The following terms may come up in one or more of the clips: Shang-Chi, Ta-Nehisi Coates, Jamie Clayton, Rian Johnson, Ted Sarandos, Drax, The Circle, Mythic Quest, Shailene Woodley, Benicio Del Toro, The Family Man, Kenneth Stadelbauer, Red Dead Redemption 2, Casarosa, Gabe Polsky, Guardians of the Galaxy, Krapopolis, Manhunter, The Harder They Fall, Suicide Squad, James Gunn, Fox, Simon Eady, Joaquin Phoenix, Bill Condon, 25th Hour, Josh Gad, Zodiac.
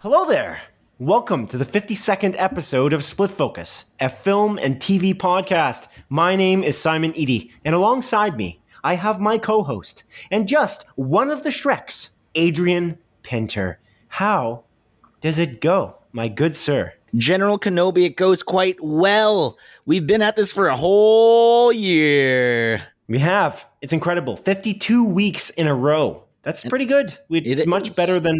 Hello there! Welcome to the 52nd episode of Split Focus, a film and TV podcast. My name is Simon Eady, and alongside me, I have my co-host, and just one of the Shreks, Adrian Pinter. How does it go, my good sir? General Kenobi, it goes quite well. We've been at this for a whole year. We have. It's incredible. 52 weeks in a row. That's pretty good. It's much better than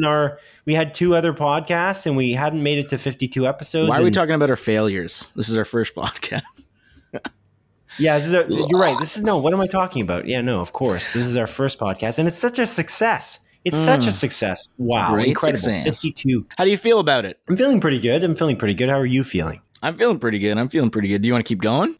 we had two other podcasts and we hadn't made it to 52 episodes. Why are we talking about our failures? This is our first podcast. Yeah, you're right. What am I talking about? Yeah, no, of course. This is our first podcast and it's such a success. It's such a success. Wow. Great, incredible. Success. 52. How do you feel about it? I'm feeling pretty good. How are you feeling? I'm feeling pretty good. Do you want to keep going?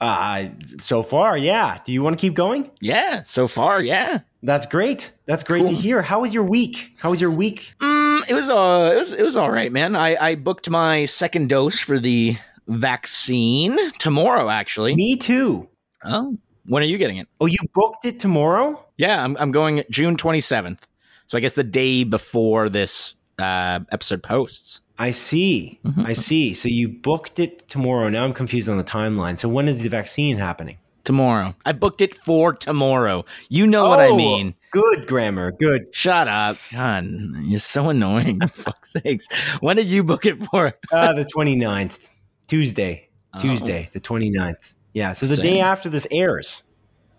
So far, yeah. Do you want to keep going? Yeah, so far, yeah. That's great. That's great to hear. How was your week? It was all right, man. I booked my second dose for the vaccine tomorrow, actually. Me too. Oh, when are you getting it? Oh, you booked it tomorrow? Yeah, I'm going June 27th. So I guess the day before this episode posts. I see. Mm-hmm. I see. So you booked it tomorrow. Now I'm confused on the timeline. So when is the vaccine happening? Tomorrow. I booked it for tomorrow. You know what I mean. Good grammar. Good. Shut up. God, you're so annoying. Fuck's sakes. When did you book it for? The 29th. Tuesday, the 29th. Yeah. So the day after this airs.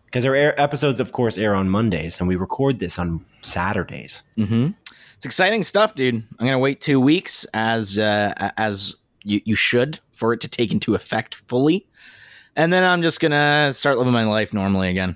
Because our episodes, of course, air on Mondays, and we record this on Saturdays. Mm-hmm. It's exciting stuff, dude. I'm going to wait 2 weeks as you should for it to take into effect fully. And then I'm just going to start living my life normally again.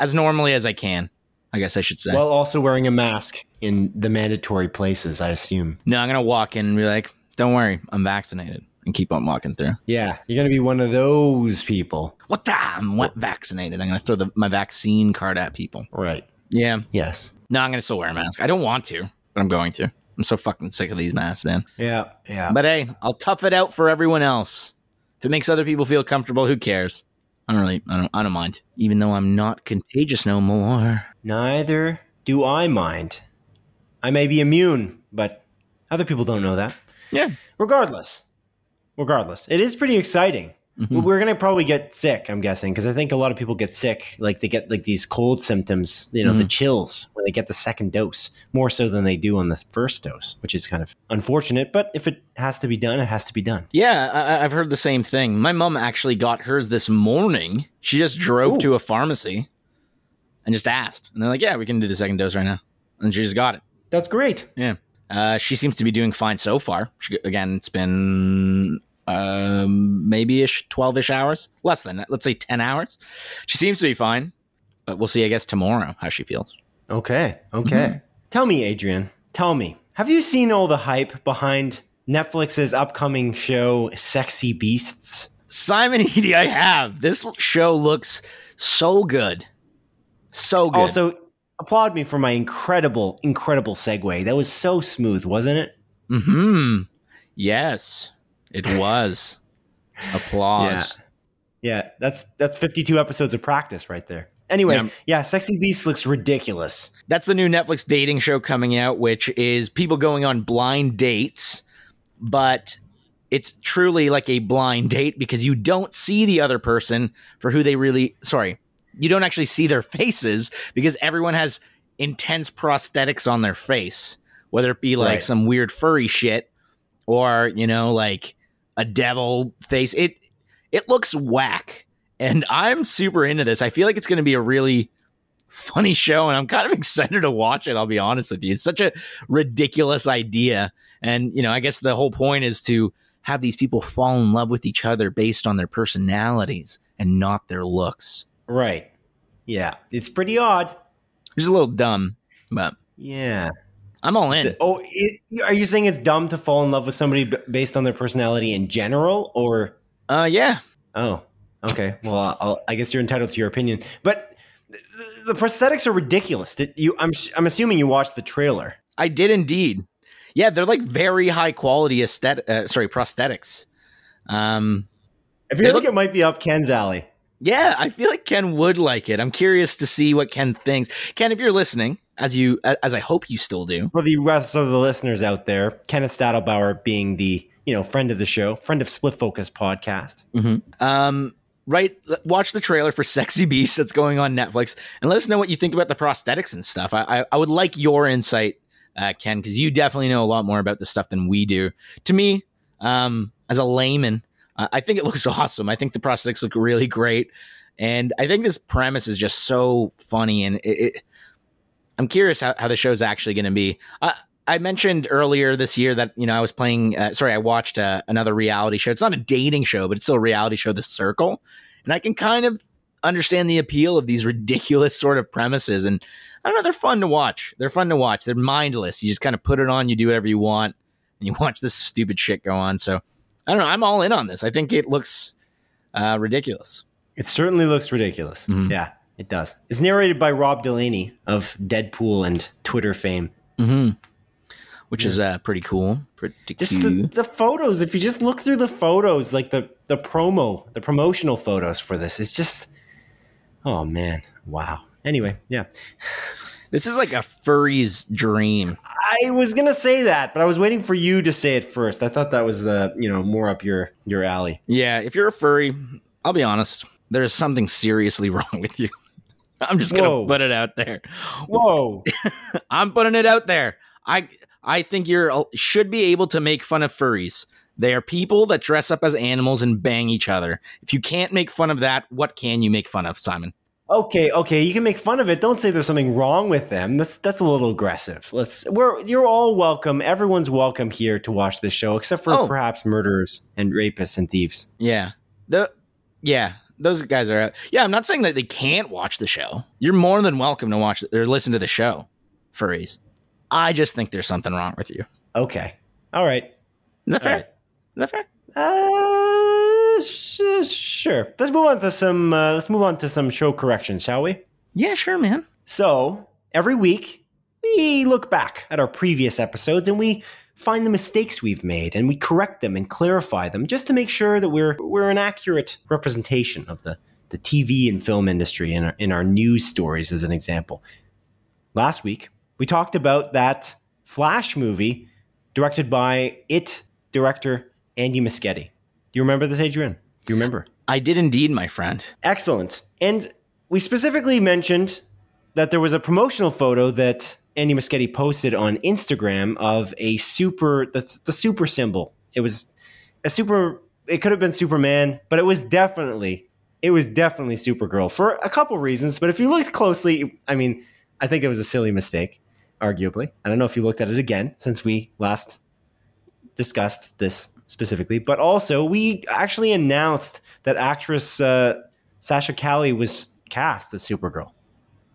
As normally as I can, I guess I should say. While also wearing a mask in the mandatory places, I assume. No, I'm going to walk in and be like, don't worry, I'm vaccinated. And keep on walking through. Yeah, you're going to be one of those people. What the? I'm vaccinated. I'm going to throw my vaccine card at people. Right. Yeah. Yes. No, I'm going to still wear a mask. I don't want to. But I'm going to. I'm so fucking sick of these masks, man. Yeah, yeah. But hey, I'll tough it out for everyone else. If it makes other people feel comfortable, who cares? I don't mind. Even though I'm not contagious no more. Neither do I mind. I may be immune, but other people don't know that. Yeah. Regardless. It is pretty exciting. Mm-hmm. We're going to probably get sick, I'm guessing, because I think a lot of people get sick. Like they get like these cold symptoms, the chills when they get the second dose, more so than they do on the first dose, which is kind of unfortunate. But if it has to be done, it has to be done. Yeah, I've heard the same thing. My mom actually got hers this morning. She just drove to a pharmacy and just asked. And they're like, yeah, we can do the second dose right now. And she just got it. That's great. Yeah. She seems to be doing fine so far. Again, it's been... maybe 12-ish hours, less than that, let's say 10 hours. She seems to be fine, but we'll see, I guess, tomorrow how she feels. Okay. Mm-hmm. Tell me, Adrian, have you seen all the hype behind Netflix's upcoming show, Sexy Beasts? Simon Eady, I have. This show looks so good. So good. Also, applaud me for my incredible, incredible segue. That was so smooth, wasn't it? Mm-hmm. Yes. It was. Applause. Yeah, that's 52 episodes of practice right there. Anyway, yeah, Sexy Beast looks ridiculous. That's the new Netflix dating show coming out, which is people going on blind dates, but it's truly like a blind date because you don't see the other person for who they really... Sorry, you don't actually see their faces because everyone has intense prosthetics on their face, whether it be like some weird furry shit or, like... a devil face. It looks whack, and I'm super into this. I feel like it's going to be a really funny show, and I'm kind of excited to watch it. I'll be honest with you. It's such a ridiculous idea, and I guess the whole point is to have these people fall in love with each other based on their personalities and not their looks. Right. Yeah. It's pretty odd. It's a little dumb, but yeah. I'm all in. Are you saying it's dumb to fall in love with somebody based on their personality in general, or? Yeah. Oh, okay. Well, I guess you're entitled to your opinion. But The prosthetics are ridiculous. Did you? I'm assuming you watched the trailer. I did indeed. Yeah, they're like very high quality aesthetic. Prosthetics. I feel like it might be up Ken's alley. Yeah, I feel like Ken would like it. I'm curious to see what Ken thinks. Ken, if you're listening, as I hope you still do. For the rest of the listeners out there, Kenneth Stadelbauer being the friend of the show, friend of Split Focus podcast. Mm-hmm. Right, watch the trailer for Sexy Beasts that's going on Netflix, and let us know what you think about the prosthetics and stuff. I would like your insight, Ken, because you definitely know a lot more about this stuff than we do. To me, as a layman, I think it looks awesome. I think the prosthetics look really great. And I think this premise is just so funny. And I'm curious how the show's actually going to be. I mentioned earlier this year that, I was watched another reality show. It's not a dating show, but it's still a reality show, The Circle. And I can kind of understand the appeal of these ridiculous sort of premises. And I don't know, they're fun to watch. They're mindless. You just kind of put it on, you do whatever you want, and you watch this stupid shit go on. So I don't know. I'm all in on this. I think it looks ridiculous. It certainly looks ridiculous. Mm-hmm. Yeah, it does. It's narrated by Rob Delaney of Deadpool and Twitter fame. Mm-hmm. Which is pretty cool. Cute. The photos. If you just look through the photos, like the promotional photos for this, it's just, oh man, wow. Anyway, yeah. This is like a furry's dream. I was going to say that, but I was waiting for you to say it first. I thought that was, more up your alley. Yeah, if you're a furry, I'll be honest, there's something seriously wrong with you. I'm just going to put it out there. Whoa. I'm putting it out there. I think you should be able to make fun of furries. They are people that dress up as animals and bang each other. If you can't make fun of that, what can you make fun of, Simon? Okay, you can make fun of it. Don't say there's something wrong with them. That's a little aggressive. You're all welcome. Everyone's welcome here to watch this show, except for perhaps murderers and rapists and thieves. Yeah, those guys are out. Yeah, I'm not saying that they can't watch the show. You're more than welcome to watch or listen to the show, furries. I just think there's something wrong with you. Okay, all right. Is that fair? Sure. Let's move on to some show corrections, shall we? Yeah, sure, man. So every week we look back at our previous episodes and we find the mistakes we've made and we correct them and clarify them just to make sure that we're an accurate representation of the TV and film industry in our news stories, as an example. Last week we talked about that Flash movie directed by IT director Andy Muschietti. Do you remember this, Adrian? Do you remember? I did indeed, my friend. Excellent. And we specifically mentioned that there was a promotional photo that Andy Muschietti posted on Instagram of the super symbol. It was it could have been Superman, but it was definitely Supergirl for a couple reasons. But if you looked closely, I think it was a silly mistake, arguably. I don't know if you looked at it again since we last discussed this specifically, but also we actually announced that actress Sasha Cali was cast as Supergirl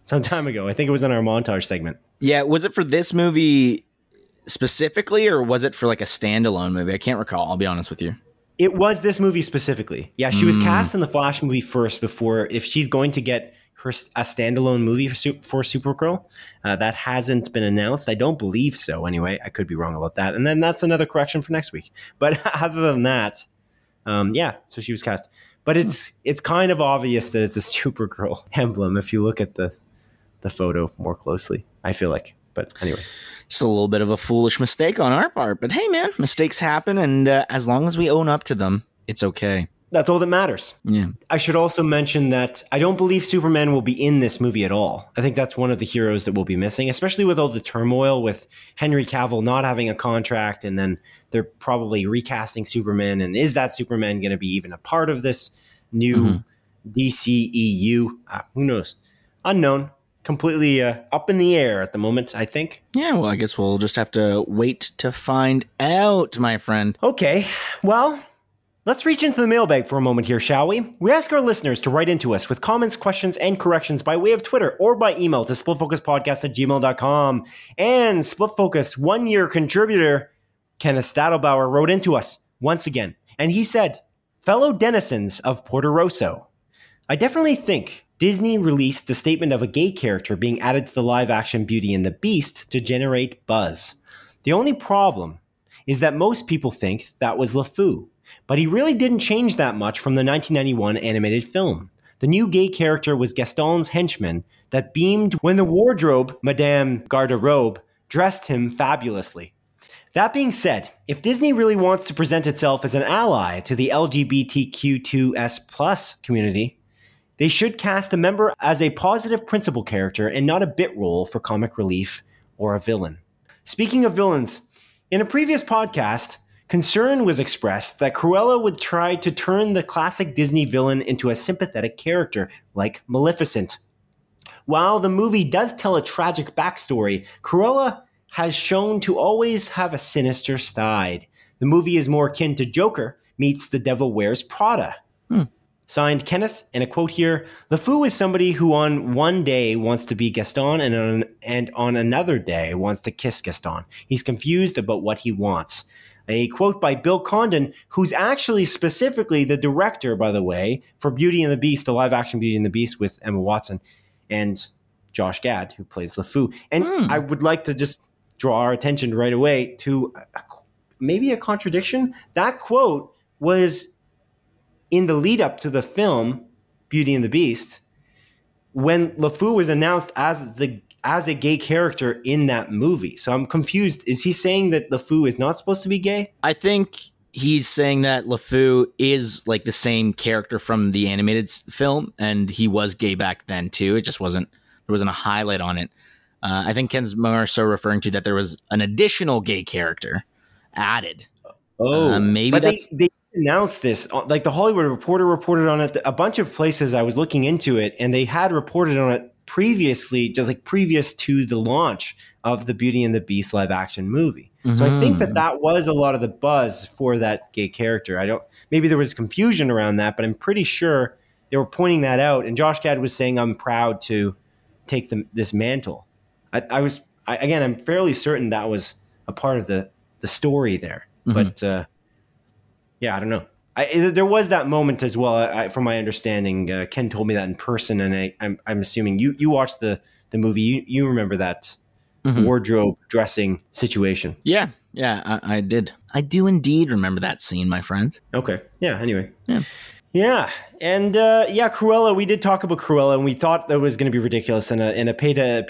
some time ago. I think it was in our montage segment. Yeah, was it for this movie specifically, or was it for like a standalone movie? I can't recall. I'll be honest with you. It was this movie specifically. Yeah, she was cast in the Flash movie first before, if she's going to get a standalone movie for Supergirl. That hasn't been announced. I don't believe so anyway. I could be wrong about that. And then that's another correction for next week. But other than that, so she was cast. But it's kind of obvious that it's a Supergirl emblem if you look at the photo more closely, I feel like. But anyway. Just a little bit of a foolish mistake on our part. But hey, man, mistakes happen. And as long as we own up to them, it's okay. That's all that matters. Yeah. I should also mention that I don't believe Superman will be in this movie at all. I think that's one of the heroes that we'll be missing, especially with all the turmoil with Henry Cavill not having a contract, and then they're probably recasting Superman. And is that Superman going to be even a part of this new DCEU? Who knows? Unknown. Completely up in the air at the moment, I think. Yeah, well, I guess we'll just have to wait to find out, my friend. Okay, well... Let's reach into the mailbag for a moment here, shall we? We ask our listeners to write into us with comments, questions, and corrections by way of Twitter or by email to splitfocuspodcast@gmail.com. And Split Focus one-year contributor Kenneth Stadelbauer wrote into us once again. And he said, "Fellow denizens of Porto Rosso, I definitely think Disney released the statement of a gay character being added to the live-action Beauty and the Beast to generate buzz. The only problem is that most people think that was LeFou, but he really didn't change that much from the 1991 animated film. The new gay character was Gaston's henchman that beamed when the wardrobe, Madame Garde-Robe, dressed him fabulously. That being said, if Disney really wants to present itself as an ally to the LGBTQ2S+ community, they should cast a member as a positive principal character and not a bit role for comic relief or a villain. Speaking of villains, in a previous podcast, concern was expressed that Cruella would try to turn the classic Disney villain into a sympathetic character like Maleficent. While the movie does tell a tragic backstory, Cruella has shown to always have a sinister side. The movie is more akin to Joker meets The Devil Wears Prada. Signed, Kenneth, and a quote here, LeFou is somebody who on one day wants to be Gaston and on another day wants to kiss Gaston. He's confused about what he wants. A quote by Bill Condon, who's actually specifically the director, by the way, for Beauty and the Beast, the live-action Beauty and the Beast with Emma Watson and Josh Gad, who plays LeFou. And I would like to just draw our attention right away to maybe a contradiction. That quote was in the lead up to the film Beauty and the Beast, when LeFou was announced as a gay character in that movie. So I'm confused. Is he saying that LeFou is not supposed to be gay? I think he's saying that LeFou is like the same character from the animated film, and he was gay back then too. It just wasn't, there wasn't a highlight on it. I think Ken's more so referring to that there was an additional gay character added. They announced this, like the Hollywood Reporter reported on it. A bunch of places I was looking into it, and they had reported on it previously, just like previous to the launch of the Beauty and the Beast live action movie. So I think that was a lot of the buzz for that gay character. Maybe there was confusion around that, but I'm pretty sure they were pointing that out. And Josh Gad was saying, "I'm proud to take this mantle." I'm fairly certain that was a part of the story there, but. Yeah, I don't know. There was that moment as well. From my understanding, Ken told me that in person, and I'm assuming you watched the movie. You remember that wardrobe dressing situation? Yeah, I did. I do indeed remember that scene, my friend. Okay. Yeah. Anyway. Yeah. And Cruella. We did talk about Cruella, and we thought that was going to be ridiculous, and a PETA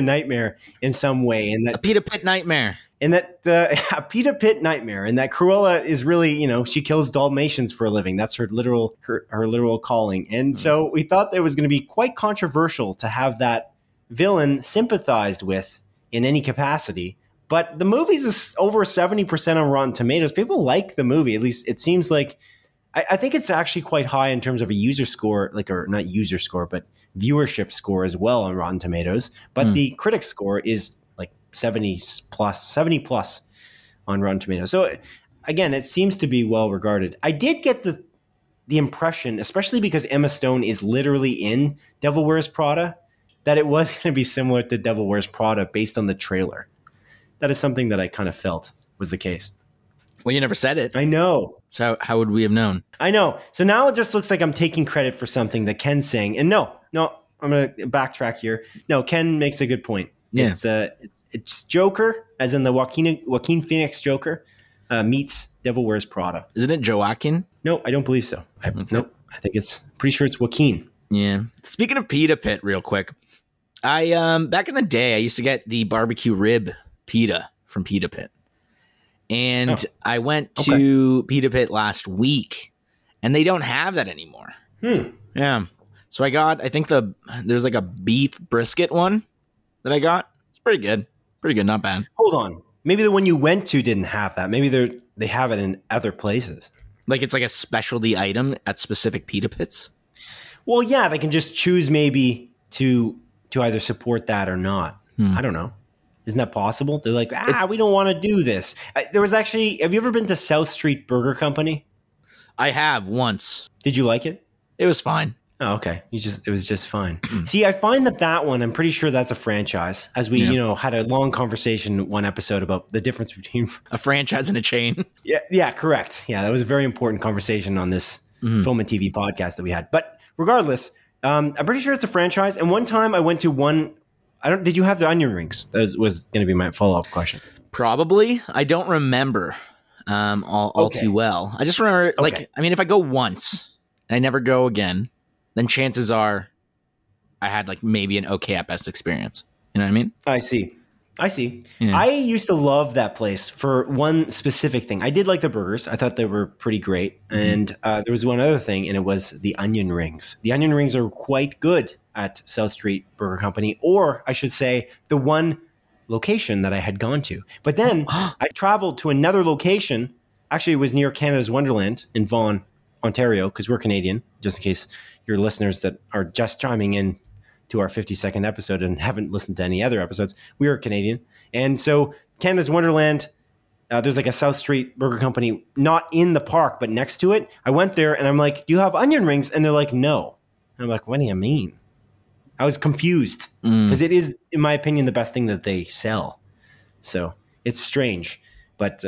nightmare in some way, and that a PETA pit nightmare. And that a Peter Pitt nightmare, and that Cruella is really, she kills Dalmatians for a living. That's her literal calling. And so we thought that it was going to be quite controversial to have that villain sympathized with in any capacity. But the movie's over 70% on Rotten Tomatoes. People like the movie. At least it seems like. I think it's actually quite high in terms of a user score, but viewership score as well on Rotten Tomatoes. But the critic score is 70 plus on Rotten Tomatoes. So again, it seems to be well regarded. I did get the impression, especially because Emma Stone is literally in Devil Wears Prada, that it was going to be similar to Devil Wears Prada based on the trailer. That is something that I kind of felt was the case. Well, you never said it. I know. So how would we have known? I know. So now it just looks like I'm taking credit for something that Ken's saying. And no, I'm going to backtrack here. No, Ken makes a good point. Yeah. It's Joker, as in the Joaquin Phoenix Joker meets Devil Wears Prada. Isn't it Joaquin? No, I don't believe so. Nope. I think I'm pretty sure it's Joaquin. Yeah. Speaking of pita pit real quick, I back in the day, I used to get the barbecue rib pita from Pita Pit. And I went to Pita Pit last week, and they don't have that anymore. Yeah. So I got, there's a beef brisket one that I got. It's pretty good, not bad. Hold on, maybe the one you went to didn't have that. Maybe they have it in other places. Like it's like a specialty item at specific pita pits. Well, yeah, they can just choose maybe to either support that or not. I don't know. Isn't that possible? They're like, we don't want to do this. There was actually. Have you ever been to South Street Burger Company? I have once. Did you like it? It was fine. Oh, okay. It was just fine. See, I find that one, I'm pretty sure that's a franchise, as we, had a long conversation one episode about the difference between a franchise and a chain. Yeah, correct. Yeah, that was a very important conversation on this film and TV podcast that we had. But regardless, I'm pretty sure it's a franchise. And one time I went to one. Did you have the onion rings? That was going to be my follow-up question. Probably. I don't remember all too well. I just remember, if I go once and I never go again, then chances are I had maybe an okay at best experience. You know what I mean? I see. Yeah. I used to love that place for one specific thing. I did like the burgers. I thought they were pretty great. Mm-hmm. And there was one other thing, and it was the onion rings. The onion rings are quite good at South Street Burger Company, or I should say the one location that I had gone to. But then I traveled to another location. Actually, it was near Canada's Wonderland in Vaughan, Ontario, because we're Canadian, just in case your listeners that are just chiming in to our 52nd episode and haven't listened to any other episodes. We are Canadian. And so Canada's Wonderland, there's a South Street Burger Company, not in the park, but next to it. I went there and I'm like, do you have onion rings? And they're like, no. And I'm like, what do you mean? I was confused because it is, in my opinion, the best thing that they sell. So it's strange, but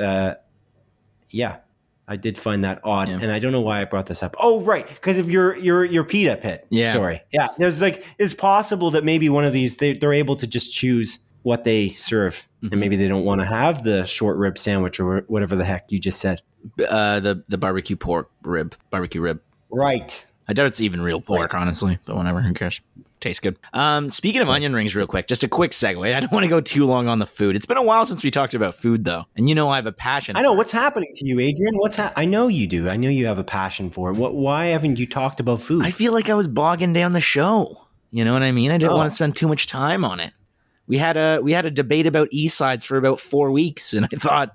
I did find that odd, and I don't know why I brought this up. Oh, right, because of your pita pit. Yeah. Sorry. Yeah, there's it's possible that maybe one of these they're able to just choose what they serve, and maybe they don't want to have the short rib sandwich or whatever the heck you just said. The barbecue pork rib, Right. I doubt it's even real pork, honestly, but whatever. Who cares? Tastes good. Speaking of onion rings real quick, just a quick segue. I don't want to go too long on the food. It's been a while since we talked about food, though. And I have a passion. I know. What's happening to you, Adrian? I know you do. I know you have a passion for it. Why haven't you talked about food? I feel like I was bogging down the show. You know what I mean? I didn't want to spend too much time on it. We had a debate about E-sides for about 4 weeks, and I thought,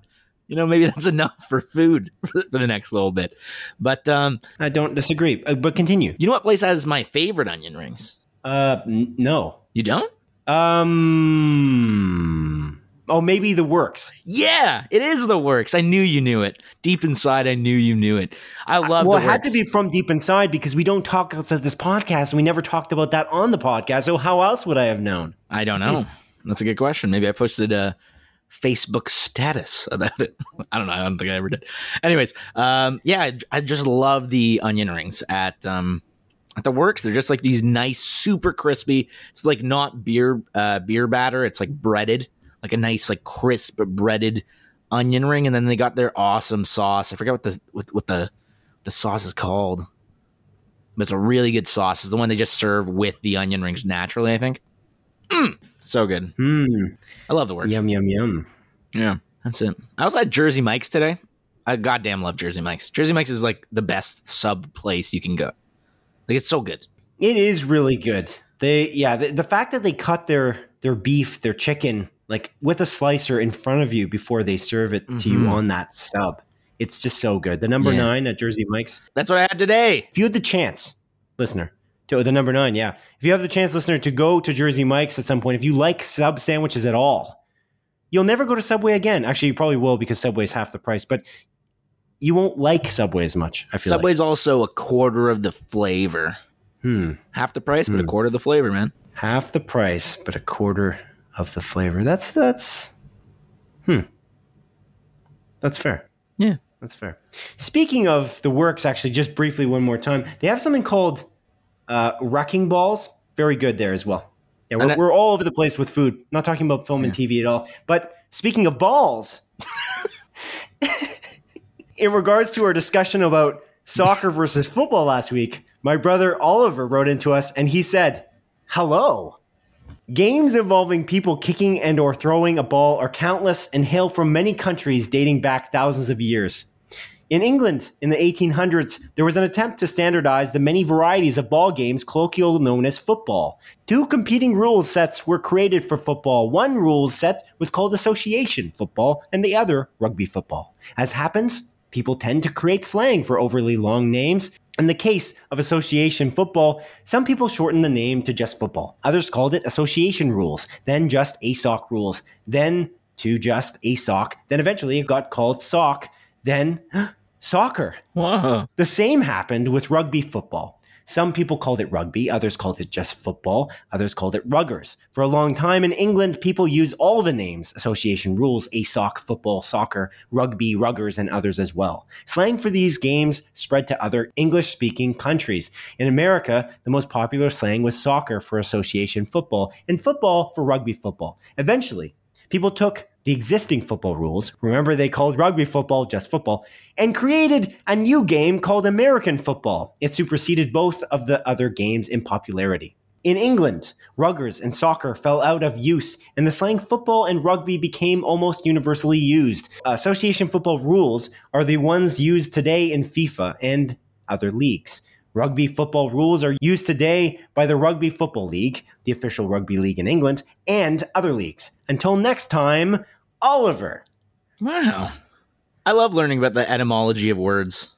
maybe that's enough for food for the next little bit. But I don't disagree. But continue. You know what place has my favorite onion rings? No. You don't? Maybe The Works. Yeah, it is The Works. I knew you knew it. Deep inside, I knew you knew it. I love The Works. Well, it had to be from deep inside because we don't talk outside this podcast. We never talked about that on the podcast. So how else would I have known? I don't know. That's a good question. Maybe I posted a Facebook status about it. I don't know. I don't think I ever did. Anyways, I just love the onion rings at The Works. They're just these nice, super crispy. It's not beer batter. It's breaded, a nice crisp breaded onion ring. And then they got their awesome sauce. I forget what the sauce is called, but it's a really good sauce. It's the one they just serve with the onion rings naturally, I think. So good. I love The Works. Yum, yum, yum. Yeah, that's it. I also had Jersey Mike's today. I goddamn love Jersey Mike's. Jersey Mike's is the best sub place you can go. It's so good. It is really good. The fact that they cut their beef, their chicken, with a slicer in front of you before they serve it to you on that sub. It's just so good. The number 9 at Jersey Mike's. That's what I had today. If you had the chance, listener, the number 9, yeah. If you have the chance, listener, to go to Jersey Mike's at some point, if you like sub sandwiches at all, you'll never go to Subway again. Actually, you probably will because Subway's half the price, but you won't like Subway as much, I feel. Subway's also a quarter of the flavor. Half the price, but a quarter of the flavor, man. Half the price, but a quarter of the flavor. That's fair. Yeah. That's fair. Speaking of The Works, actually, just briefly one more time, they have something called wrecking balls. Very good there as well. Yeah, we're all over the place with food. Not talking about film and TV at all. But speaking of balls, in regards to our discussion about soccer versus football last week, my brother Oliver wrote into us and he said, hello. Games involving people kicking and or throwing a ball are countless and hail from many countries dating back thousands of years. In England, in the 1800s, there was an attempt to standardize the many varieties of ball games colloquially known as football. 2 competing rule sets were created for football. One rule set was called association football and the other rugby football. As happens, people tend to create slang for overly long names. In the case of association football, some people shortened the name to just football. Others called it association rules, then just ASOC rules, then to just ASOC. Then eventually it got called SOC, then soccer. Whoa. The same happened with rugby football. Some people called it rugby. Others called it just football. Others called it ruggers. For a long time in England, people used all the names, association rules, ASOC, football, soccer, rugby, ruggers, and others as well. Slang for these games spread to other English-speaking countries. In America, the most popular slang was soccer for association football and football for rugby football. Eventually, people took the existing football rules, remember they called rugby football just football, and created a new game called American football. It superseded both of the other games in popularity. In England, ruggers and soccer fell out of use, and the slang football and rugby became almost universally used. Association football rules are the ones used today in FIFA and other leagues. Rugby football rules are used today by the Rugby Football League, the official rugby league in England, and other leagues. Until next time, Oliver. Wow. I love learning about the etymology of words.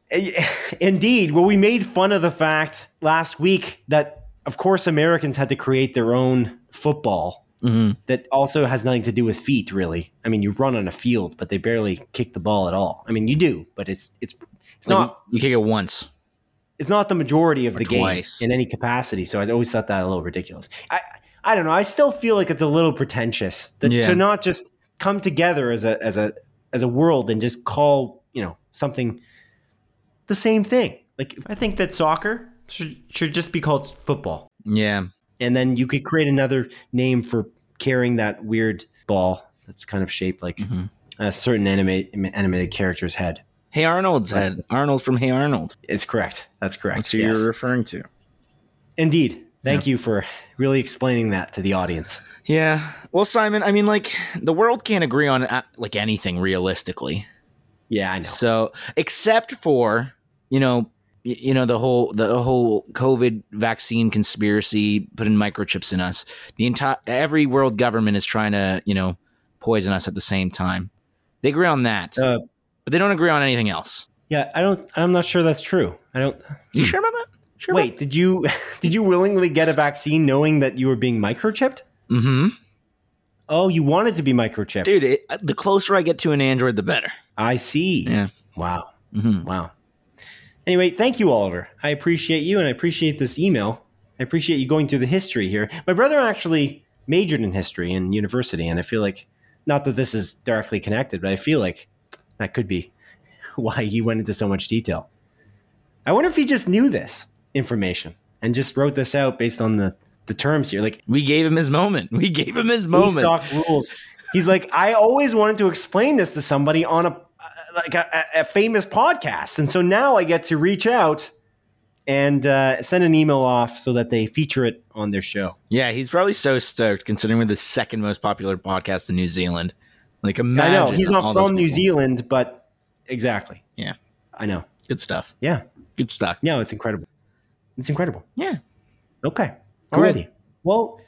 Indeed. Well, we made fun of the fact last week that, of course, Americans had to create their own football that also has nothing to do with feet, really. I mean, you run on a field, but they barely kick the ball at all. I mean, you do, but it's like not... You kick it once. It's not the majority of the game in any capacity, so I always thought that a little ridiculous. I don't know. I still feel like it's a little pretentious to not just come together as a world and just call something the same thing. Like I think that soccer should just be called football. Yeah, and then you could create another name for carrying that weird ball that's kind of shaped like a certain animated character's head. Hey Arnold's head. Arnold from Hey Arnold. It's correct. That's correct. That's who you're referring to. Indeed. Thank you for really explaining that to the audience. Yeah. Well, Simon, I mean, like the world can't agree on like anything realistically. Yeah, I know. So, except for, the whole COVID vaccine conspiracy putting microchips in us. The entire every world government is trying to, poison us at the same time. They agree on that. But they don't agree on anything else. Yeah, I'm not sure that's true. You sure about that? Sure. Wait, did you willingly get a vaccine knowing that you were being microchipped? Mm-hmm. Oh, you wanted to be microchipped. Dude, the closer I get to an android, the better. I see. Yeah. Wow. Mm-hmm. Wow. Anyway, thank you, Oliver. I appreciate you, and I appreciate this email. I appreciate you going through the history here. My brother actually majored in history in university, and I feel like, not that this is directly connected, but I feel like that could be why he went into so much detail. I wonder if he just knew this information and just wrote this out based on the terms here. Like we gave him his moment. ASOC rules. He's like, I always wanted to explain this to somebody on a famous podcast. And so now I get to reach out and send an email off so that they feature it on their show. Yeah, he's probably so stoked considering we're the second most popular podcast in New Zealand. Like imagine. I know he's not from New Zealand, but exactly. Yeah, I know. Good stuff. Yeah, good stuff. No, it's incredible. It's incredible. Yeah. Okay. Cool. Alrighty. Well,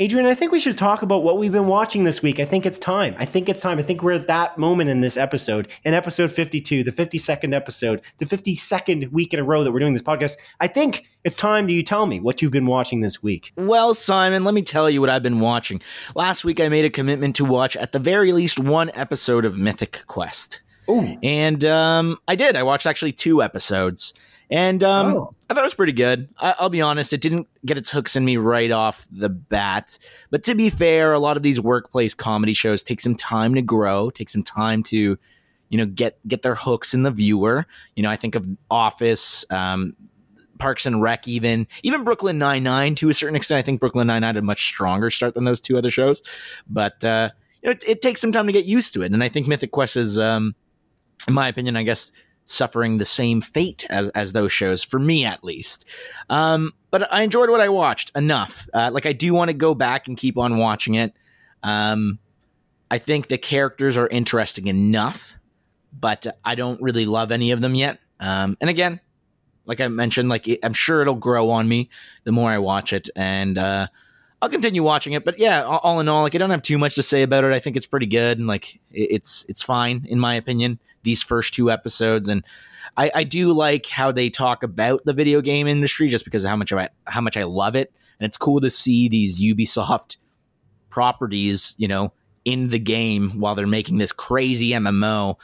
Adrian, I think we should talk about what we've been watching this week. I think it's time. I think we're at that moment in this episode, in episode 52, the 52nd episode, the 52nd week in a row that we're doing this podcast. I think it's time that you tell me what you've been watching this week. Well, Simon, let me tell you what I've been watching. Last week, I made a commitment to watch at the very least one episode of Mythic Quest. Ooh. And I did. I watched actually two episodes. And I thought it was pretty good. I'll be honest, it didn't get its hooks in me right off the bat. But to be fair, a lot of these workplace comedy shows take some time to grow, take some time to, get their hooks in the viewer. I think of Office, Parks and Rec, even Brooklyn Nine-Nine to a certain extent. I think Brooklyn Nine-Nine had a much stronger start than those two other shows. But it takes some time to get used to it. And I think Mythic Quest is, in my opinion, I guess, suffering the same fate as those shows, for me at least. But I enjoyed what I watched enough. I do want to go back and keep on watching it. I think the characters are interesting enough, but I don't really love any of them yet. And again, like I mentioned, I'm sure it'll grow on me the more I watch it, and I'll continue watching it. But yeah, all in all, I don't have too much to say about it. I think it's pretty good, and it's fine in my opinion, these first two episodes. And I do like how they talk about the video game industry just because of how much I love it. And it's cool to see these Ubisoft properties, in the game while they're making this crazy MMO.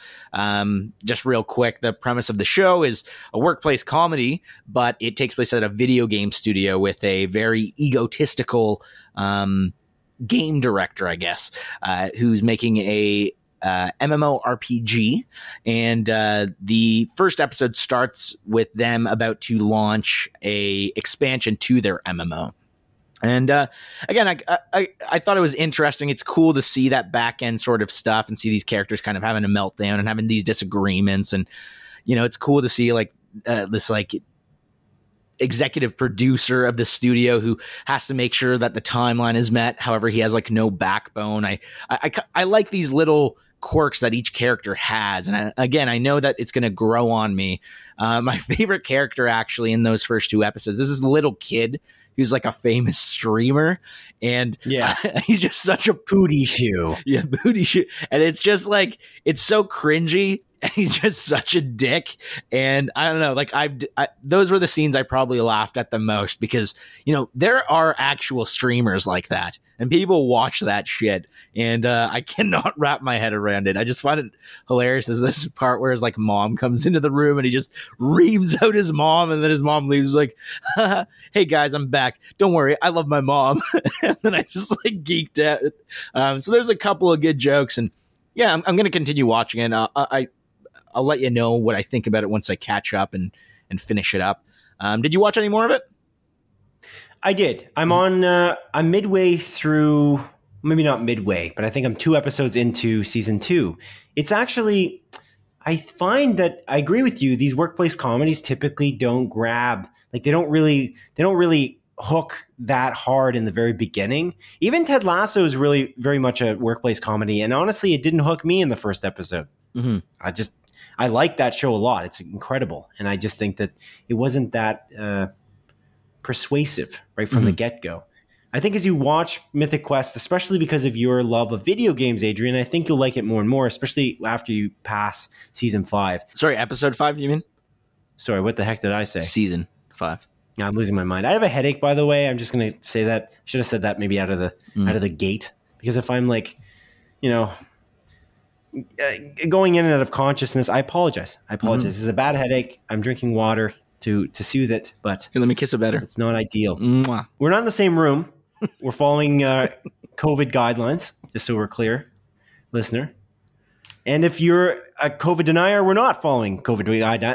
Just real quick, the premise of the show is a workplace comedy, but it takes place at a video game studio with a very egotistical game director, I guess, who's making a MMORPG. And the first episode starts with them about to launch a expansion to their MMO. And again, I thought it was interesting. It's cool to see that back end sort of stuff and see these characters kind of having a meltdown and having these disagreements. And, you know, it's cool to see like this like executive producer of the studio who has to make sure that the timeline is met. However, he has like no backbone. I like these little quirks that each character has. And I know that it's going to grow on me. My favorite character actually in those first two episodes, this is the little kid who's like a famous streamer, and yeah, he's just such a booty shoe. Yeah, booty shoe. And it's just like, it's so cringy. And he's just such a dick. And I don't know, like those were the scenes I probably laughed at the most because, you know, there are actual streamers like that and people watch that shit. And I cannot wrap my head around it. I just find it hilarious is this part where his like mom comes into the room and he just reams out his mom. And then his mom leaves like, hey guys, I'm back. Don't worry. I love my mom. And then I just like geeked out. So there's a couple of good jokes and yeah, I'm going to continue watching it. I'll let you know what I think about it once I catch up and finish it up. Did you watch any more of it? I did. I'm midway through, maybe not midway, but I think I'm 2 episodes into season 2. It's actually, I find that I agree with you. These workplace comedies typically don't grab, like they don't really hook that hard in the very beginning. Even Ted Lasso is really very much a workplace comedy. And honestly, it didn't hook me in the first episode. Mm-hmm. I like that show a lot. It's incredible. And I just think that it wasn't that persuasive right from the get-go. I think as you watch Mythic Quest, especially because of your love of video games, Adrian, I think you'll like it more and more, especially after you pass season 5. Sorry, episode 5, you mean? Sorry, what the heck did I say? Season 5. Now I'm losing my mind. I have a headache, by the way. I'm just going to say that. Should have said that maybe out of the gate. Because if I'm like, you know, going in and out of consciousness, I apologize. This is a bad headache. I'm drinking water to soothe it, but hey, let me kiss it better. It's not ideal. Mwah. We're not in the same room. We're following COVID guidelines, just so we're clear, listener. And if you're a COVID denier, we're not following COVID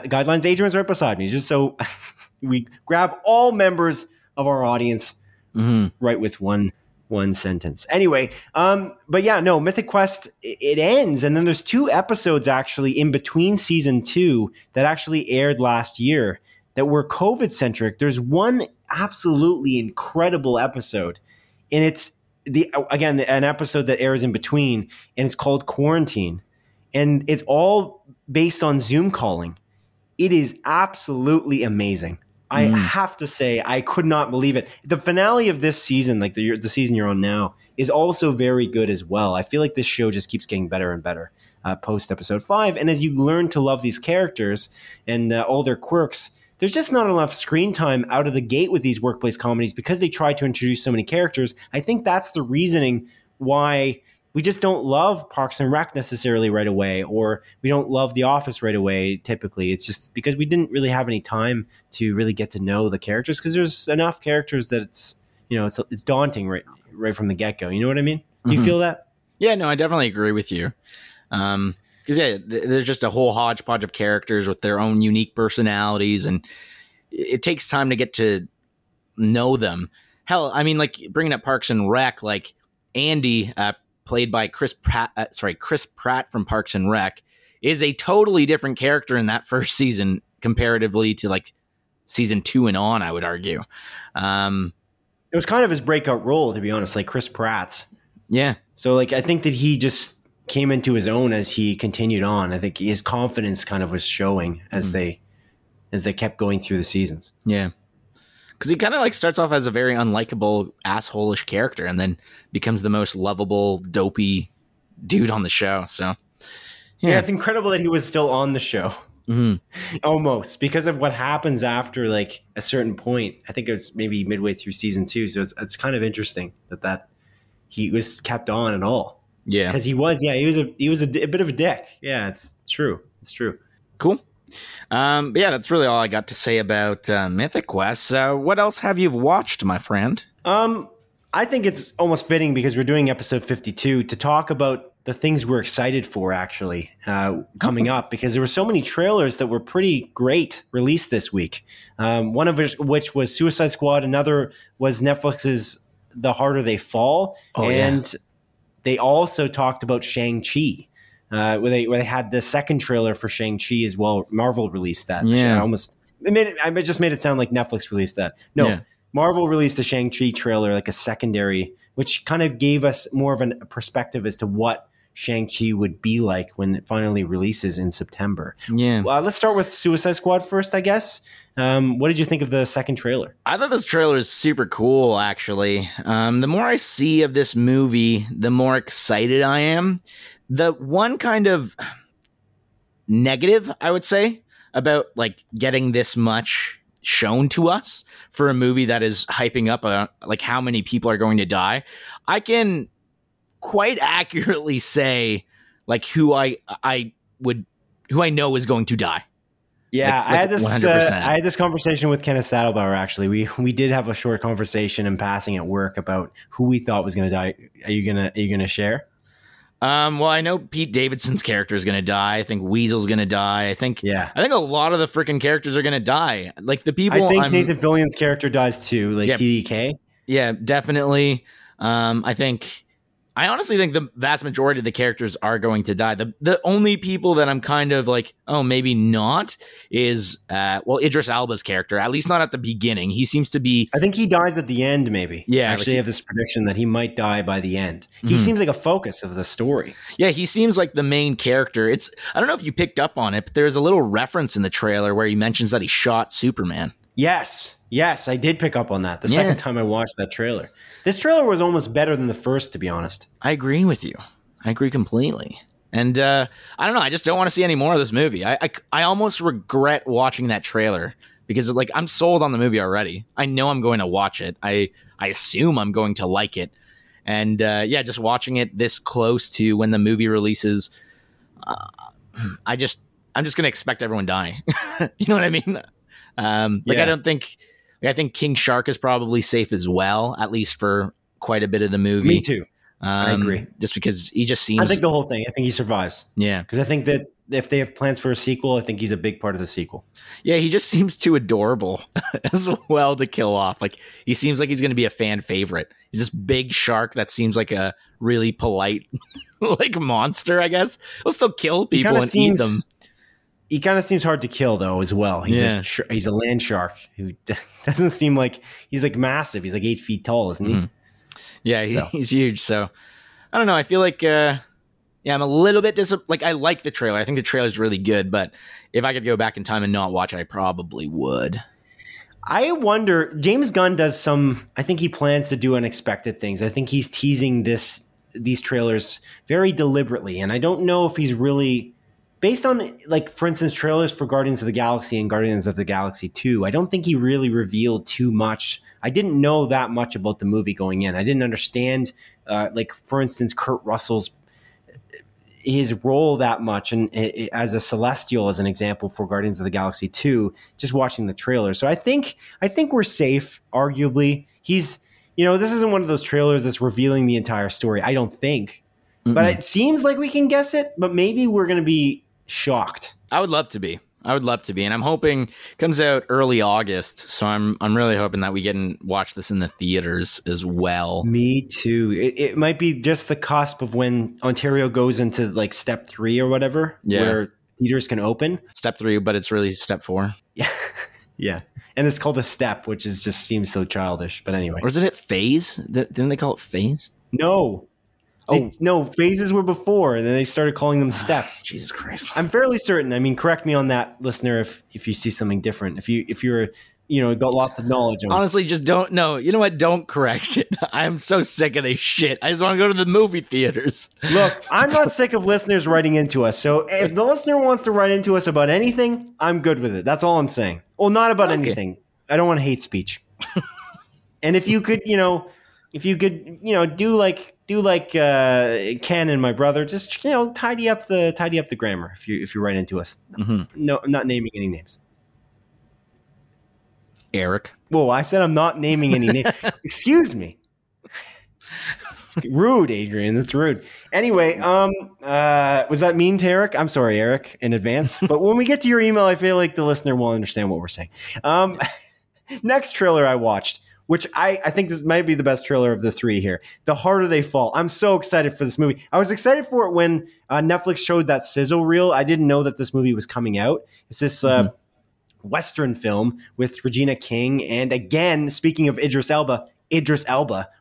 guidelines. Adrian's right beside me, just so we grab all members of our audience right with one sentence. Anyway, but yeah, no, Mythic Quest, it ends. And then there's 2 episodes actually in between season 2 that actually aired last year that were COVID centric. There's one absolutely incredible episode, and it's an episode that airs in between, and it's called Quarantine. And it's all based on Zoom calling. It is absolutely amazing. I have to say, I could not believe it. The finale of this season, like the season you're on now, is also very good as well. I feel like this show just keeps getting better and better post episode 5. And as you learn to love these characters and all their quirks, there's just not enough screen time out of the gate with these workplace comedies because they try to introduce so many characters. I think that's the reasoning why we just don't love Parks and Rec necessarily right away, or we don't love The Office right away, typically. It's just because we didn't really have any time to really get to know the characters because there's enough characters that it's daunting right from the get-go. You know what I mean? Do you feel that? Yeah, no, I definitely agree with you. Because, yeah, there's just a whole hodgepodge of characters with their own unique personalities, and it takes time to get to know them. Hell, I mean, like, bringing up Parks and Rec, like, Andy played by Chris Pratt from Parks and Rec, is a totally different character in that first season comparatively to like season 2 and on, I would argue. It was kind of his breakout role, to be honest, like Chris Pratt's. Yeah. So like, I think that he just came into his own as he continued on. I think his confidence kind of was showing as they kept going through the seasons. Yeah. Because he kind of like starts off as a very unlikable, asshole-ish character and then becomes the most lovable, dopey dude on the show. So, yeah, it's incredible that he was still on the show. Almost, because of what happens after like a certain point. I think it was maybe midway through season 2. So it's kind of interesting that he was kept on at all. Yeah, because he was a bit of a dick. Yeah, it's true. Cool. Yeah, that's really all I got to say about Mythic Quest. What else have you watched, my friend? I think it's almost fitting because we're doing episode 52 to talk about the things we're excited for actually coming up, because there were so many trailers that were pretty great released this week. One of which was Suicide Squad. Another was Netflix's The Harder They Fall. Oh, and yeah. They also talked about Shang-Chi. Where they had the second trailer for Shang-Chi as well. Marvel released that. Yeah. I just made it sound like Netflix released that. No, yeah. Marvel released the Shang-Chi trailer, like a secondary, which kind of gave us more of a perspective as to what Shang-Chi would be like when it finally releases in September. Yeah. Well, let's start with Suicide Squad first, I guess. What did you think of the second trailer? I thought this trailer is super cool, actually. The more I see of this movie, the more excited I am. The one kind of negative, I would say, about like getting this much shown to us for a movie that is hyping up like how many people are going to die, I can quite accurately say like who I know is going to die. Yeah, like I had this conversation with Kenneth Stadelbauer, actually. We did have a short conversation in passing at work about who we thought was going to die. Are you gonna share? Well, I know Pete Davidson's character is going to die. I think Weasel's going to die. I think a lot of the freaking characters are going to die. Like the people. I think Nathan Fillion's character dies too. Like TDK. Yeah, definitely. I honestly think the vast majority of the characters are going to die. The only people that I'm kind of like, oh, maybe not is, Idris Elba's character, at least not at the beginning. He seems to be... I think he dies at the end, maybe. Yeah. I have this prediction that he might die by the end. He seems like a focus of the story. Yeah, he seems like the main character. I don't know if you picked up on it, but there's a little reference in the trailer where he mentions that he shot Superman. Yes, I did pick up on that the second time I watched that trailer. This trailer was almost better than the first, to be honest. I agree with you. I agree completely. And I don't know. I just don't want to see any more of this movie. I almost regret watching that trailer because it's like I'm sold on the movie already. I know I'm going to watch it. I assume I'm going to like it. And just watching it this close to when the movie releases, I'm just going to expect everyone dying. You know what I mean? I don't think... I think King Shark is probably safe as well, at least for quite a bit of the movie. Me too. I agree. Just because he just seems... I think the whole thing. I think he survives. Yeah. Because I think that if they have plans for a sequel, I think he's a big part of the sequel. Yeah, he just seems too adorable as well to kill off. Like, he seems like he's going to be a fan favorite. He's this big shark that seems like a really polite like monster, I guess. He'll still kill people and eat them. He kind of seems hard to kill, though, as well. He's a land shark who doesn't seem like he's like massive. He's like 8 feet tall, isn't he? Mm-hmm. Yeah, he's huge. So I don't know. I feel like I'm a little bit disappointed. Like I like the trailer. I think the trailer is really good. But if I could go back in time and not watch it, I probably would. I wonder. James Gunn does some. I think he plans to do unexpected things. I think he's teasing these trailers very deliberately, and I don't know if he's really. Based on, like, for instance, trailers for Guardians of the Galaxy and Guardians of the Galaxy 2, I don't think he really revealed too much. I didn't know that much about the movie going in. I didn't understand, for instance, Kurt Russell's role that much and as a Celestial, as an example, for Guardians of the Galaxy 2, just watching the trailer. So I think we're safe, arguably. This isn't one of those trailers that's revealing the entire story, I don't think. Mm-mm. But it seems like we can guess it, but maybe we're going to be... shocked. I would love to be, and I'm hoping it comes out early August, so I'm really hoping that we get and watch this in the theaters as well. Me too. It might be just the cusp of when Ontario goes into like step 3 or whatever, where theaters can open. Step 3, but it's really step 4. Yeah. Yeah, and it's called a step, which is just seems so childish, but anyway. Or isn't it phase? Didn't they call it phase? No. Oh. No, phases were before, and then they started calling them steps. Jesus Christ! I'm fairly certain. I mean, correct me on that, listener, if you see something different. If you're got lots of knowledge. Honestly, just don't know. You know what? Don't correct it. I'm so sick of this shit. I just want to go to the movie theaters. Look, I'm not sick of listeners writing into us. So if the listener wants to write into us about anything, I'm good with it. That's all I'm saying. Well, not about anything. I don't want hate speech. And if you could, If you could, you know, do like Ken and my brother, just, you know, tidy up the grammar if you write into us. Mm-hmm. No, I'm not naming any names. Eric. Whoa, I said I'm not naming any names. Excuse me. It's rude, Adrian. That's rude. Anyway, was that mean to Eric? I'm sorry, Eric, in advance. But when we get to your email, I feel like the listener will understand what we're saying. Next trailer I watched, which I think this might be the best trailer of the three here. The Harder They Fall. I'm so excited for this movie. I was excited for it when Netflix showed that sizzle reel. I didn't know that this movie was coming out. It's this Western film with Regina King. And again, speaking of Idris Elba,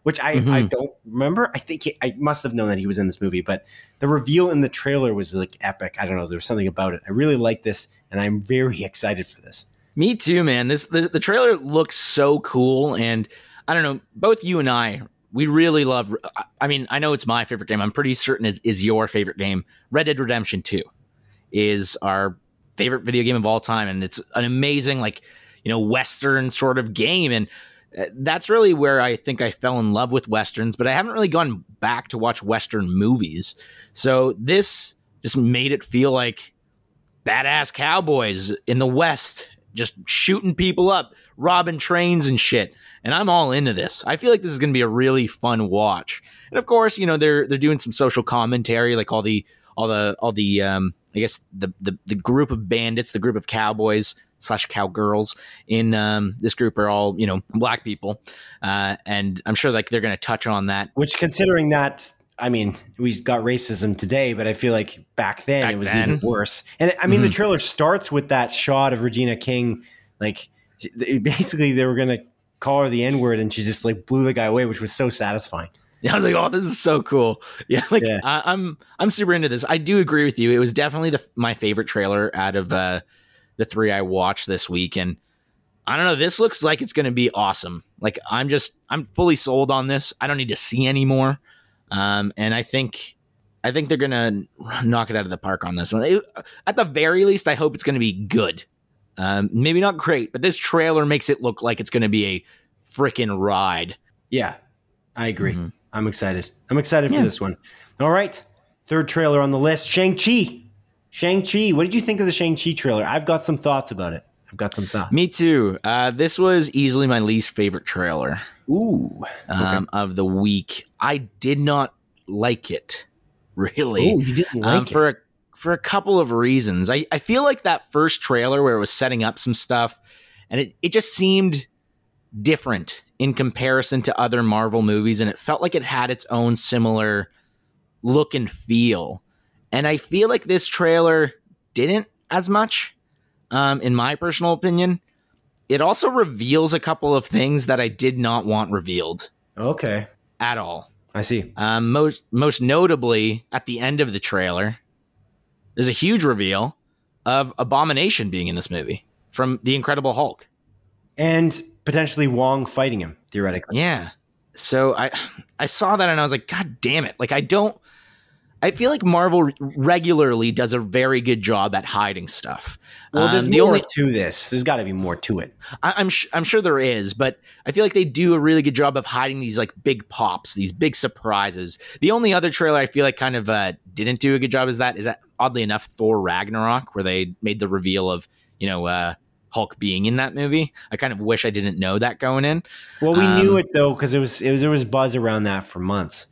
which I don't remember. I think I must have known that he was in this movie, but the reveal in the trailer was like epic. I don't know. There was something about it. I really like this, and I'm very excited for this. Me too, man. The trailer looks so cool, and I don't know, both you and I, we really love, I mean, I know it's my favorite game. I'm pretty certain it is your favorite game. Red Dead Redemption 2 is our favorite video game of all time, and it's an amazing, like, you know, Western sort of game, and that's really where I think I fell in love with Westerns, but I haven't really gone back to watch Western movies, so this just made it feel like badass cowboys in the West just shooting people up, robbing trains and shit. And I'm all into this. I feel like this is going to be a really fun watch. And of course, you know, they're doing some social commentary, like all the I guess the group of bandits, the group of cowboys / cowgirls in this group are all, you know, black people. And I'm sure like they're going to touch on that, which, considering that, I mean, we got racism today, but I feel like back then it was even worse. And I mean, the trailer starts with that shot of Regina King. Like, basically, they were going to call her the N-word, and she just like blew the guy away, which was so satisfying. Yeah, I was like, oh, this is so cool. Yeah, like yeah. I'm super into this. I do agree with you. It was definitely my favorite trailer out of the three I watched this week. And I don't know, this looks like it's going to be awesome. Like, I'm fully sold on this. I don't need to see any more. And I think they're gonna knock it out of the park on this one. At the very least, I hope it's gonna be good. Maybe not great, but this trailer makes it look like it's gonna be a freaking ride. Yeah, I agree. Mm-hmm. I'm excited for this one. All right, third trailer on the list: Shang-Chi. What did you think of the Shang-Chi trailer? I've got some thoughts about it. Me too. This was easily my least favorite trailer. Ooh, okay. Of the week. I did not like it, really. Ooh, you didn't like it? For a couple of reasons. I feel like that first trailer where it was setting up some stuff, and it just seemed different in comparison to other Marvel movies, and it felt like it had its own similar look and feel. And I feel like this trailer didn't as much, in my personal opinion. It also reveals a couple of things that I did not want revealed. Okay. At all. I see. Most notably, at the end of the trailer, there's a huge reveal of Abomination being in this movie from The Incredible Hulk. And potentially Wong fighting him, theoretically. Yeah. So I saw that and I was like, God damn it. Like, I feel like Marvel regularly does a very good job at hiding stuff. Well, there's more to this. There's got to be more to it. I'm sure there is, but I feel like they do a really good job of hiding these like big pops, these big surprises. The only other trailer I feel like kind of didn't do a good job is that oddly enough, Thor Ragnarok, where they made the reveal of, you know, Hulk being in that movie. I kind of wish I didn't know that going in. Well, we knew it though, because there was buzz around that for months.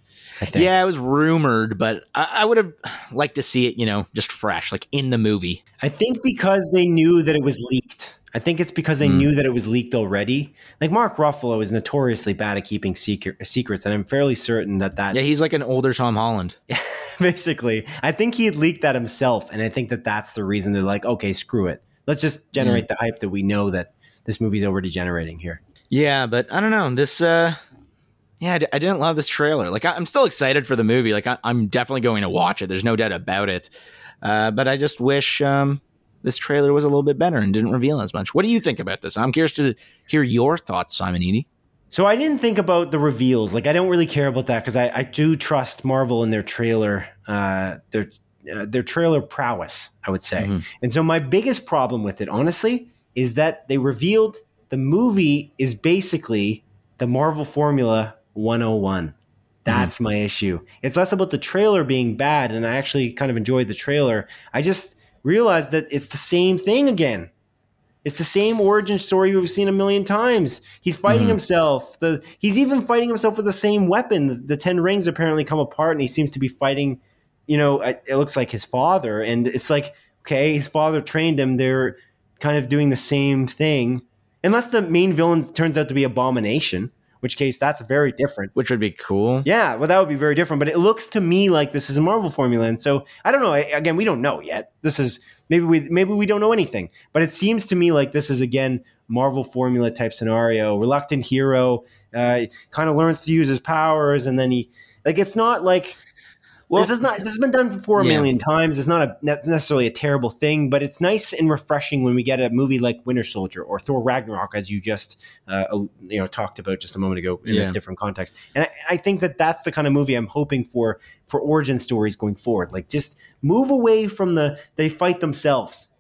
Yeah, it was rumored, but I would have liked to see it, you know, just fresh, like in the movie. I think because they knew that it was leaked. I think it's because they knew that it was leaked already. Like, Mark Ruffalo is notoriously bad at keeping secrets, and I'm fairly certain that... Yeah, he's like an older Tom Holland. Basically. I think he had leaked that himself, and I think that that's the reason they're like, okay, screw it. Let's just generate the hype that we know that this movie's already generating here. Yeah, but I don't know. This... Yeah, I didn't love this trailer. Like, I'm still excited for the movie. Like, I'm definitely going to watch it. There's no doubt about it. But I just wish this trailer was a little bit better and didn't reveal as much. What do you think about this? I'm curious to hear your thoughts, Simon Eady. So I didn't think about the reveals. Like, I don't really care about that because I do trust Marvel in their trailer, their trailer prowess, I would say. Mm-hmm. And so my biggest problem with it, honestly, is that they revealed the movie is basically the Marvel formula 101. That's my issue. It's less about the trailer being bad, and I actually kind of enjoyed the trailer. I just realized that it's the same thing again. It's the same origin story we've seen a million times. He's fighting himself. He's even fighting himself with the same weapon. The Ten Rings apparently come apart, and he seems to be fighting, you know, it looks like his father. And it's like, okay, his father trained him. They're kind of doing the same thing. Unless the main villain turns out to be Abomination, which case that's very different. Which would be cool. Yeah, well, that would be very different. But it looks to me like this is a Marvel formula. And so, I don't know. Again, we don't know yet. This is... Maybe we don't know anything, but it seems to me like this is, again, Marvel formula type scenario. Reluctant hero kind of learns to use his powers, and then he it's not like, well, this has been done before a million times. It's not necessarily a terrible thing, but it's nice and refreshing when we get a movie like Winter Soldier or Thor Ragnarok, as you just talked about just a moment ago in a different context. And I think that that's the kind of movie I'm hoping for origin stories going forward. Like, just move away from they fight themselves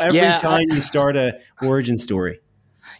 every time you start a origin story.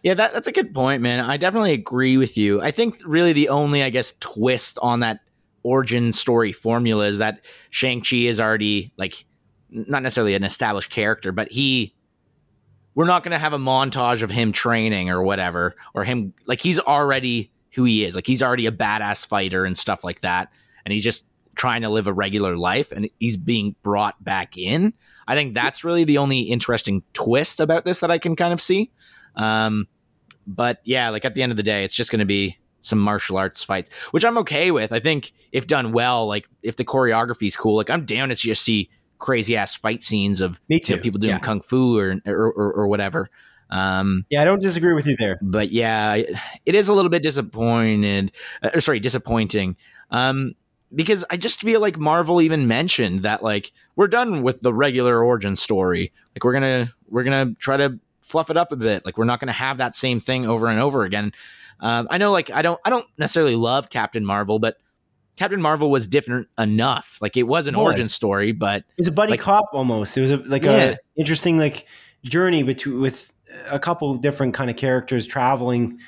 Yeah, that's a good point, man. I definitely agree with you. I think really the only, I guess, twist on that origin story formula is that Shang-Chi is already, like, not necessarily an established character, but we're not going to have a montage of him training or whatever, or him, like, he's already who he is. Like, he's already a badass fighter and stuff like that. And he's just trying to live a regular life, and he's being brought back in. I think that's really the only interesting twist about this that I can kind of see. But yeah, like, at the end of the day, it's just going to be some martial arts fights, which I'm okay with. I think if done well, like, if the choreography is cool, like, I'm down to just see crazy ass fight scenes of people doing kung fu or whatever. I don't disagree with you there, but yeah, it is a little bit disappointing. Because I just feel like Marvel even mentioned that, like, we're done with the regular origin story. Like, we're gonna try to fluff it up a bit. Like, we're not gonna have that same thing over and over again. I know, like, I don't necessarily love Captain Marvel, but Captain Marvel was different enough. Like, it was an origin story, but it was a buddy cop almost. It was a interesting journey with a couple different kind of characters traveling.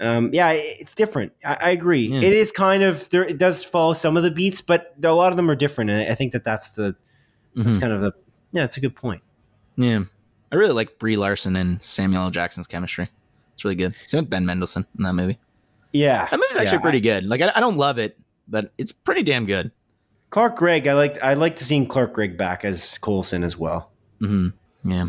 It's different. I agree. Yeah. It is kind of there. It does follow some of the beats, but a lot of them are different. And I think that's kind of the, it's a good point. Yeah. I really like Brie Larson and Samuel L. Jackson's chemistry. It's really good. Same with Ben Mendelsohn in that movie. Yeah. That movie's actually pretty good. Like, I don't love it, but it's pretty damn good. Clark Gregg. I like to see Clark Gregg back as Coulson as well. Mm-hmm. Yeah.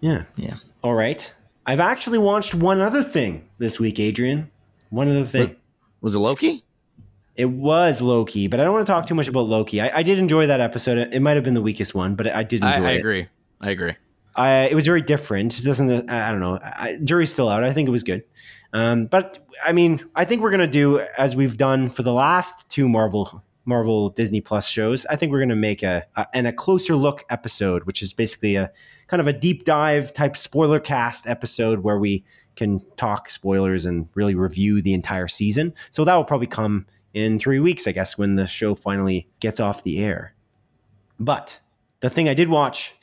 Yeah. Yeah. All right. I've actually watched one other thing this week, Adrian. One other thing. Was it Loki? It was Loki, but I don't want to talk too much about Loki. I did enjoy that episode. It might have been the weakest one, but I did enjoy it. I agree. It was very different. It doesn't. I don't know. Jury's still out. I think it was good. But, I mean, I think we're going to do, as we've done for the last two Marvel Disney Plus shows, I think we're going to make a closer look episode, which is basically a kind of a deep dive type spoiler cast episode where we can talk spoilers and really review the entire season. So that will probably come in 3 weeks, I guess, when the show finally gets off the air. But the thing I did watch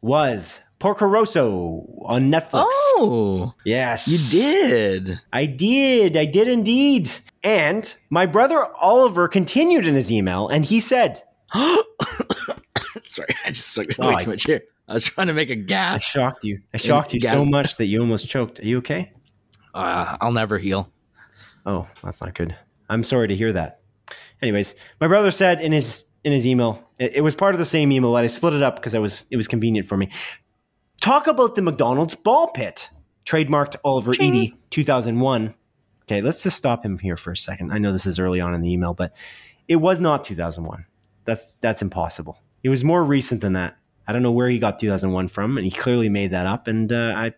was Porco Rosso on Netflix. Oh, yes, you did. I did indeed. And my brother Oliver continued in his email, and he said, sorry, I just sucked way too much here. I was trying to make a gasp. I shocked you so much that you almost choked. Are you okay? I'll never heal. Oh, that's not good. I'm sorry to hear that. Anyways, my brother said in his email, it was part of the same email, but I split it up because it was convenient for me. Talk about the McDonald's ball pit, trademarked Oliver Eady, 2001. Okay, let's just stop him here for a second. I know this is early on in the email, but it was not 2001. That's impossible. It was more recent than that. I don't know where he got 2001 from, and he clearly made that up, and I'm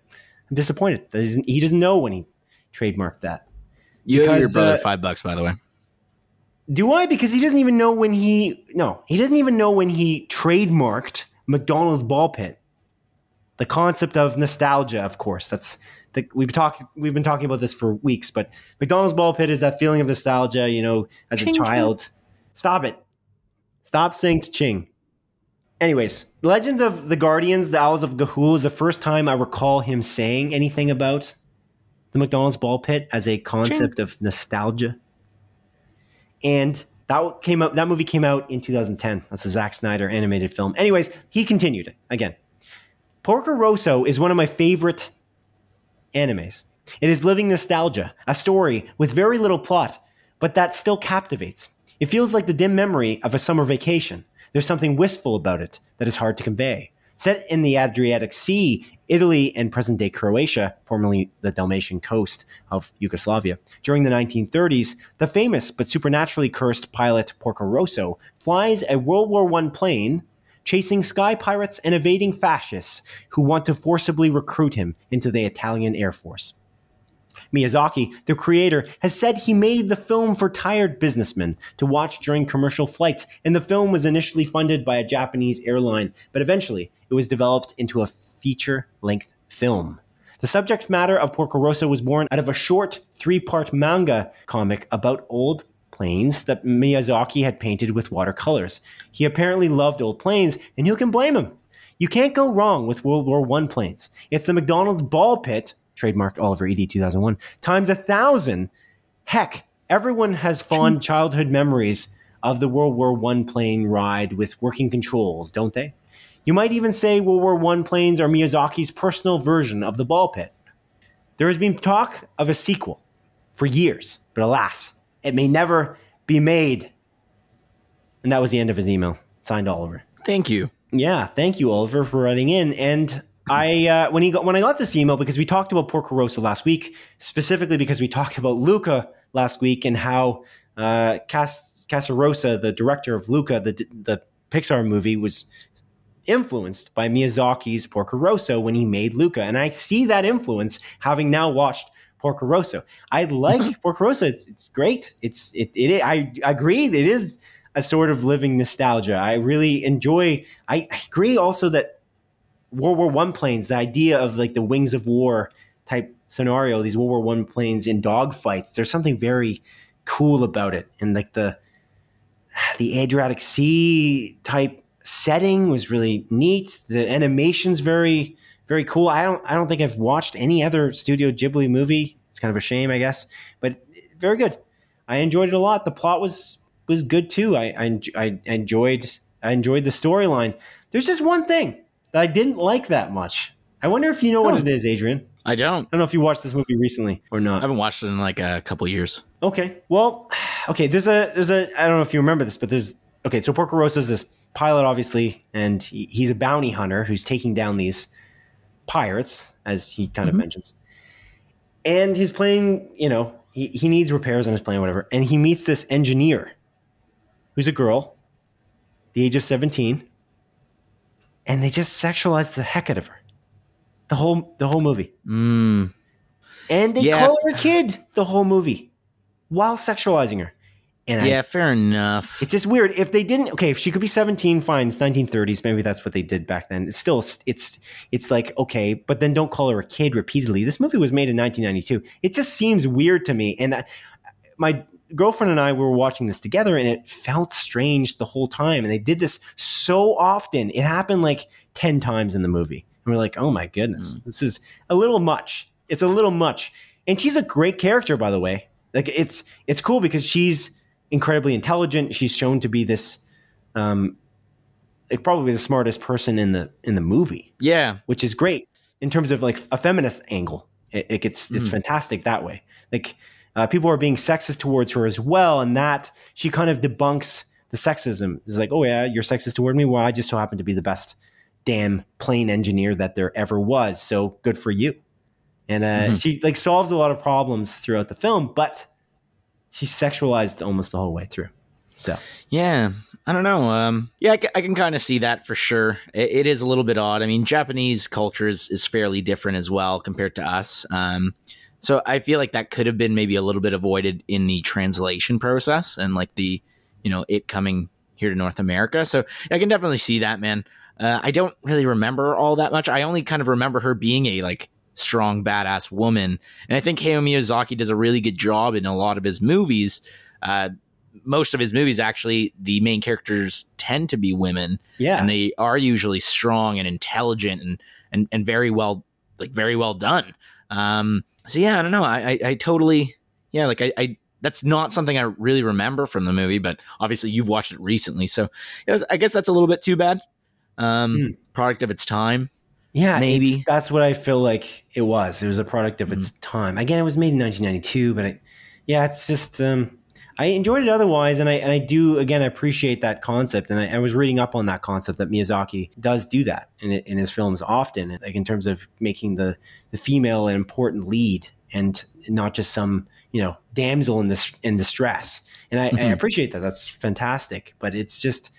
disappointed that he doesn't know when he trademarked that. You owe your brother $5, by the way. Do I? Because he doesn't even know when he doesn't even know when he trademarked McDonald's ball pit. The concept of nostalgia, of course, we've been talking about this for weeks, but McDonald's ball pit is that feeling of nostalgia, you know, as a child. Stop it. Stop saying ching. Anyways, Legend of the Guardians, the Owls of Ga'Hoole is the first time I recall him saying anything about the McDonald's ball pit as a concept of nostalgia. And that came up. That movie came out in 2010. That's a Zack Snyder animated film. Anyways, he continued it again. Porco Rosso is one of my favorite animes. It is living nostalgia, a story with very little plot, but that still captivates. It feels like the dim memory of a summer vacation. There's something wistful about it that is hard to convey. Set in the Adriatic Sea, Italy, and present-day Croatia, formerly the Dalmatian coast of Yugoslavia, during the 1930s, the famous but supernaturally cursed pilot Porco Rosso flies a World War I plane, chasing sky pirates and evading fascists who want to forcibly recruit him into the Italian Air Force. Miyazaki, the creator, has said he made the film for tired businessmen to watch during commercial flights, and the film was initially funded by a Japanese airline, but eventually it was developed into a feature-length film. The subject matter of Porco Rosso was born out of a short three-part manga comic about old planes that Miyazaki had painted with watercolors. He apparently loved old planes, and who can blame him? You can't go wrong with World War I planes. It's the McDonald's ball pit, trademarked Oliver Eady 2001, times 1,000. Heck, everyone has fond childhood memories of the World War I plane ride with working controls, don't they? You might even say World War I planes are Miyazaki's personal version of the ball pit. There has been talk of a sequel for years, but alas, it may never be made. And that was the end of his email. Signed, Oliver. Thank you. Yeah, thank you, Oliver, for writing in. And When I got this email, because we talked about Porco Rosso last week, specifically because we talked about Luca last week and how Casarosa, the director of Luca, the Pixar movie, was influenced by Miyazaki's Porco Rosso when he made Luca. And I see that influence having now watched Porco Rosso. I like Porco Rosso. It's great. I agree. It is a sort of living nostalgia. I really enjoy. I agree also that World War One planes, the idea of like the Wings of War type scenario, these World War One planes in dogfights, there's something very cool about it. And like the Adriatic Sea type setting was really neat. The animation's very, very cool. I don't think I've watched any other Studio Ghibli movie. It's kind of a shame, I guess, but very good. I enjoyed it a lot. The plot was good too. I enjoyed the storyline. There's just one thing that I didn't like that much. I wonder if you know what it is, Adrian. I don't. I don't know if you watched this movie recently or not. I haven't watched it in like a couple years. Okay. Well, okay. There's a. I don't know if you remember this, but there's. Okay. So Porco Rosso is this pilot, obviously, and he's a bounty hunter who's taking down these pirates, as he kind of mentions. And he's playing. You know, he needs repairs on his plane, whatever. And he meets this engineer, who's a girl, the age of 17. And they just sexualized the heck out of her, the whole movie. Mm. And they call her kid the whole movie, while sexualizing her. And fair enough. It's just weird. If they didn't, okay, if she could be 17, fine. It's 1930s. Maybe that's what they did back then. It's still, it's like okay, but then don't call her a kid repeatedly. This movie was made in 1992. It just seems weird to me. And my girlfriend and I were watching this together, and it felt strange the whole time. And they did this so often. It happened like 10 times in the movie. And we're like, oh my goodness, this is a little much. It's a little much. And she's a great character, by the way. Like it's cool because she's incredibly intelligent. She's shown to be this, probably the smartest person in the movie. Yeah. Which is great in terms of like a feminist angle. It's fantastic that way. Like, people are being sexist towards her as well, and that she kind of debunks the sexism. It's like, oh yeah, you're sexist toward me? Well, I just so happen to be the best damn plane engineer that there ever was, so good for you. And she like solves a lot of problems throughout the film, but she's sexualized almost the whole way through. So yeah, I don't know. I can kind of see that for sure. It is a little bit odd. I mean, Japanese culture is fairly different as well compared to us. So I feel like that could have been maybe a little bit avoided in the translation process and like the, you know, it coming here to North America. So I can definitely see that, man. I don't really remember all that much. I only kind of remember her being a like strong, badass woman. And I think Hayao Miyazaki does a really good job in a lot of his movies. Most of his movies, actually, the main characters tend to be women. Yeah. And they are usually strong and intelligent and very well done. So yeah, I don't know. I totally, yeah, like I that's not something I really remember from the movie, but obviously you've watched it recently, so I guess that's a little bit too bad. Product of its time. Yeah, maybe that's what I feel like it was. It was a product of its time. Again, it was made in 1992, but it's just I enjoyed it otherwise, and I do again appreciate that concept. And I was reading up on that concept that Miyazaki does do that in his films often, like in terms of making the female an important lead and not just some damsel in distress. And I appreciate that. That's fantastic, but it's just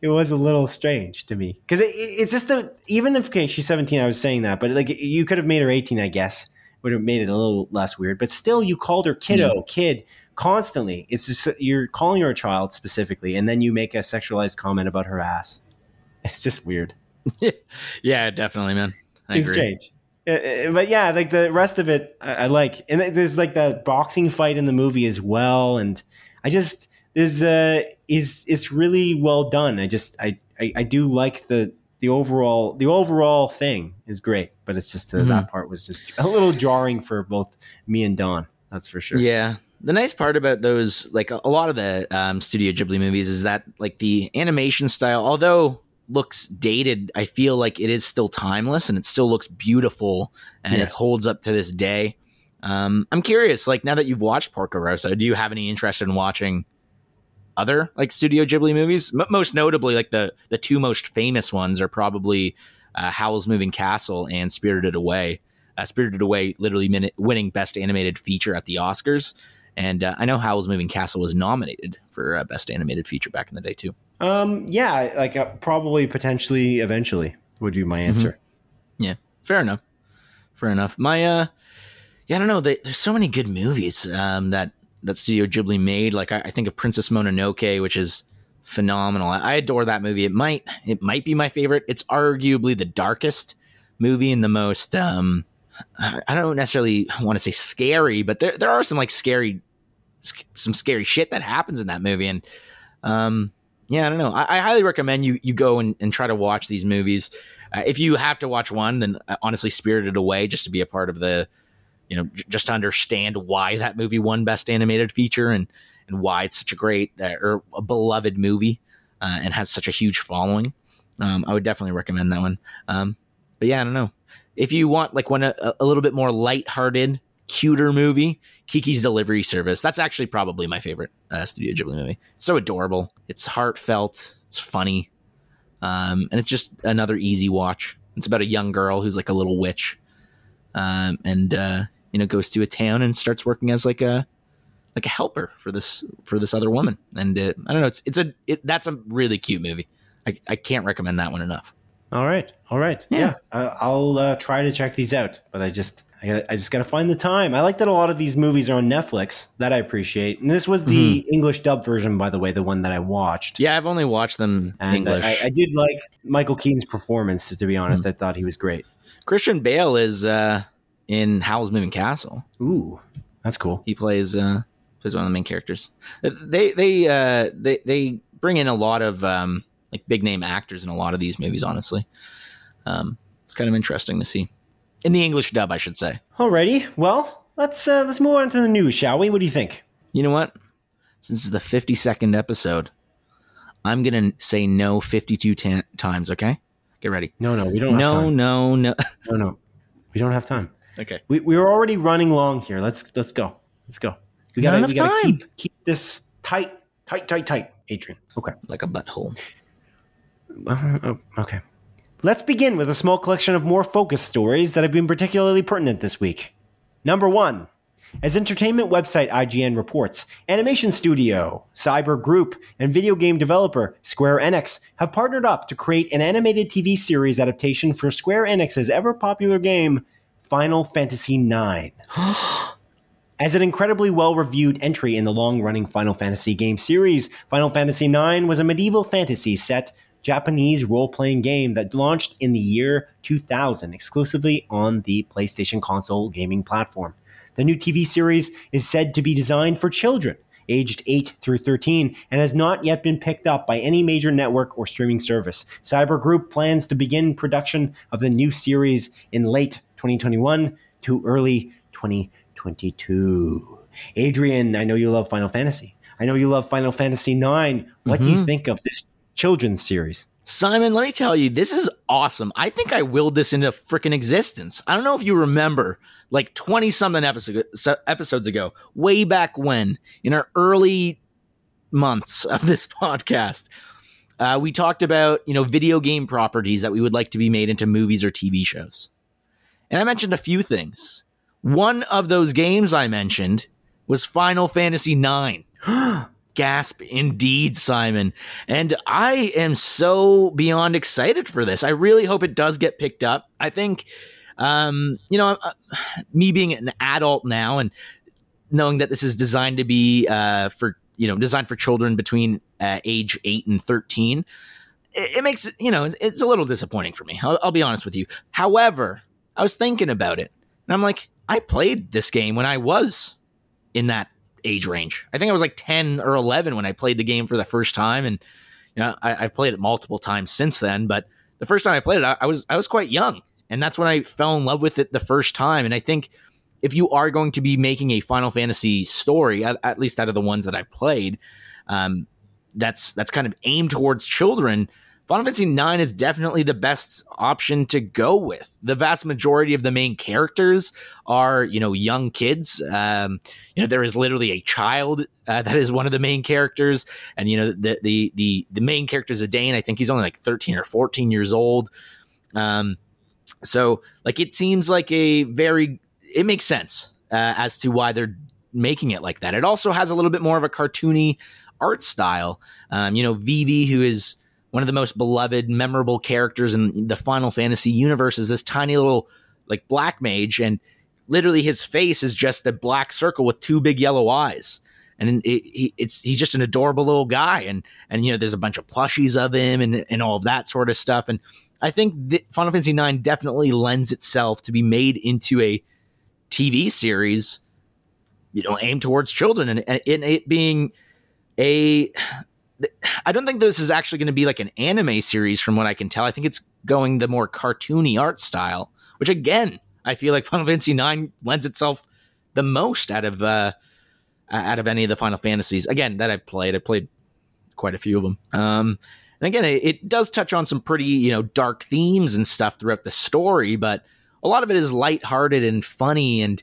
It was a little strange to me because it's just even if she's 17, I was saying that, but like you could have made her 18, I guess would have made it a little less weird, but still you called her kid constantly. It's just, you're calling her a child specifically. And then you make a sexualized comment about her ass. It's just weird. Yeah, definitely, man. I agree. Strange. But yeah, like the rest of it, I like, and there's like that boxing fight in the movie as well. And I just, it's really well done. I do like the overall thing is great, but it's just that part was just a little jarring for both me and Don. That's for sure. Yeah. The nice part about those, like a lot of the Studio Ghibli movies is that like the animation style, although looks dated, I feel like it is still timeless and it still looks beautiful and it holds up to this day. I'm curious, like now that you've watched Porco Rosso, do you have any interest in watching other like Studio Ghibli movies? Most notably, like the two most famous ones are probably Howl's Moving Castle and Spirited Away. Spirited Away literally winning Best Animated Feature at the Oscars, and I know Howl's Moving Castle was nominated for Best Animated Feature back in the day too. Yeah, like probably potentially eventually would be my answer. Yeah, fair enough. My I don't know. There's so many good movies that Studio Ghibli made. Like I think of Princess Mononoke, which is phenomenal. I adore that movie. It might be my favorite. It's arguably the darkest movie and the most, I don't necessarily want to say scary, but there are some like scary shit that happens in that movie. And, yeah, I don't know. I highly recommend you go and try to watch these movies. If you have to watch one, then honestly Spirited Away, just to be a part of the, just to understand why that movie won Best Animated Feature and why it's such a great or a beloved movie and has such a huge following. I would definitely recommend that one. But yeah, I don't know. If you want like one a little bit more lighthearted, cuter movie, Kiki's Delivery Service. That's actually probably my favorite Studio Ghibli movie. It's so adorable. It's heartfelt. It's funny. And it's just another easy watch. It's about a young girl who's like a little witch and goes to a town and starts working as like a helper for this other woman. And I don't know. That's a really cute movie. I can't recommend that one enough. All right. Yeah. I'll try to check these out, but I just got to find the time. I like that a lot of these movies are on Netflix. That I appreciate. And this was the English dub version, by the way, the one that I watched. Yeah, I've only watched them in English. I did like Michael Keaton's performance, to be honest. I thought he was great. Christian Bale is in Howl's Moving Castle. Ooh, that's cool. He plays one of the main characters. They bring in a lot of like big name actors in a lot of these movies. Honestly, it's kind of interesting to see in the English dub, I should say. Alrighty, well let's move on to the news, shall we? What do you think? You know what? Since it's the 52nd episode, I'm gonna say no 52 times. Okay. Get ready. No, we don't have time. No. We don't have time. Okay. We were already running long here. Let's go. We got enough time. Keep this tight, Adrian. Okay. Like a butthole. Okay. Let's begin with a small collection of more focused stories that have been particularly pertinent this week. Number 1. As entertainment website IGN reports, animation studio, cyber group, and video game developer Square Enix have partnered up to create an animated TV series adaptation for Square Enix's ever-popular game, Final Fantasy IX. As an incredibly well-reviewed entry in the long-running Final Fantasy game series, Final Fantasy IX was a medieval fantasy-set Japanese role-playing game that launched in the year 2000 exclusively on the PlayStation console gaming platform. The new TV series is said to be designed for children aged 8 through 13 and has not yet been picked up by any major network or streaming service. Cyber Group plans to begin production of the new series in late 2021 to early 2022. Adrian, I know you love Final Fantasy. I know you love Final Fantasy IX. What do you think of this children's series? Simon, let me tell you, this is awesome. I think I willed this into freaking existence. I don't know if you remember, like 20-something episodes ago, way back when, in our early months of this podcast, we talked about, you know, video game properties that we would like to be made into movies or TV shows. And I mentioned a few things. One of those games I mentioned was Final Fantasy IX. Gasp indeed, Simon. And I am so beyond excited for this. I really hope it does get picked up. I think, you know, me being an adult now and knowing that this is designed to be designed for children between age 8 and 13, it makes, you know, it's a little disappointing for me. I'll be honest with you. However, I was thinking about it and I'm like, I played this game when I was in that age range. I think I was like 10 or 11 when I played the game for the first time. And, you know, I've played it multiple times since then, but the first time I played it, I was quite young. And that's when I fell in love with it the first time. And I think if you are going to be making a Final Fantasy story, at least out of the ones that I played, that's kind of aimed towards children, Final Fantasy IX is definitely the best option to go with. The vast majority of the main characters are, you know, young kids. You know, there is literally a child that is one of the main characters, and you know, the main character is a Dane. I think he's only like 13 or 14 years old. So like it seems like it makes sense as to why they're making it like that. It also has a little bit more of a cartoony art style. You know, Vivi, who is one of the most beloved, memorable characters in the Final Fantasy universe, is this tiny little like black mage. And literally his face is just a black circle with two big yellow eyes. And he's just an adorable little guy. And, you know, there's a bunch of plushies of him and all of that sort of stuff. And I think Final Fantasy IX definitely lends itself to be made into a TV series, you know, aimed towards children, and it being a, I don't think this is actually going to be like an anime series from what I can tell. I think it's going the more cartoony art style, which again, I feel like Final Fantasy IX lends itself the most out of any of the Final Fantasies, again, that I've played. I played quite a few of them. And again, it does touch on some pretty, you know, dark themes and stuff throughout the story, but a lot of it is lighthearted and funny. And,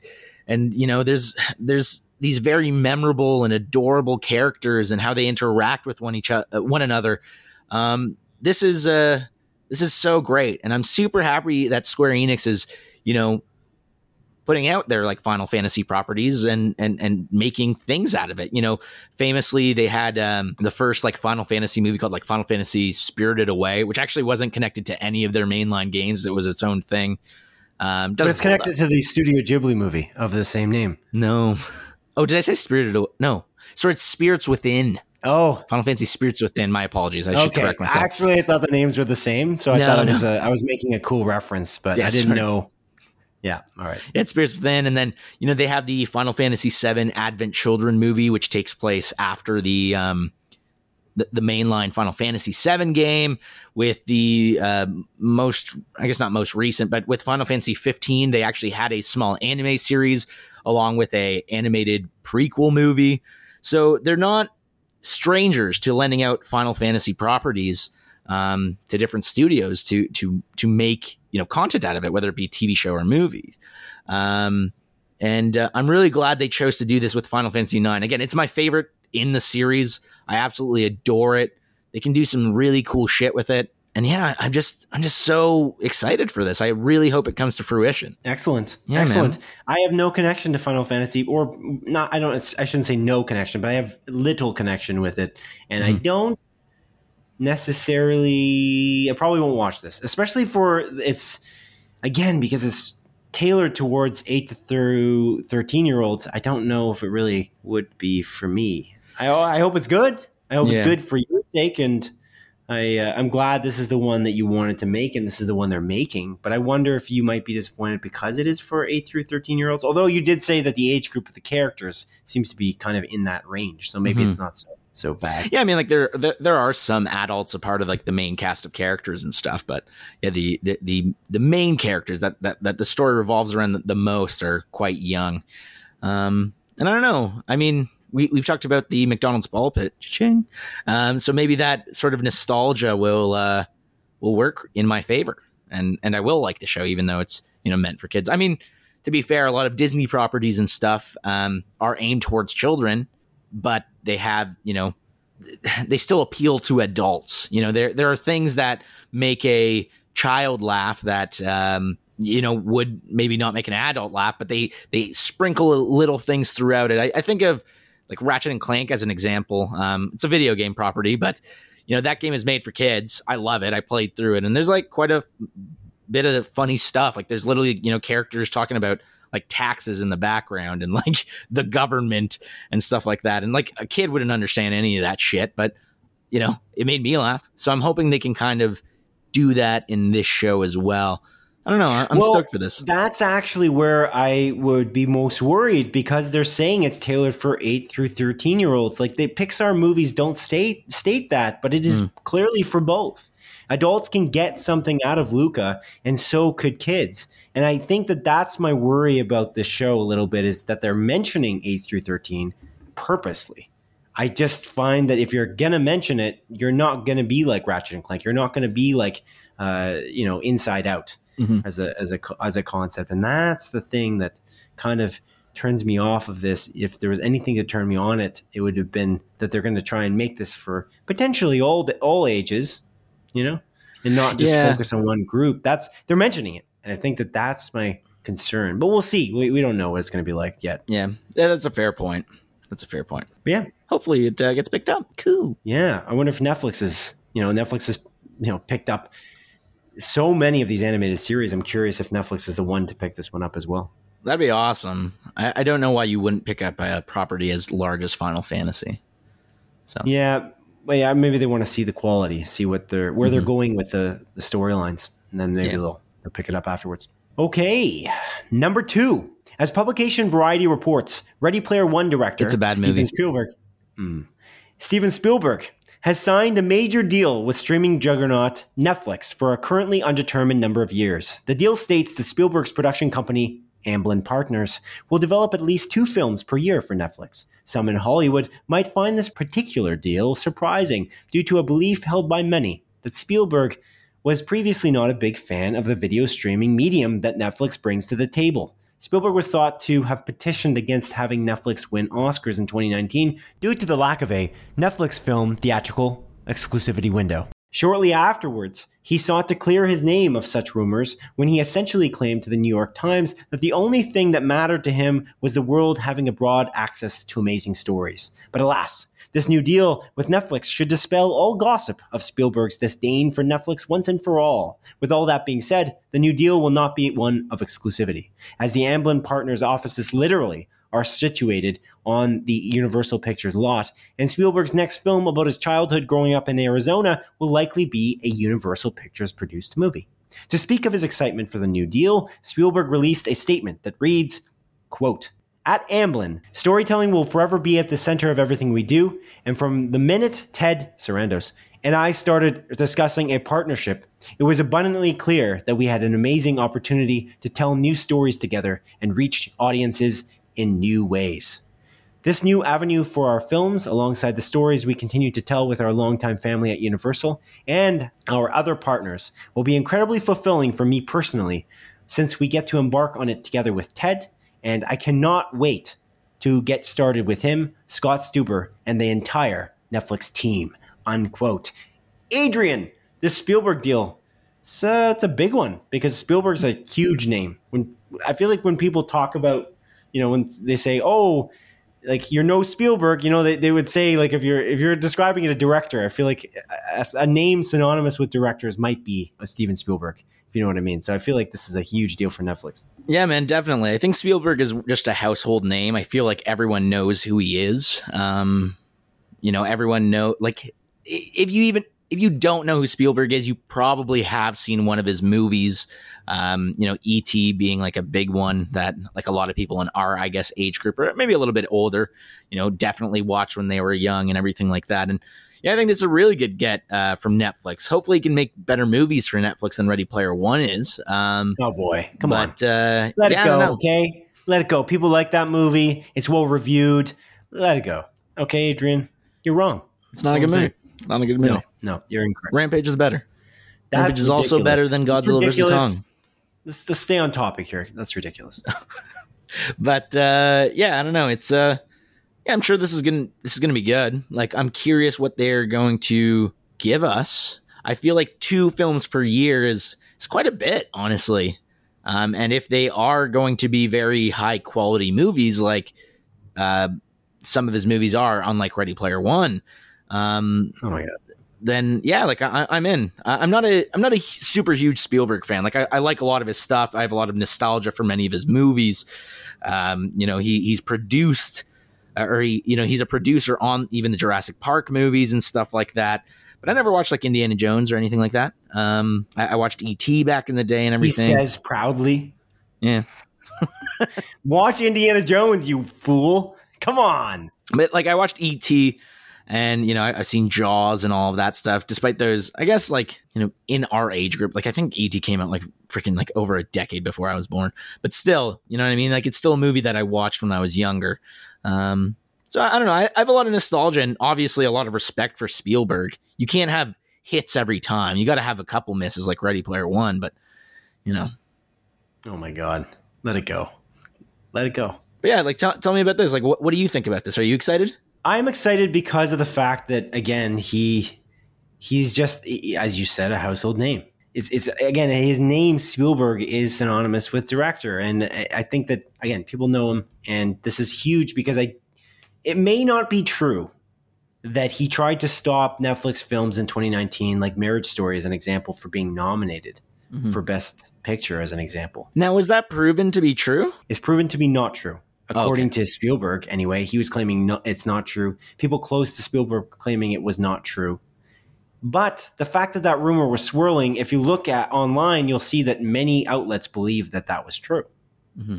you know, there's these very memorable and adorable characters and how they interact with one another. This is so great. And I'm super happy that Square Enix is, you know, putting out their like Final Fantasy properties and making things out of it. You know, famously they had the first like Final Fantasy movie called like Final Fantasy Spirited Away, which actually wasn't connected to any of their mainline games. It was its own thing. But it's connected to the Studio Ghibli movie of the same name. No. Oh, did I say Spirited Away? No. So it's Spirits Within. Oh. Final Fantasy Spirits Within. My apologies. I should correct myself. Actually, I thought the names were the same. So I was making a cool reference, but yeah, I didn't know. Yeah. All right. It's Spirits Within. And then, you know, they have the Final Fantasy VII Advent Children movie, which takes place after the mainline Final Fantasy VII game, with the with Final Fantasy 15, they actually had a small anime series along with a animated prequel movie. So they're not strangers to lending out Final Fantasy properties to different studios to make, you know, content out of it, whether it be TV show or movies. And I'm really glad they chose to do this with Final Fantasy IX. Again, it's my favorite in the series. I absolutely adore it. They can do some really cool shit with it. And yeah, I'm just so excited for this. I really hope it comes to fruition. Excellent. Yeah, excellent. Man. I have no connection to Final Fantasy, or not. I shouldn't say no connection, but I have little connection with it. And I don't necessarily, I probably won't watch this, especially for it's, again, because it's tailored towards 8 through 13-year-olds. I don't know if it really would be for me. I hope it's good. I hope it's good for your sake, and I'm glad this is the one that you wanted to make, and this is the one they're making. But I wonder if you might be disappointed because it is for 8 through 13-year-olds, although you did say that the age group of the characters seems to be kind of in that range, so maybe it's not so so bad. Yeah, I mean, like there are some adults a part of like the main cast of characters and stuff, but yeah, the main characters that the story revolves around the most are quite young. And I don't know. I mean, we've talked about the McDonald's ball pit, ching. So maybe that sort of nostalgia will work in my favor, and I will like the show, even though it's, you know, meant for kids. I mean, to be fair, a lot of Disney properties and stuff are aimed towards children, but they have, you know, they still appeal to adults. You know, there are things that make a child laugh that, you know, would maybe not make an adult laugh, but they sprinkle little things throughout it. I think of like Ratchet and Clank as an example. It's a video game property, but, you know, that game is made for kids. I love it. I played through it, and there's like quite a bit of funny stuff. Like there's literally, you know, characters talking about like taxes in the background and like the government and stuff like that. And like a kid wouldn't understand any of that shit, but, you know, it made me laugh. So I'm hoping they can kind of do that in this show as well. I don't know. I'm stoked for this. That's actually where I would be most worried, because they're saying it's tailored for 8 through 13-year-olds. Like the Pixar movies don't state that, but it is clearly for both. Adults can get something out of Luca, and so could kids. And I think that that's my worry about this show a little bit, is that they're mentioning 8 through 13 purposely. I just find that if you're going to mention it, you're not going to be like Ratchet and Clank. You're not going to be like, you know, Inside Out as a concept. And that's the thing that kind of turns me off of this. If there was anything to turn me on it, it would have been that they're going to try and make this for potentially all ages, you know, and not just focus on one group. That's, they're mentioning it, and I think that that's my concern. But we'll see. We don't know what it's going to be like yet. Yeah, that's a fair point. But yeah, hopefully it gets picked up. Cool. Yeah, I wonder if Netflix has picked up so many of these animated series. I'm curious if Netflix is the one to pick this one up as well. That'd be awesome. I don't know why you wouldn't pick up a property as large as Final Fantasy. So yeah. Well, yeah, maybe they want to see the quality, see what they're going with the storylines, and then maybe they'll pick it up afterwards. Okay, number 2. As publication Variety reports, Ready Player One director Steven Spielberg has signed a major deal with streaming juggernaut Netflix for a currently undetermined number of years. The deal states that Spielberg's production company, Amblin Partners, will develop at least 2 films per year for Netflix. Some in Hollywood might find this particular deal surprising due to a belief held by many that Spielberg was previously not a big fan of the video streaming medium that Netflix brings to the table. Spielberg was thought to have petitioned against having Netflix win Oscars in 2019 due to the lack of a Netflix film theatrical exclusivity window. Shortly afterwards, he sought to clear his name of such rumors when he essentially claimed to the New York Times that the only thing that mattered to him was the world having a broad access to amazing stories. But alas, this new deal with Netflix should dispel all gossip of Spielberg's disdain for Netflix once and for all. With all that being said, the new deal will not be one of exclusivity, as the Amblin Partners offices literally are situated on the Universal Pictures lot, and Spielberg's next film about his childhood growing up in Arizona will likely be a Universal Pictures-produced movie. To speak of his excitement for the new deal, Spielberg released a statement that reads, quote, "At Amblin, storytelling will forever be at the center of everything we do, and from the minute Ted Sarandos and I started discussing a partnership, it was abundantly clear that we had an amazing opportunity to tell new stories together and reach audiences in new ways. This new avenue for our films, alongside the stories we continue to tell with our longtime family at Universal and our other partners, will be incredibly fulfilling for me personally, since we get to embark on it together with Ted, and I cannot wait to get started with him, Scott Stuber, and the entire Netflix team," unquote. Adrian, this Spielberg deal, it's a big one, because Spielberg's a huge name. I feel like when people talk about, you know, when they say, "Oh, like you're no Spielberg," you know, they would say, like, if you're describing it a director, I feel like a name synonymous with directors might be a Steven Spielberg, if you know what I mean. So I feel like this is a huge deal for Netflix. Yeah, man, definitely. I think Spielberg is just a household name. I feel like everyone knows who he is. You know, everyone know, like, if you even if you don't know who Spielberg is, you probably have seen one of his movies. You know, E.T. being like a big one that like a lot of people in our, I guess, age group, or maybe a little bit older, you know, definitely watched when they were young and everything like that. And yeah, I think this is a really good get from Netflix. Hopefully, you can make better movies for Netflix than Ready Player One is. Oh boy, come on! Let it go, okay? Let it go. People like that movie. It's well reviewed. Let it go, okay, Adrian? You're wrong. It's not a good movie. It's not a good movie. No, you're incorrect. Rampage is better. Rampage is also better than Godzilla vs. Kong. Let's stay on topic here. That's ridiculous. But yeah, I don't know. It's yeah, I'm sure this is gonna be good. Like, I'm curious what they're going to give us. I feel like 2 films per year is quite a bit, honestly. And if they are going to be very high quality movies, like some of his movies are, unlike Ready Player One. Oh my god. Then yeah, like I'm in. I'm not a super huge Spielberg fan. Like I like a lot of his stuff. I have a lot of nostalgia for many of his movies. You know, he's produced, or he, you know, he's a producer on even the Jurassic Park movies and stuff like that. But I never watched like Indiana Jones or anything like that. I watched E.T. back in the day and everything. He says proudly, "Yeah, watch Indiana Jones, you fool! Come on!" But like I watched E.T. And, you know, I've seen Jaws and all of that stuff, despite those, I guess, like, you know, in our age group, like I think E.T. came out like freaking like over a decade before I was born. But still, you know what I mean? Like, it's still a movie that I watched when I was younger. So I don't know. I have a lot of nostalgia and obviously a lot of respect for Spielberg. You can't have hits every time. You got to have a couple misses like Ready Player One. But, you know. Oh, my God. Let it go. Let it go. But yeah, like tell me about this. Like, what do you think about this? Are you excited? I'm excited because of the fact that, again, he's just, as you said, a household name. It's again, his name Spielberg is synonymous with director, and I think that, again, people know him, and this is huge because it may not be true that he tried to stop Netflix films in 2019, like Marriage Story as an example, for being nominated for Best Picture as an example. Now, was that proven to be true? It's proven to be not true. According to Spielberg, anyway, he was claiming it's not true. People close to Spielberg claiming it was not true. But the fact that that rumor was swirling, if you look at online, you'll see that many outlets believe that that was true. Mm-hmm.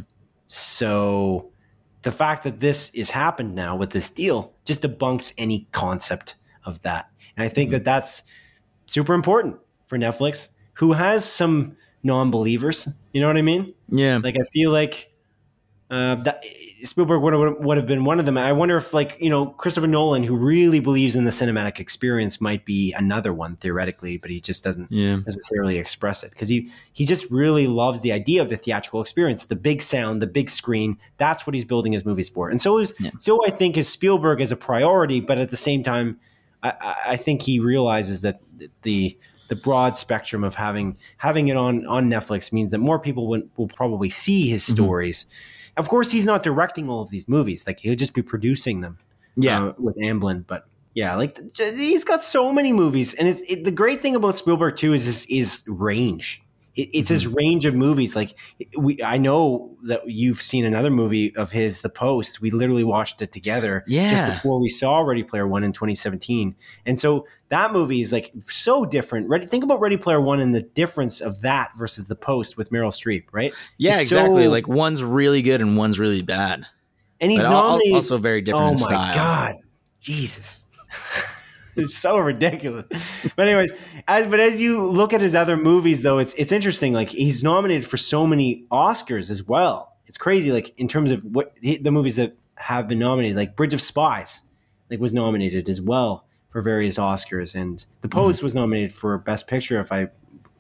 So the fact that this has happened now with this deal just debunks any concept of that. And I think that's super important for Netflix, who has some non-believers. You know what I mean? Yeah. Like, I feel like... that Spielberg would have been one of them. I wonder if, like, you know, Christopher Nolan, who really believes in the cinematic experience, might be another one theoretically, but he just doesn't necessarily express it because he just really loves the idea of the theatrical experience, the big sound, the big screen. That's what he's building his movies for. And so I think is Spielberg as a priority, but at the same time, I think he realizes that the broad spectrum of having it on Netflix means that more people will probably see his stories. Of course, he's not directing all of these movies. Like, he'll just be producing them with Amblin. But yeah, like, he's got so many movies. And the great thing about Spielberg, too, is his range. It's his range of movies. Like, I know that you've seen another movie of his, The Post. We literally watched it together just before we saw Ready Player One in 2017. And so that movie is, like, so different. Think about Ready Player One and the difference of that versus The Post with Meryl Streep, right? Yeah, it's exactly. So, like, one's really good and one's really bad. And he's also very different in style. Oh, my God. Jesus. It's so ridiculous. But anyways, as you look at his other movies, though, it's interesting. Like, he's nominated for so many Oscars as well. It's crazy. Like, in terms of what the movies that have been nominated, like Bridge of Spies, like, was nominated as well for various Oscars, and The Post was nominated for Best Picture, if I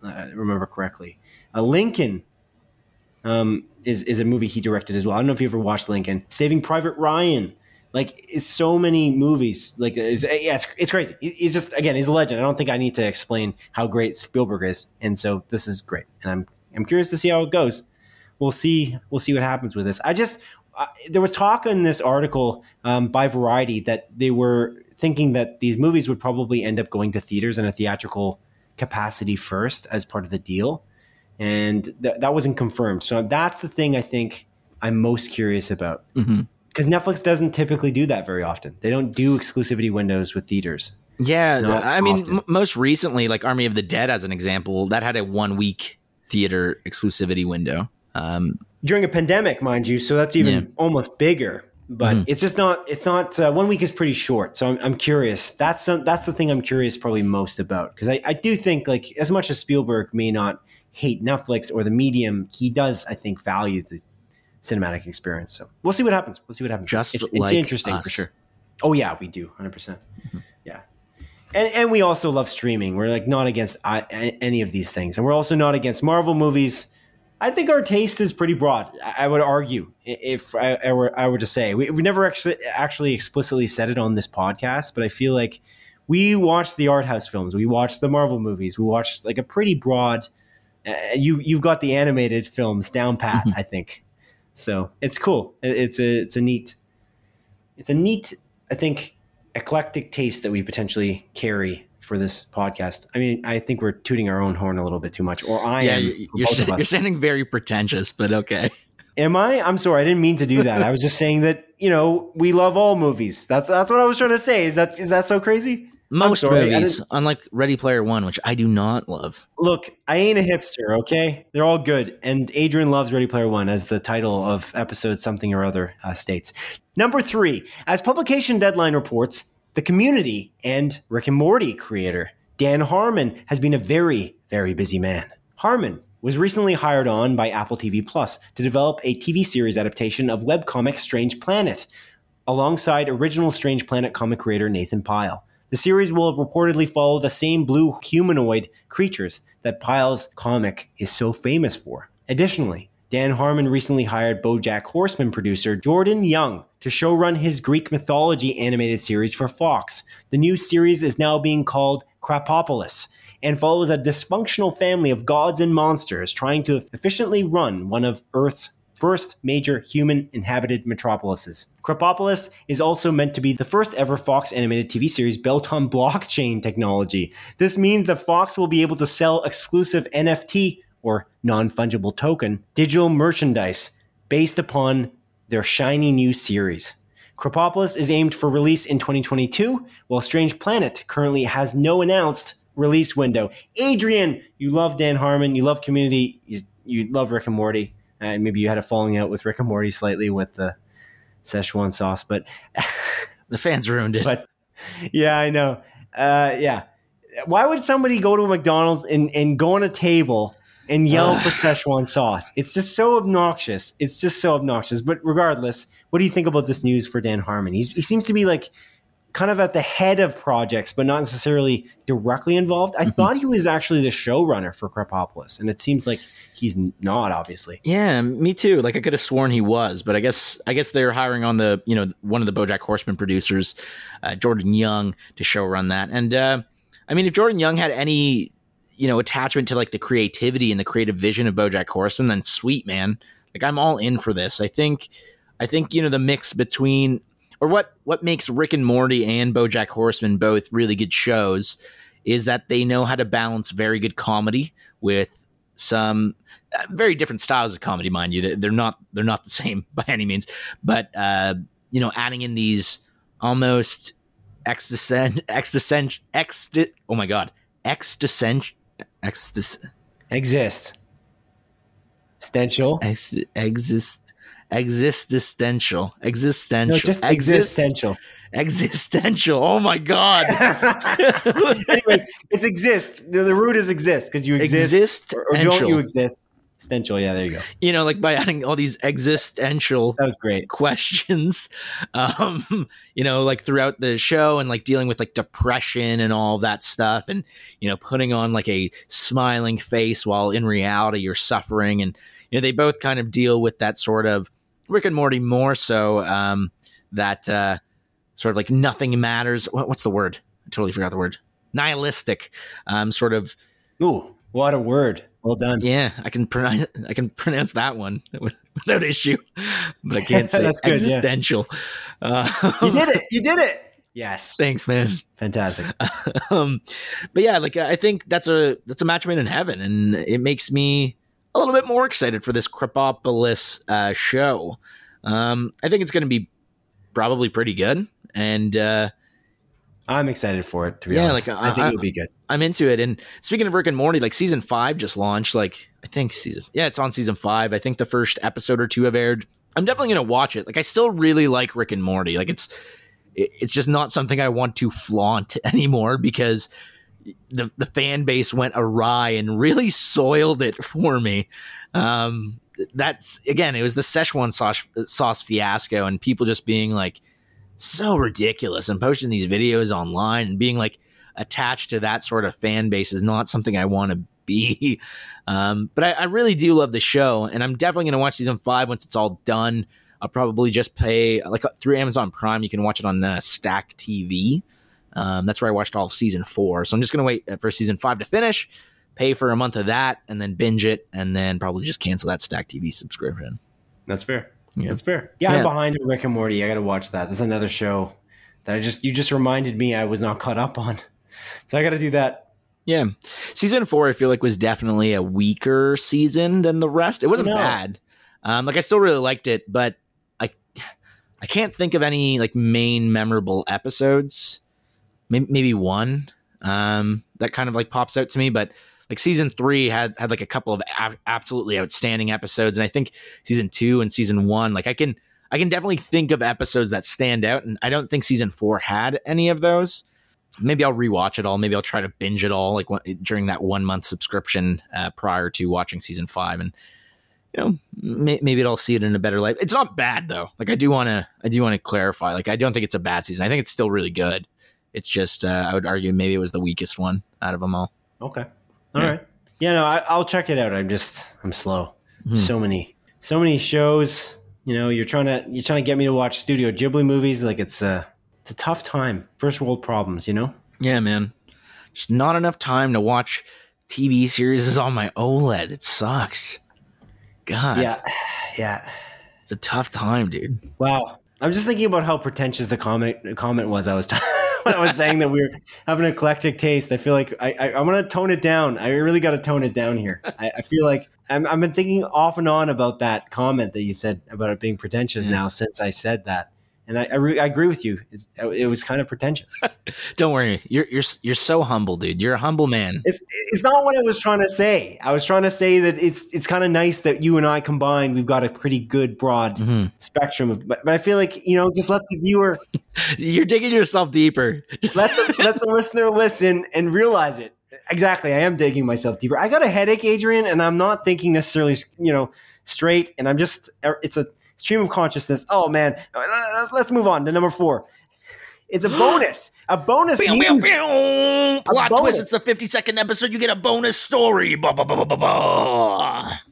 remember correctly. Lincoln is a movie he directed as well. I don't know if you ever watched Lincoln. Saving Private Ryan. Like, it's so many movies. Like, it's crazy. He's just, again, he's a legend. I don't think I need to explain how great Spielberg is, and so this is great. And I'm curious to see how it goes. We'll see what happens with this. There was talk in this article by Variety that they were thinking that these movies would probably end up going to theaters in a theatrical capacity first as part of the deal, and that wasn't confirmed. So that's the thing I think I'm most curious about. Mm-hmm. Because Netflix doesn't typically do that very often. They don't do exclusivity windows with theaters. Yeah, not I mean, often. Most recently, like Army of the Dead, as an example, that had a 1 week theater exclusivity window. During a pandemic, mind you, so that's even almost bigger. But it's just not. It's not. 1 week is pretty short, so I'm curious. That's the thing I'm curious probably most about, because I do think, like, as much as Spielberg may not hate Netflix or the medium, he does, I think, value the cinematic experience. So we'll see what happens. Just it's interesting us. For sure. Oh yeah, we do 100%. Yeah, and we also love streaming. We're like not against any of these things, and we're also not against Marvel movies. I think our taste is pretty broad. I would argue, if I were to say, we never actually explicitly said it on this podcast, but I feel like we watch the art house films, we watch the Marvel movies, we watch like a pretty broad. You've got the animated films down pat, I think. So it's cool. It's a neat, I think, eclectic taste that we potentially carry for this podcast. I mean, I think we're tooting our own horn a little bit too much, or I am. You're sounding very pretentious, but okay. Am I? I'm sorry. I didn't mean to do that. I was just saying that, you know, we love all movies. That's what I was trying to say. Is that so crazy? Most movies, unlike Ready Player One, which I do not love. Look, I ain't a hipster, okay? They're all good. And Adrian loves Ready Player One, as the title of episode something or other states. Number 3, as publication deadline reports, The Community and Rick and Morty creator Dan Harmon has been a very, very busy man. Harmon was recently hired on by Apple TV Plus to develop a TV series adaptation of webcomic Strange Planet, alongside original Strange Planet comic creator Nathan Pyle. The series will reportedly follow the same blue humanoid creatures that Pyle's comic is so famous for. Additionally, Dan Harmon recently hired BoJack Horseman producer Jordan Young to showrun his Greek mythology animated series for Fox. The new series is now being called Krapopolis and follows a dysfunctional family of gods and monsters trying to efficiently run one of Earth's first major human-inhabited metropolises. Krapopolis is also meant to be the first ever Fox animated TV series built on blockchain technology. This means that Fox will be able to sell exclusive NFT, or non-fungible token, digital merchandise based upon their shiny new series. Krapopolis is aimed for release in 2022, while Strange Planet currently has no announced release window. Adrian, you love Dan Harmon, you love Community, you love Rick and Morty, and maybe you had a falling out with Rick and Morty slightly with the Szechuan sauce, but... the fans ruined it. But, yeah, I know. Yeah. Why would somebody go to a McDonald's and go on a table... and yell for Szechuan sauce? It's just so obnoxious. But regardless, what do you think about this news for Dan Harmon? He seems to be like kind of at the head of projects, but not necessarily directly involved. I thought he was actually the showrunner for Krapopolis, and it seems like he's not, obviously. Yeah, me too. Like I could have sworn he was, but I guess they're hiring on the, you know, one of the BoJack Horseman producers, Jordan Young, to showrun that. And I mean, if Jordan Young had any, you know, attachment to like the creativity and the creative vision of BoJack Horseman, then sweet, man. Like I'm all in for this. I think, you know, the mix between, or what makes Rick and Morty and BoJack Horseman both really good shows is that they know how to balance very good comedy with some very different styles of comedy, mind you. They're not the same by any means, but you know, adding in these almost existential. Oh my God. Anyways, it's exist. The root is exist, because you exist or don't you exist. Existential. Yeah, there you go. You know, like by adding all these existential that was great. Questions, you know, like throughout the show, and like dealing with like depression and all that stuff, and, you know, putting on like a smiling face while in reality you're suffering. And, you know, they both kind of deal with that sort of Rick and Morty more so, that sort of like nothing matters. What's the word? I totally forgot the word. Nihilistic, sort of. Ooh, what a word. Well done. Yeah, I can pronounce that one without issue, but I can't say good, existential. Yeah. You did it. Yes. Thanks, man. Fantastic. But yeah, like I think that's a match made in heaven, and it makes me a little bit more excited for this Krapopolis show. I think it's going to be probably pretty good, and I'm excited for it, to be honest. Like, I think it'll be good. I'm into it. And speaking of Rick and Morty, like season 5 just launched. Like I think it's on season 5. I think the first episode or two have aired. I'm definitely going to watch it. Like I still really like Rick and Morty. Like it's just not something I want to flaunt anymore because the fan base went awry and really soiled it for me. That's again, it was the Szechuan sauce fiasco and people just being like, so ridiculous and posting these videos online and being like attached to that sort of fan base is not something I want to be. But I really do love the show and I'm definitely going to watch season 5. Once it's all done, I'll probably just pay like through Amazon Prime. You can watch it on Stack TV. That's where I watched all of season 4. So I'm just going to wait for season 5 to finish, pay for a month of that and then binge it and then probably just cancel that Stack TV subscription. That's fair. Yeah. That's fair. Yeah, I'm behind Rick and Morty. I got to watch that. That's another show that you just reminded me I was not caught up on. So I got to do that. Yeah. Season 4, I feel like was definitely a weaker season than the rest. It wasn't bad. I still really liked it, but I can't think of any like main memorable episodes. Maybe one that kind of like pops out to me, but like season 3 had like a couple of absolutely outstanding episodes. And I think season 2 and season 1, like I can definitely think of episodes that stand out. And I don't think season 4 had any of those. Maybe I'll rewatch it all. Maybe I'll try to binge it all like during that 1 month subscription prior to watching season 5. And, you know, maybe I'll see it in a better light. It's not bad though. Like I do want to clarify, like, I don't think it's a bad season. I think it's still really good. It's just, I would argue maybe it was the weakest one out of them all. Okay. All right. Yeah, no, I'll check it out. I'm slow. Mm-hmm. So many shows. You know, you're trying to get me to watch Studio Ghibli movies. Like it's a tough time. First world problems, you know? Yeah, man. Just not enough time to watch TV series on my OLED. It sucks. God. Yeah. It's a tough time, dude. Wow. I'm just thinking about how pretentious the comment was. I was saying that we were having an eclectic taste. I feel like I want to tone it down. I really got to tone it down here. I feel like I've been thinking off and on about that comment that you said about it being pretentious now since I said that. And I agree with you. It was kind of pretentious. Don't worry. You're so humble, dude. You're a humble man. It's not what I was trying to say. I was trying to say that it's kind of nice that you and I combined, we've got a pretty good broad spectrum. But I feel like, you know, just let the viewer. You're digging yourself deeper. Let the listener listen and realize it. Exactly. I am digging myself deeper. I got a headache, Adrian, and I'm not thinking necessarily, you know, straight. And I'm just, it's a stream of consciousness. Oh man, let's move on to number 4. It's a bonus. A bonus. Plot twist. It's the 52nd episode. You get a bonus story.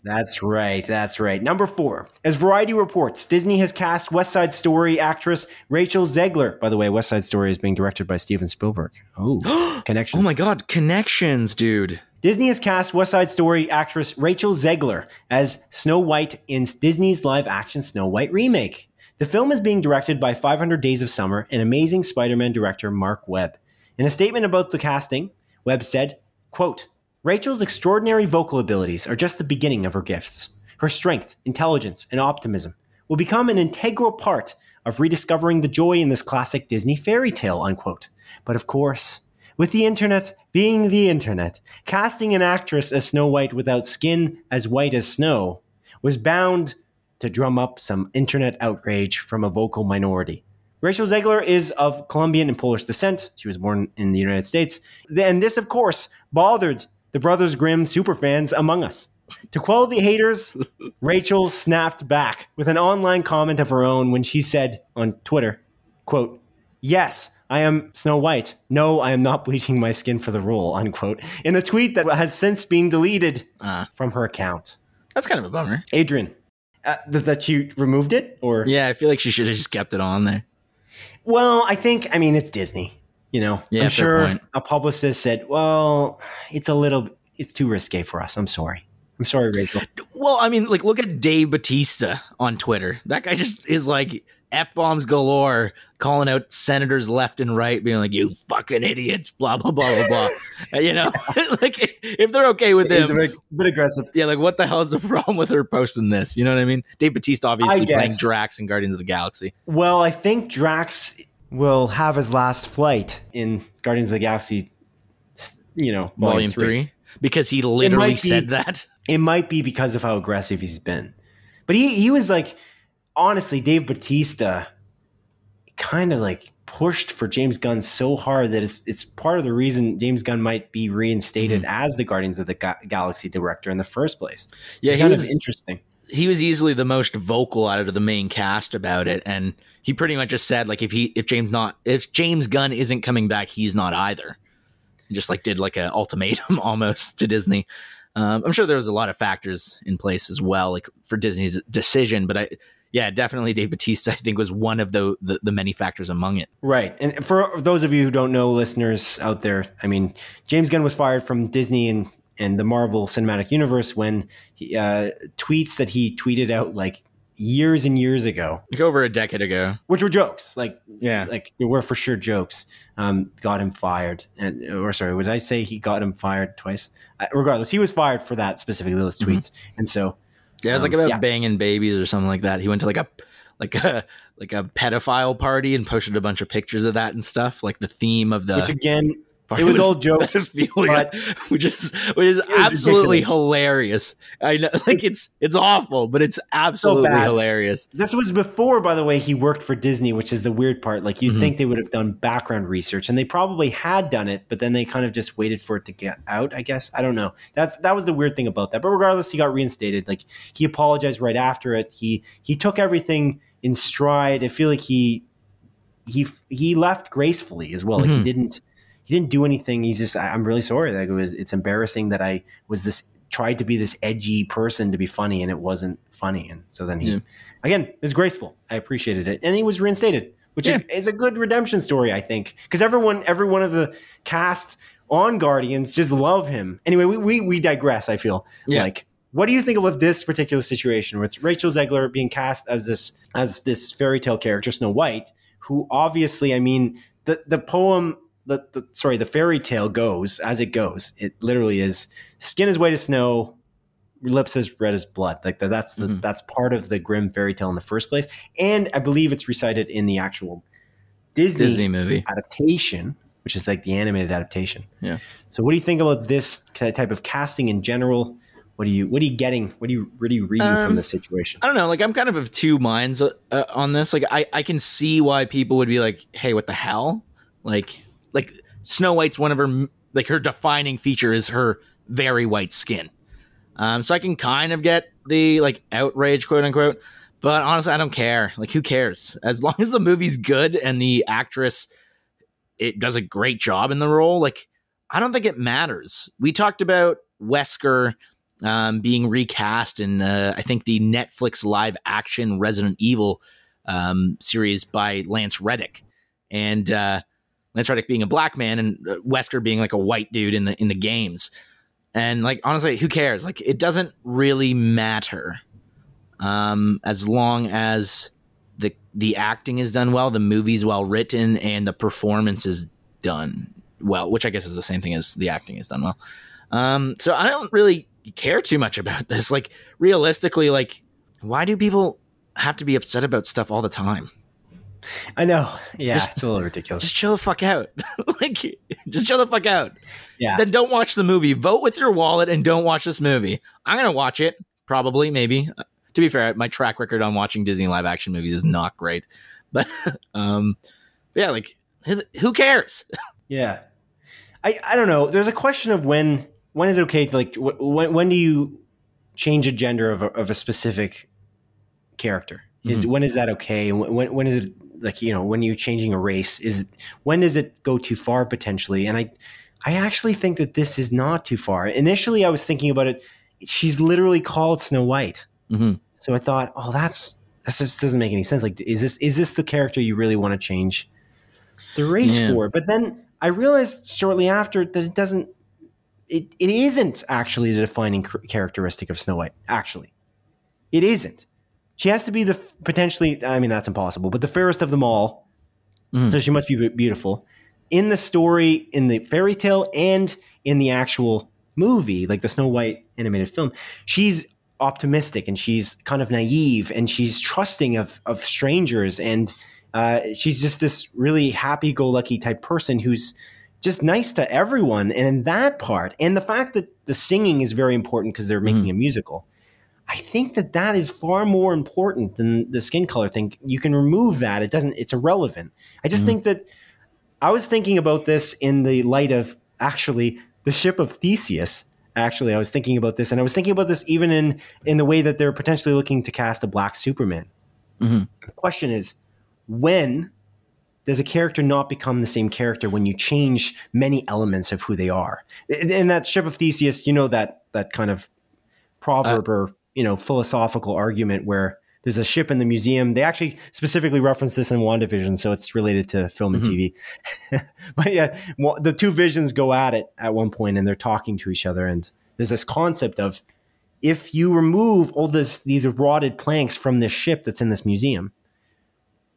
That's right. Number 4. As Variety reports, Disney has cast West Side Story actress Rachel Zegler. By the way, West Side Story is being directed by Steven Spielberg. Oh, connections. Oh my God, connections, dude. Disney has cast West Side Story actress Rachel Zegler as Snow White in Disney's live-action Snow White remake. The film is being directed by 500 Days of Summer and Amazing Spider-Man director Mark Webb. In a statement about the casting, Webb said, quote, Rachel's extraordinary vocal abilities are just the beginning of her gifts. Her strength, intelligence, and optimism will become an integral part of rediscovering the joy in this classic Disney fairy tale, unquote. But of course, with the internet being the internet, casting an actress as Snow White without skin as white as snow was bound to drum up some internet outrage from a vocal minority. Rachel Zegler is of Colombian and Polish descent. She was born in the United States. And this, of course, bothered the Brothers Grimm superfans among us. To quell the haters, Rachel snapped back with an online comment of her own when she said on Twitter, quote, yes, I am Snow White. No, I am not bleaching my skin for the role, unquote, in a tweet that has since been deleted from her account. That's kind of a bummer. Adrian, that you removed it? Or? Yeah, I feel like she should have just kept it on there. Well, I mean, it's Disney, you know. Yeah, I'm sure a publicist said, well, it's too risque for us. I'm sorry, Rachel. Well, I mean, like, look at Dave Bautista on Twitter. That guy just is like, F-bombs galore, calling out senators left and right, being like, you fucking idiots, blah, blah, blah, blah, blah. You know, like if they're okay with it, him, a bit aggressive. Yeah, like what the hell is the problem with her posting this? You know what I mean? Dave Bautista obviously playing Drax in Guardians of the Galaxy. Well, I think Drax will have his last flight in Guardians of the Galaxy, you know, Volume 3. Because he literally said that. It might be because of how aggressive he's been. But he was like, honestly, Dave Bautista kind of like pushed for James Gunn so hard that it's part of the reason James Gunn might be reinstated as the Guardians of the Galaxy director in the first place. Yeah, it's kind of interesting. He was easily the most vocal out of the main cast about it, and he pretty much just said like if James Gunn isn't coming back, he's not either. He just like did like an ultimatum almost to Disney. I'm sure there was a lot of factors in place as well, like for Disney's decision, but definitely Dave Bautista, I think, was one of the many factors among it. Right. And for those of you who don't know, listeners out there, I mean, James Gunn was fired from Disney and the Marvel Cinematic Universe when he, tweets that he tweeted out like years and years ago, like over a decade ago, which were jokes. Like they were for sure jokes. Got him fired, would I say he got him fired twice? Regardless, he was fired for that specifically, those tweets, and so yeah, it was like about banging babies or something like that. He went to like a pedophile party and posted a bunch of pictures of that and stuff. Like the theme of the, which again. It was all jokes, but which is absolutely ridiculous. Hilarious. I know, like it's awful, but it's absolutely so hilarious. This was before, by the way, he worked for Disney, which is the weird part. Like you'd think they would have done background research, and they probably had done it, but then they kind of just waited for it to get out, I guess. I don't know. That was the weird thing about that. But regardless, he got reinstated. Like he apologized right after it. He took everything in stride. I feel like he left gracefully as well. Like he didn't do anything. He's just, I'm really sorry. Like it's embarrassing that I was tried to be this edgy person to be funny, and it wasn't funny. And so then he, again, it was graceful. I appreciated it. And he was reinstated, which is a good redemption story, I think. Because every one of the cast on Guardians just love him. Anyway, we digress, I feel. Yeah. Like, what do you think of this particular situation with Rachel Zegler being cast as this fairy tale character, Snow White, who obviously, I mean, the poem... The fairy tale goes as it goes. It literally is skin is white as snow, lips as red as blood. Like that's part of the grim fairy tale in the first place. And I believe it's recited in the actual Disney movie adaptation, which is like the animated adaptation. Yeah. So what do you think about this type of casting in general? What are you getting? What are you reading from this situation? I don't know. Like I'm kind of two minds on this. Like I can see why people would be like, hey, what the hell? Like Snow White's one of her, like her defining feature is her very white skin. So I can kind of get the like outrage, quote unquote, but honestly, I don't care. Like who cares? As long as the movie's good and the actress, it does a great job in the role. Like, I don't think it matters. We talked about Wesker being recast in, I think the Netflix live action Resident Evil series by Lance Reddick. And, Lance Reddick being a black man and Wesker being like a white dude in the games. And like, honestly, who cares? Like it doesn't really matter. As long as the acting is done well, the movie's well written, and the performance is done well, which I guess is the same thing as the acting is done well. So I don't really care too much about this. Like realistically, like why do people have to be upset about stuff all the time? I know. Yeah, it's a little ridiculous. Just chill the fuck out. Like, just chill the fuck out. Yeah. Then don't watch the movie. Vote with your wallet and don't watch this movie. I'm going to watch it. Probably, maybe. To be fair, my track record on watching Disney live action movies is not great. But, yeah, like, who cares? Yeah. I don't know. There's a question of when is it okay to, like, when do you change a gender of a specific character? When is that okay? When is it, like, you know, when you're changing a race, when does it go too far potentially? And I actually think that this is not too far. Initially, I was thinking about it. She's literally called Snow White. So I thought, oh, that just doesn't make any sense. Like, is this the character you really want to change the race for? But then I realized shortly after that it doesn't. It isn't actually the defining characteristic of Snow White. Actually, it isn't. She has to be the potentially, I mean, that's impossible, but the fairest of them all. So she must be beautiful in the story, in the fairy tale, and in the actual movie, like the Snow White animated film. She's optimistic and she's kind of naive and she's trusting of strangers and She's just this really happy-go-lucky type person who's just nice to everyone. And in that part, and the fact that the singing is very important because they're making a musical, I think that that is far more important than the skin color thing. You can remove that. It doesn't, it's irrelevant. I just think that I was thinking about this in the light of actually the ship of Theseus. Actually, I was thinking about this, and I was thinking about this even in the way that they're potentially looking to cast a black Superman. The question is, when does a character not become the same character when you change many elements of who they are? In that ship of Theseus, you know, that kind of proverb or, you know, philosophical argument where there's a ship in the museum. They actually specifically reference this in WandaVision, so it's related to film and TV. But yeah, well, the two visions go at it at one point, and they're talking to each other. And there's this concept of, if you remove all these rotted planks from this ship that's in this museum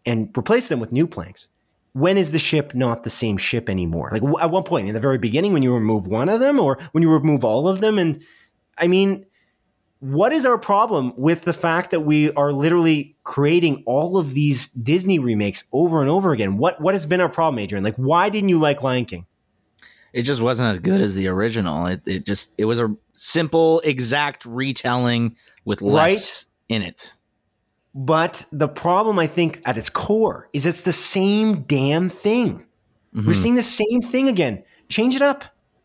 and replace them with new planks, when is the ship not the same ship anymore? Like at one point in the very beginning, when you remove one of them, or when you remove all of them. And I mean, what is our problem with the fact that we are literally creating all of these Disney remakes over and over again? What has been our problem, Adrian? Like, why didn't you like Lion King? It just wasn't as good as the original. It was a simple, exact retelling with less in it. But the problem, I think, at its core is it's the same damn thing. We're seeing the same thing again. Change it up.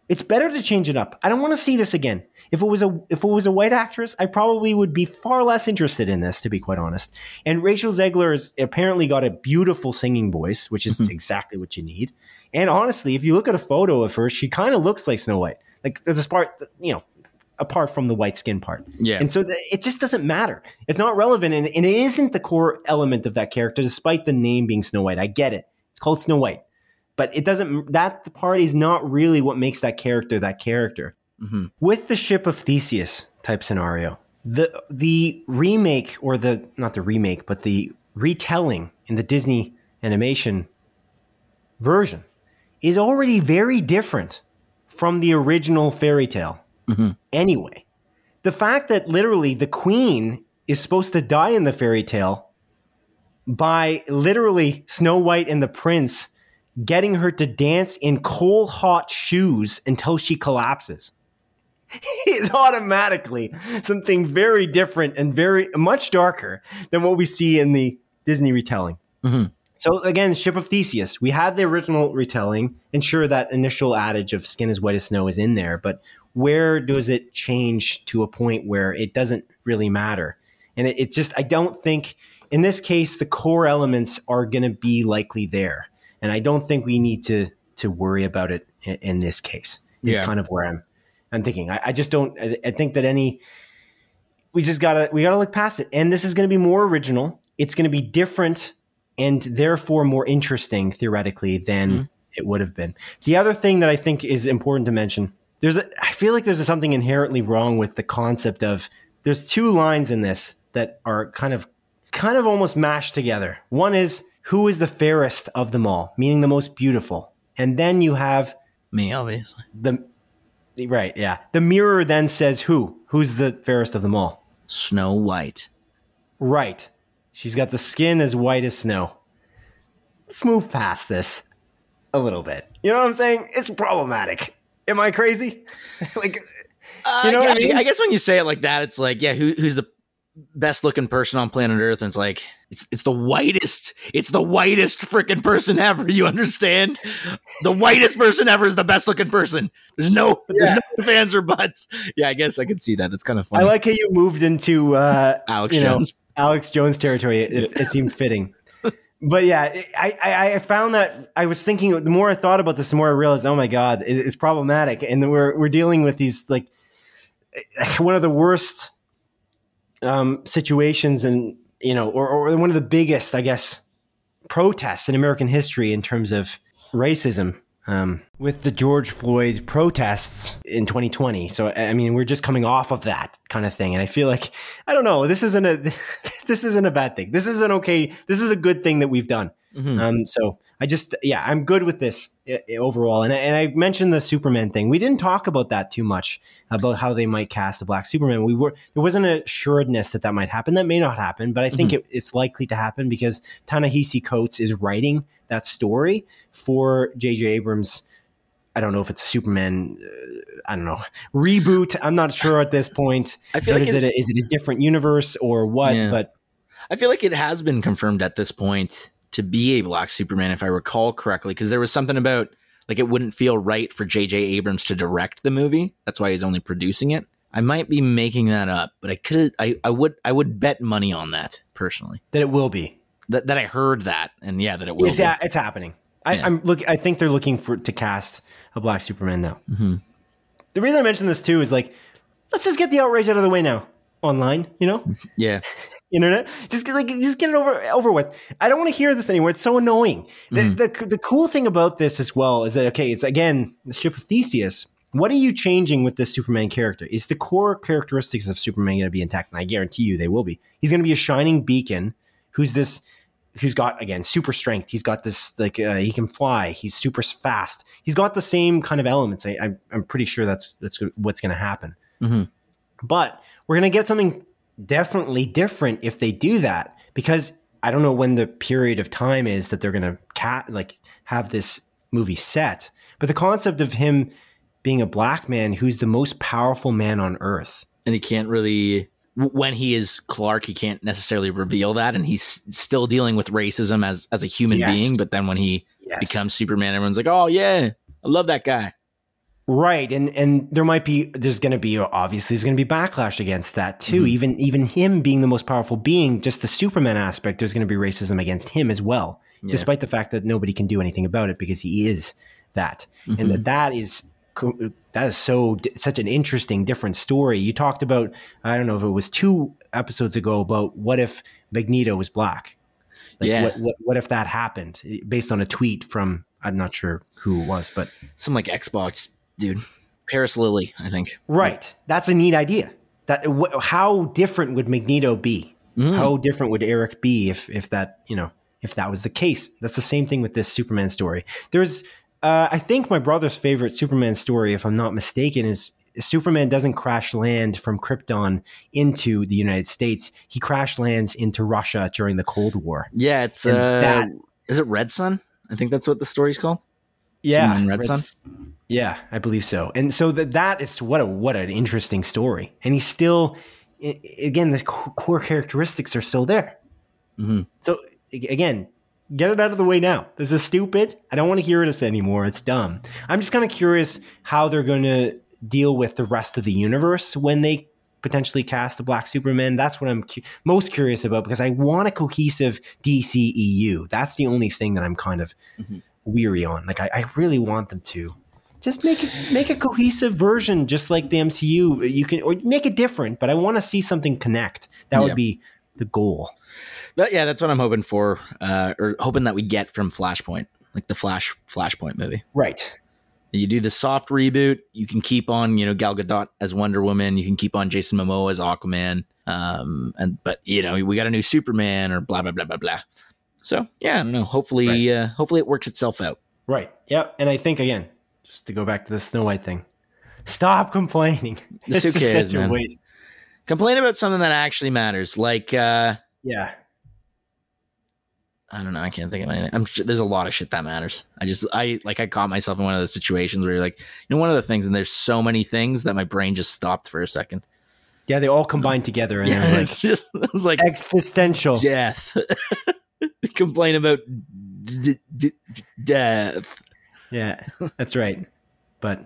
It's better to change it up. I don't want to see this again. If it was a white actress, I probably would be far less interested in this, to be quite honest. And Rachel Zegler has apparently got a beautiful singing voice, which is exactly what you need. And honestly, if you look at a photo of her, she kind of looks like Snow White. Like there's a part, you know, apart from the white skin part. Yeah. And so it just doesn't matter. It's not relevant. And it isn't the core element of that character, despite the name being Snow White. I get it. It's called Snow White. But it doesn't, that part is not really what makes that character that character. With the ship of Theseus type scenario, the remake, or the, not the remake, but the retelling in the Disney animation version is already very different from the original fairy tale. Anyway, the fact that literally the queen is supposed to die in the fairy tale by literally Snow White and the prince getting her to dance in coal hot shoes until she collapses is automatically something very different and very much darker than what we see in the Disney retelling. So again, Ship of Theseus, we had the original retelling, and sure, that initial adage of skin as white as snow is in there, but where does it change to a point where it doesn't really matter? And it's just, I don't think in this case, the core elements are going to be likely there. And I don't think we need to worry about it in this case. It's kind of where I'm thinking. I just don't. I think that we gotta look past it. And this is going to be more original. It's going to be different, and therefore more interesting theoretically than it would have been. The other thing that I think is important to mention, I feel like there's something inherently wrong with the concept of, there's two lines in this that are kind of almost mashed together. One is, who is the fairest of them all, meaning the most beautiful? And then you have me, obviously. Right, yeah. The mirror then says who? Who's the fairest of them all? Snow White. Right. She's got the skin as white as snow. Let's move past this a little bit. You know what I'm saying? It's problematic. Am I crazy? Like, you know what I mean? I guess when you say it like that, it's like, yeah, who's the best looking person on planet Earth, and it's like it's the whitest freaking person ever. You understand? The whitest person ever is the best looking person. There's no fans or butts. Yeah, I guess I could see that. That's kind of funny. I like how you moved into Alex Jones territory. It seemed fitting. But yeah, I found that, I was thinking, the more I thought about this, the more I realized, oh my god, it's problematic, and we're dealing with these, like, one of the worst situations, and, you know, or one of the biggest, I guess, protests in American history in terms of racism, with the George Floyd protests in 2020. So, I mean, we're just coming off of that kind of thing. And I feel like, I don't know, this isn't a bad thing. This is a good thing that we've done. Mm-hmm. So I just, I'm good with this overall. And I mentioned the Superman thing. We didn't talk about that too much, about how they might cast the Black Superman. There wasn't an assuredness that that might happen. That may not happen, but I think it's likely to happen because Ta-Nehisi Coates is writing that story for J.J. Abrams. I don't know if it's a Superman, reboot. I'm not sure at this point. I feel like is it a different universe or what? Yeah. But I feel like it has been confirmed at this point to be a Black Superman, if I recall correctly, because there was something about like it wouldn't feel right for J.J. Abrams to direct the movie. That's why he's only producing it. I might be making that up, but I would bet money on that personally. That it will be. That I heard that, and that it will. It's happening. I think they're looking to cast a Black Superman now. Mm-hmm. The reason I mention this too is like, let's just get the outrage out of the way now online, Yeah. Internet, just get it over with. I don't want to hear this anymore. It's so annoying. Mm-hmm. The cool thing about this as well is that, it's again, the ship of Theseus. What are you changing with this Superman character? Is the core characteristics of Superman going to be intact? And I guarantee you they will be. He's going to be a shining beacon. Who's got, again, super strength. He's got this, he can fly. He's super fast. He's got the same kind of elements. I'm pretty sure that's what's going to happen. Mm-hmm. But we're going to get something definitely different if they do that, because I don't know when the period of time is that they're going to have this movie set. But the concept of him being a Black man who's the most powerful man on Earth. And he can't really... When he is Clark, he can't necessarily reveal that, and he's still dealing with racism as a human being. But then when he becomes Superman, everyone's like, "Oh yeah, I love that guy." Right, and there's going to be backlash against that too. Mm-hmm. Even him being the most powerful being, just the Superman aspect, there's going to be racism against him as well, despite the fact that nobody can do anything about it because he is that, and that is. That is such an interesting, different story. You talked about, I don't know if it was 2 episodes ago, about what if Magneto was Black? What if that happened based on a tweet from, I'm not sure who it was, but some Xbox dude, Paris Lily, I think. Right. That's a neat idea. How different would Magneto be? Mm. How different would Eric be if that was the case? That's the same thing with this Superman story. There's, I think my brother's favorite Superman story, if I'm not mistaken, is Superman doesn't crash land from Krypton into the United States. He crash lands into Russia during the Cold War. Yeah, it's is it Red Sun? I think that's what the story's called. Yeah, Superman Red Sun. Yeah, I believe so. And so that is what an interesting story. And he's still, again, the core characteristics are still there. Mm-hmm. So again. Get it out of the way now. This is stupid. I don't want to hear this anymore. It's dumb. I'm just kind of curious how they're going to deal with the rest of the universe when they potentially cast the Black Superman. That's what I'm most curious about, because I want a cohesive DCEU. That's the only thing that I'm kind of weary on. I really want them to just make a cohesive version, just like the MCU. You can, or make it different, but I want to see something connect. That would be the goal. That's what I'm hoping for, or hoping that we get from Flashpoint, like the Flashpoint movie. Right. You do the soft reboot. You can keep on, Gal Gadot as Wonder Woman. You can keep on Jason Momoa as Aquaman. But we got a new Superman or blah, blah, blah, blah, blah. So I don't know. Hopefully, hopefully it works itself out. Right. Yep. And I think, again, just to go back to the Snow White thing, stop complaining. It's just such a waste. Complain about something that actually matters. I don't know. I can't think of anything. There's a lot of shit that matters. I caught myself in one of those situations where you're like, one of the things, and there's so many things that my brain just stopped for a second. Yeah. They all combined together. And it was existential death. Complain about death. Yeah, that's right. But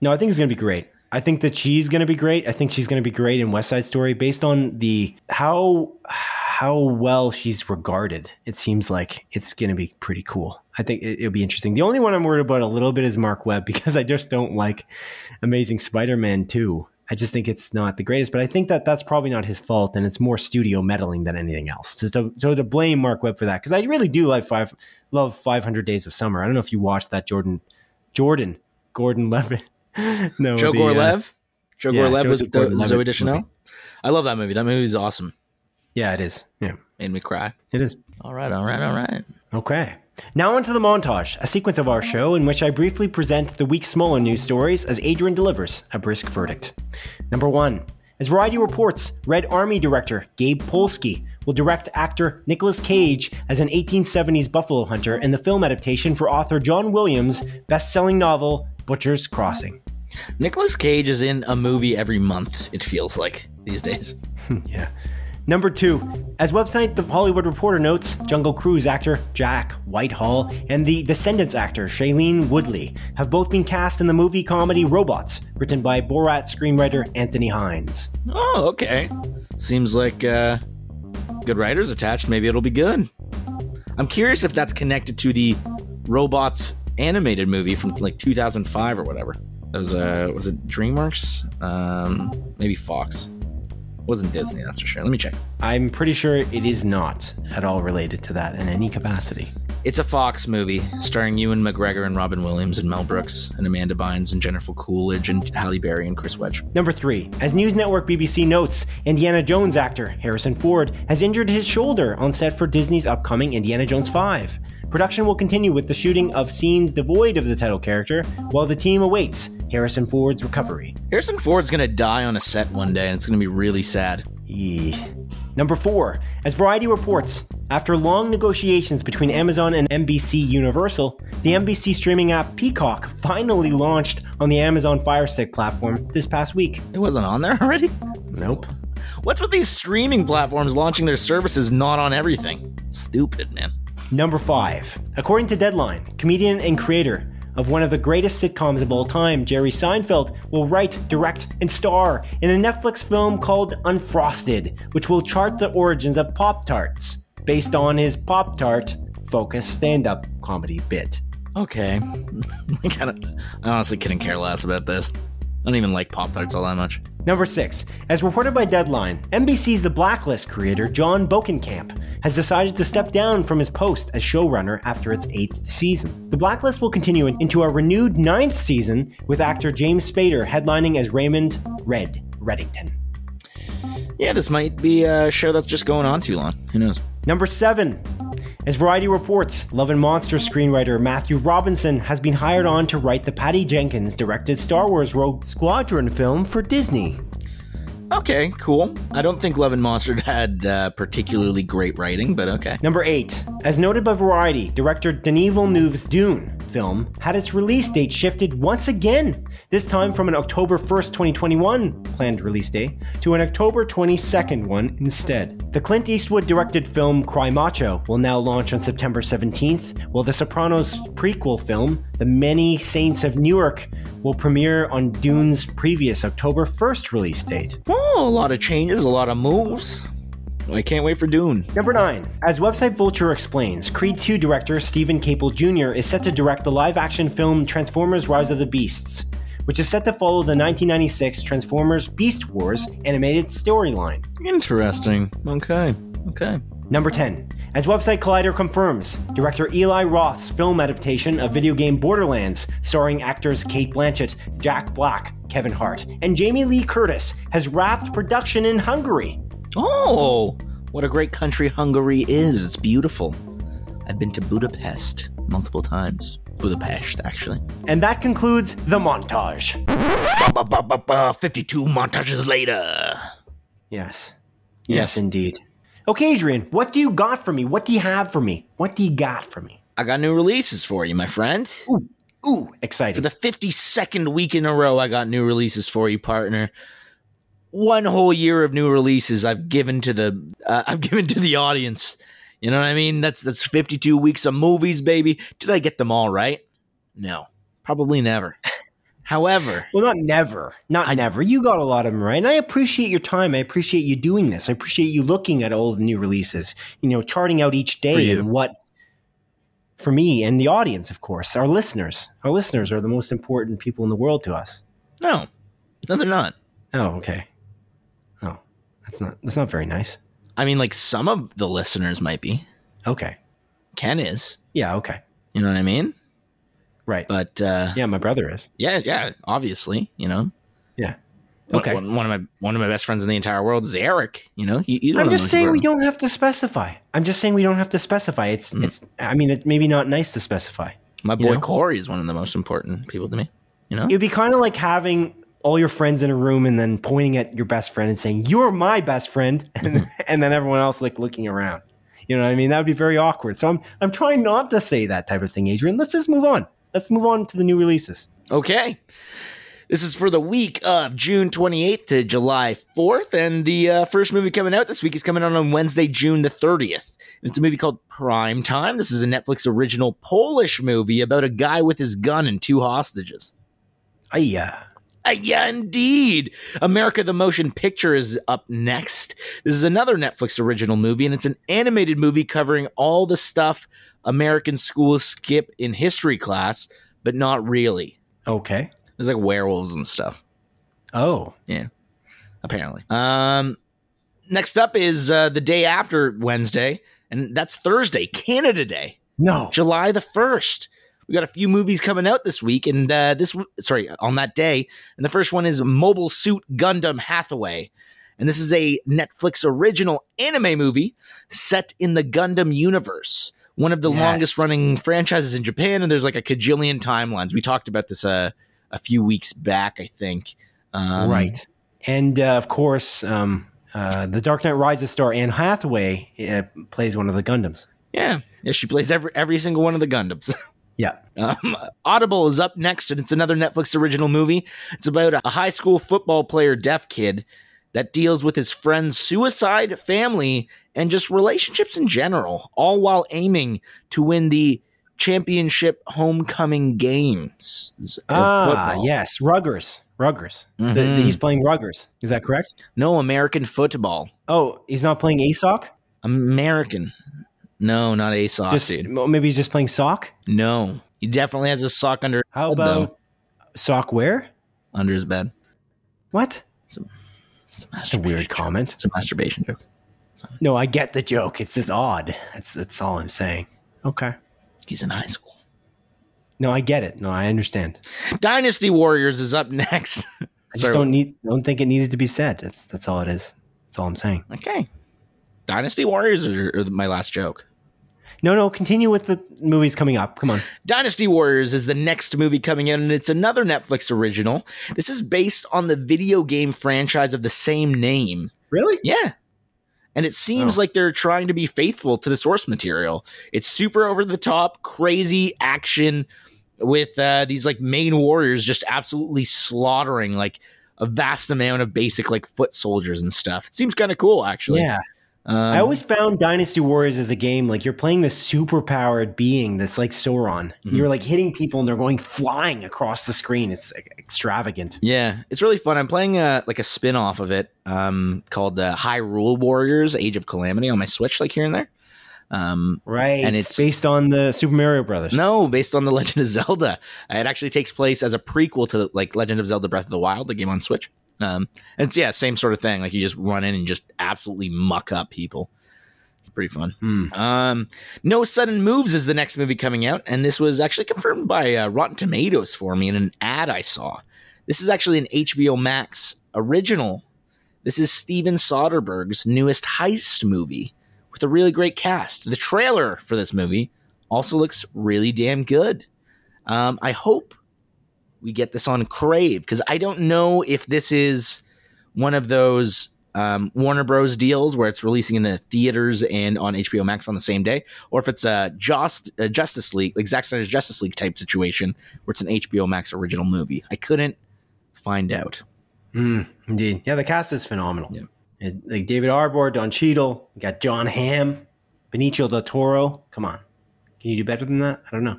no, I think it's going to be great. I think that she's going to be great. I think she's going to be great in West Side Story based on the how well she's regarded. It seems like it's going to be pretty cool. I think it'll be interesting. The only one I'm worried about a little bit is Mark Webb, because I just don't like Amazing Spider-Man 2. I just think it's not the greatest, but I think that that's probably not his fault, and it's more studio meddling than anything else. So to blame Mark Webb for that, because I really do love 500 Days of Summer. I don't know if you watched that, Jordan Gordon-Levitt. No, Joe Gorlev. Joe Gorlev was Zoe Deschanel. I love that movie. That movie is awesome. Yeah, it is. Yeah, made me cry. It is. All right. Okay. Now onto the montage, a sequence of our show in which I briefly present the week's smaller news stories as Adrian delivers a brisk verdict. Number 1. As Variety reports, Red Army director Gabe Polsky will direct actor Nicolas Cage as an 1870s buffalo hunter in the film adaptation for author John Williams' best-selling novel Butcher's Crossing. Nicolas Cage is in a movie every month, it feels like, these days. Yeah. Number 2, as website The Hollywood Reporter notes, Jungle Cruise actor Jack Whitehall and The Descendants actor Shailene Woodley have both been cast in the movie comedy Robots, written by Borat screenwriter Anthony Hines. Oh, okay. Seems like good writers attached. Maybe it'll be good. I'm curious if that's connected to the Robots animated movie from like 2005 or whatever. That was it DreamWorks? Maybe Fox. Wasn't Disney, that's for sure. Let me check. I'm pretty sure it is not at all related to that in any capacity. It's a Fox movie starring Ewan McGregor and Robin Williams and Mel Brooks and Amanda Bynes and Jennifer Coolidge and Halle Berry and Chris Wedge. Number 3, as news network BBC notes, Indiana Jones actor Harrison Ford has injured his shoulder on set for Disney's upcoming Indiana Jones 5. Production will continue with the shooting of scenes devoid of the title character while the team awaits Harrison Ford's recovery. Harrison Ford's going to die on a set one day, and it's going to be really sad. Yeah. Number 4, as Variety reports, after long negotiations between Amazon and NBC Universal, the NBC streaming app Peacock finally launched on the Amazon Fire Stick platform this past week. It wasn't on there already? Nope. What's with these streaming platforms launching their services not on everything? Stupid, man. Number 5, according to Deadline, comedian and creator of one of the greatest sitcoms of all time, Jerry Seinfeld, will write, direct, and star in a Netflix film called Unfrosted, which will chart the origins of Pop-Tarts, based on his Pop-Tart-focused stand-up comedy bit. Okay. I honestly couldn't care less about this. I don't even like Pop-Tarts all that much. Number 6, as reported by Deadline, NBC's The Blacklist creator John Bogenkamp has decided to step down from his post as showrunner after its 8th season. The Blacklist will continue into a renewed 9th season with actor James Spader headlining as Raymond Red Reddington. Yeah, this might be a show that's just going on too long. Who knows? Number 7. As Variety reports, Love & Monsters screenwriter Matthew Robinson has been hired on to write the Patty Jenkins-directed Star Wars Rogue Squadron film for Disney. Okay, cool. I don't think Love & Monsters had particularly great writing, but okay. Number 8. As noted by Variety, director Denis Villeneuve's Dune film had its release date shifted once again, this time from an October 1st, 2021 planned release date to an October 22nd one instead. The Clint Eastwood-directed film Cry Macho will now launch on September 17th, while The Sopranos prequel film The Many Saints of Newark will premiere on Dune's previous October 1st release date. Oh, a lot of changes, a lot of moves. I can't wait for Dune. Number 9. As website Vulture explains, Creed II director Stephen Caple Jr. is set to direct the live-action film Transformers Rise of the Beasts, which is set to follow the 1996 Transformers Beast Wars animated storyline. Interesting. Okay. Number 10. As website Collider confirms, director Eli Roth's film adaptation of video game Borderlands, starring actors Cate Blanchett, Jack Black, Kevin Hart, and Jamie Lee Curtis, has wrapped production in Hungary. Oh, what a great country Hungary is. It's beautiful. I've been to Budapest multiple times. Budapest, actually. And that concludes the montage. 52 montages later. Yes, indeed. Okay, Adrian, what do you got for me? What do you have for me? I got new releases for you, my friend. Ooh, exciting. For the 52nd week in a row, I got new releases for you, partner. One whole year of new releases I've given to the audience. You know what I mean? That's 52 weeks of movies, baby. Did I get them all right? No, probably never. However, well, not never. You got a lot of them right, and I appreciate your time. I appreciate you doing this. I appreciate you looking at all the new releases. You know, charting out each day and what for me and the audience, of course, our listeners. Our listeners are the most important people in the world to us. No, they're not. Oh, okay. That's not very nice. I mean, like, some of the listeners might be. Okay. Ken is. Yeah, okay. You know what I mean? Right. But yeah, my brother is. Yeah, obviously, you know. Yeah. Okay. One of my best friends in the entire world is Eric. You know, you don't. I'm just saying we don't have to specify. It's it's. I mean, it's maybe not nice to specify. My boy Corey is one of the most important people to me. You know, it'd be kind of like having all your friends in a room and then pointing at your best friend and saying, "You're my best friend," and then everyone else like looking around. You know what I mean? That would be very awkward. So I'm trying not to say that type of thing, Adrian. Let's just move on. Let's move on to the new releases. Okay. This is for the week of June 28th to July 4th. And the first movie coming out this week is coming out on Wednesday, June the 30th. It's a movie called Prime Time. This is a Netflix original Polish movie about a guy with his gun and two hostages. Yeah, indeed. America the Motion Picture is up next. This is another Netflix original movie, and it's an animated movie covering all the stuff American schools skip in history class, but not really. Okay. There's like werewolves and stuff. Oh. Yeah, apparently. Next up is the day after Wednesday, and that's Thursday, Canada Day. No. July the 1st. We got a few movies coming out this week, and on that day. And the first one is Mobile Suit Gundam Hathaway, and this is a Netflix original anime movie set in the Gundam universe, one of the longest running franchises in Japan. And there's like a kajillion timelines. We talked about this a few weeks back, I think. Right, and of course, the Dark Knight Rises star Anne Hathaway plays one of the Gundams. Yeah, she plays every single one of the Gundams. Yeah. Audible is up next, and it's another Netflix original movie. It's about a high school football player, deaf kid, that deals with his friend's suicide, family, and just relationships in general, all while aiming to win the championship homecoming games of football. Yes, Ruggers. Mm-hmm. He's playing Ruggers. Is that correct? No, American football. Oh, he's not playing ASOC? American. No, not a sock, just, dude. Maybe he's just playing sock? No. He definitely has a sock under his bed. How about sock where? Under his bed. What? It's a weird comment. It's a masturbation joke. No, I get the joke. It's just odd. That's all I'm saying. Okay. He's in high school. No, I get it. No, I understand. Dynasty Warriors is up next. I just don't think it needed to be said. That's all it is. That's all I'm saying. Okay. Dynasty Warriors or my last joke? No, continue with the movies coming up. Come on. Dynasty Warriors is the next movie coming in, and it's another Netflix original. This is based on the video game franchise of the same name. Really? Yeah. And it seems like they're trying to be faithful to the source material. It's super over-the-top, crazy action with these like main warriors just absolutely slaughtering like a vast amount of basic like foot soldiers and stuff. It seems kind of cool, actually. Yeah. I always found Dynasty Warriors as a game like you're playing this superpowered being that's like Sauron. Mm-hmm. You're like hitting people and they're going flying across the screen. It's like, extravagant. Yeah, it's really fun. I'm playing a spin-off of it called Hyrule Warriors: Age of Calamity on my Switch, like here and there. Right, and it's based on the Super Mario Brothers. No, based on the Legend of Zelda. It actually takes place as a prequel to like Legend of Zelda: Breath of the Wild, the game on Switch. And it's same sort of thing. Like you just run in and just absolutely muck up people. It's pretty fun. No Sudden Moves is the next movie coming out, and this was actually confirmed by Rotten Tomatoes for me in an ad I saw. This is actually an HBO Max original. This is Steven Soderbergh's newest heist movie with a really great cast. The trailer for this movie also looks really damn good. I hope we get this on Crave, because I don't know if this is one of those Warner Bros. Deals where it's releasing in the theaters and on HBO Max on the same day, or if it's a Justice League, like Zack Snyder's Justice League type situation where it's an HBO Max original movie. I couldn't find out. Indeed. Yeah, the cast is phenomenal. Yeah. Like David Arbor, Don Cheadle, you got John Hamm, Benicio Del Toro. Come on. Can you do better than that? I don't know.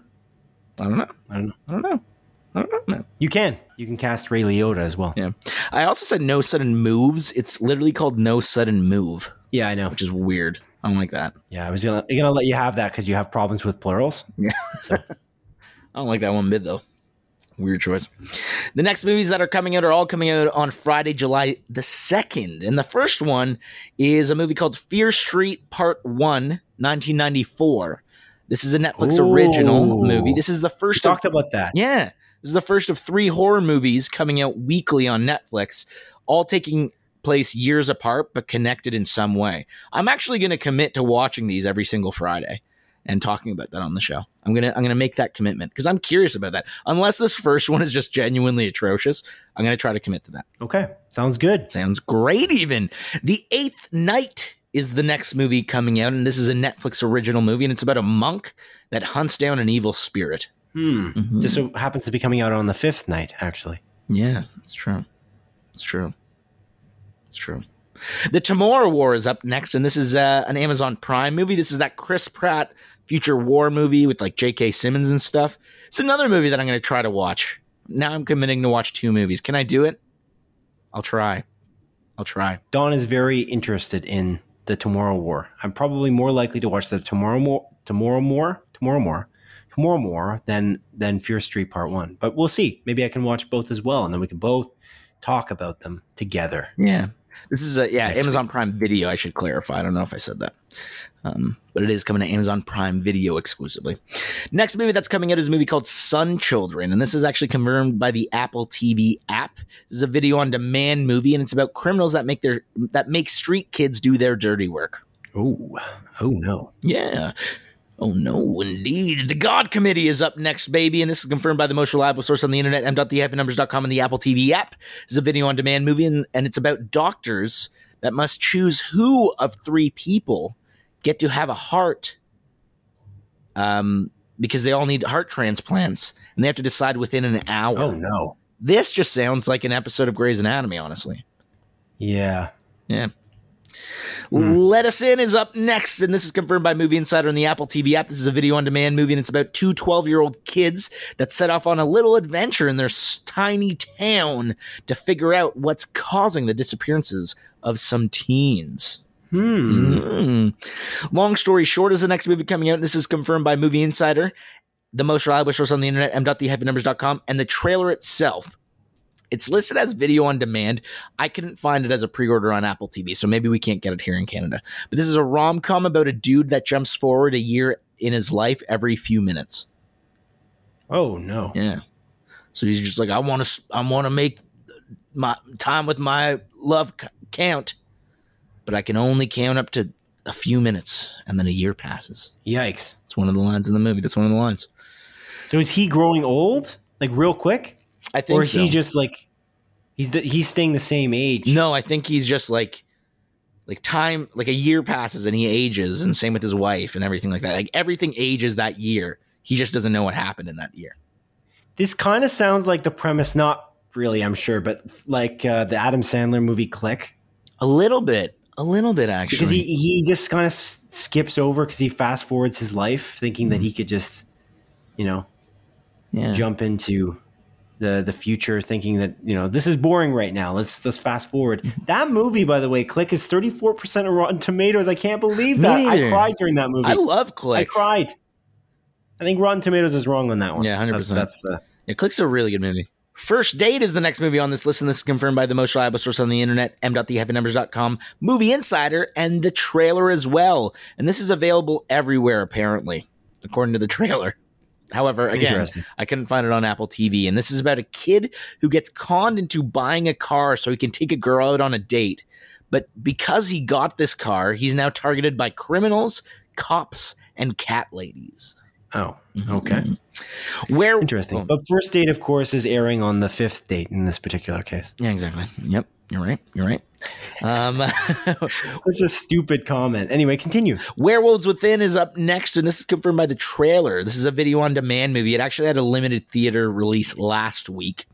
I don't know. You can cast Ray Liotta as well. Yeah. I also said No Sudden Moves. It's literally called No Sudden Move. Yeah, I know. Which is weird. I don't like that. Yeah, I was gonna let you have that because you have problems with plurals. Yeah. So. I don't like that one bit though. Weird choice. The next movies that are coming out are all coming out on Friday, July the 2nd. And the first one is a movie called Fear Street Part 1, 1994. This is a Netflix original movie. This is the first. We talked about that. Yeah. This is the first of three horror movies coming out weekly on Netflix, all taking place years apart, but connected in some way. I'm actually going to commit to watching these every single Friday and talking about that on the show. I'm going to make that commitment because I'm curious about that. Unless this first one is just genuinely atrocious, I'm going to try to commit to that. Okay. Sounds good. Sounds great even. The Eighth Night is the next movie coming out, and this is a Netflix original movie, and it's about a monk that hunts down an evil spirit. Mm-hmm. This happens to be coming out on the fifth night, actually. Yeah, it's true. It's true. It's true. The Tomorrow War is up next, and this is an Amazon Prime movie. This is that Chris Pratt future war movie with like J.K. Simmons and stuff. It's another movie that I'm going to try to watch. Now I'm committing to watch two movies. Can I do it? I'll try. Don is very interested in The Tomorrow War. I'm probably more likely to watch The Tomorrow War than Fear Street Part 1. But we'll see. Maybe I can watch both as well, and then we can both talk about them together. Yeah. This is Amazon Prime Video, I should clarify. I don't know if I said that. But it is coming to Amazon Prime Video exclusively. Next movie that's coming out is a movie called Sun Children, and this is actually confirmed by the Apple TV app. This is a video-on-demand movie, and it's about criminals that make street kids do their dirty work. Oh no. Yeah. Oh, no, indeed. The God Committee is up next, baby, and this is confirmed by the most reliable source on the internet, m.thefnumbers.com, and the Apple TV app. This is a video-on-demand movie, and it's about doctors that must choose who of three people get to have a heart because they all need heart transplants, and they have to decide within an hour. Oh, no. This just sounds like an episode of Grey's Anatomy, honestly. Yeah. Yeah. Let Us In is up next, and this is confirmed by Movie Insider on the Apple TV app. This is a video-on-demand movie, and it's about two 12-year-old kids that set off on a little adventure in their tiny town to figure out what's causing the disappearances of some teens. Long Story Short is the next movie coming out, and this is confirmed by Movie Insider, the most reliable source on the internet, m.thefnumbers.com, and the trailer itself. It's listed as video on demand. I couldn't find it as a pre-order on Apple TV, so maybe we can't get it here in Canada. But this is a rom-com about a dude that jumps forward a year in his life every few minutes. Oh, no. Yeah. So he's just like, I want to make my time with my love count, but I can only count up to a few minutes, and then a year passes. Yikes. It's one of the lines in the movie. That's one of the lines. So is he growing old? Like real quick? I think so. Or is he just like he's staying the same age? No, I think he's just like time, like a year passes and he ages, and same with his wife and everything like that. Like everything ages that year. He just doesn't know what happened in that year. This kind of sounds like the premise, not really, I'm sure, but like the Adam Sandler movie Click. A little bit actually. Because he just kind of skips over because he fast forwards his life, thinking that he could just, jump into the future, thinking that, this is boring right now. Let's fast forward. That movie, by the way, Click, is 34% of Rotten Tomatoes. I can't believe that. I cried during that movie. I love Click. I cried. I think Rotten Tomatoes is wrong on that one. Yeah, 100%. Click's a really good movie. First Date is the next movie on this list, and this is confirmed by the most reliable source on the internet, m.thehefnumbers.com, Movie Insider, and the trailer as well. And this is available everywhere, apparently, according to the trailer. However, again, I couldn't find it on Apple TV. And this is about a kid who gets conned into buying a car so he can take a girl out on a date. But because he got this car, he's now targeted by criminals, cops, and cat ladies. Oh, okay. Mm-hmm. Interesting. Oh. But First Date, of course, is airing on the fifth date in this particular case. Yeah, exactly. Yep. You're right. Such a stupid comment. Anyway, continue. Werewolves Within is up next, and this is confirmed by the trailer. This is a video-on-demand movie. It actually had a limited theater release last week.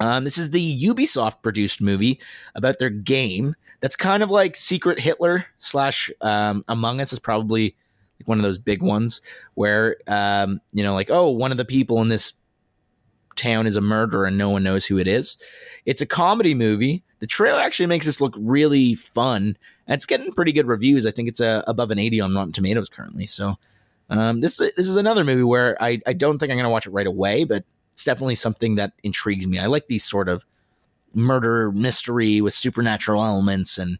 This is the Ubisoft-produced movie about their game. That's kind of like Secret Hitler / Among Us is probably one of those big ones where, one of the people in this town is a murderer and no one knows who it is. It's a comedy movie. The trailer actually makes this look really fun, and it's getting pretty good reviews. I think it's above an 80 on Rotten Tomatoes currently. So this is another movie where I don't think I'm going to watch it right away, but it's definitely something that intrigues me. I like these sort of murder mystery with supernatural elements and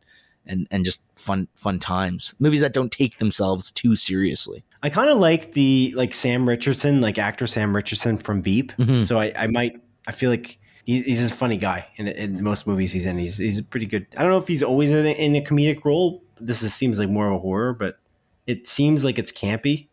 just fun times. Movies that don't take themselves too seriously. I kind of like Sam Richardson, actor Sam Richardson from Beep. Mm-hmm. So I feel like he's just a funny guy in most movies he's in. He's pretty good. I don't know if he's always in a comedic role. This seems like more of a horror, but it seems like it's campy.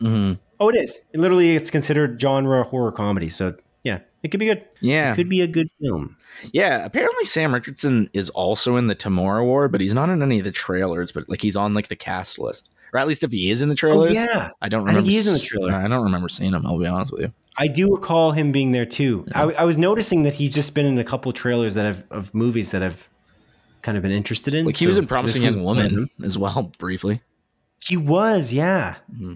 Mm-hmm. Oh, it is. It literally, it's considered genre horror comedy. So yeah, it could be good. Yeah. It could be a good film. Yeah. Apparently Sam Richardson is also in the Tamora Award, but he's not in any of the trailers, but like he's on like the cast list, or at least if he is in the trailers. Oh, yeah. I don't remember. I think he is in the trailer. I don't remember seeing him. I'll be honest with you. I do recall him being there too. Yeah. I was noticing that he's just been in a couple of trailers that I've, of movies that I've kind of been interested in. Like he was in Promising Young Woman as well. Briefly. He was. Yeah. Mm-hmm.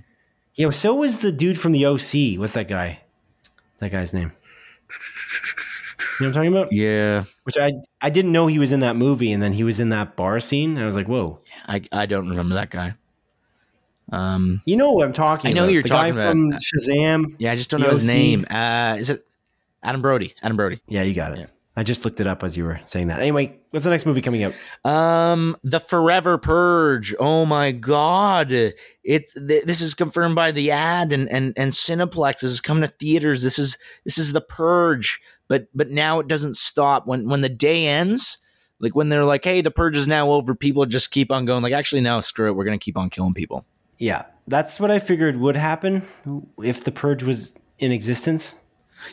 Yeah, so was the dude from the OC. What's that guy? That guy's name. You know what I'm talking about? Yeah. Which I didn't know he was in that movie, and then he was in that bar scene. I was like, whoa. I don't remember that guy. You know what I'm talking about. I know you're talking about. The guy from Shazam. Yeah, I just don't know his name. Is it Adam Brody? Adam Brody. Yeah, you got it. Yeah. I just looked it up as you were saying that. Anyway, what's the next movie coming up? The Forever Purge. Oh my God! This is confirmed by the ad and Cineplex. This is coming to theaters. This is the Purge. But now it doesn't stop. When the day ends, like when they're like, "Hey, the Purge is now over," people just keep on going. Like, actually, no, screw it. We're gonna keep on killing people. Yeah, that's what I figured would happen if the Purge was in existence.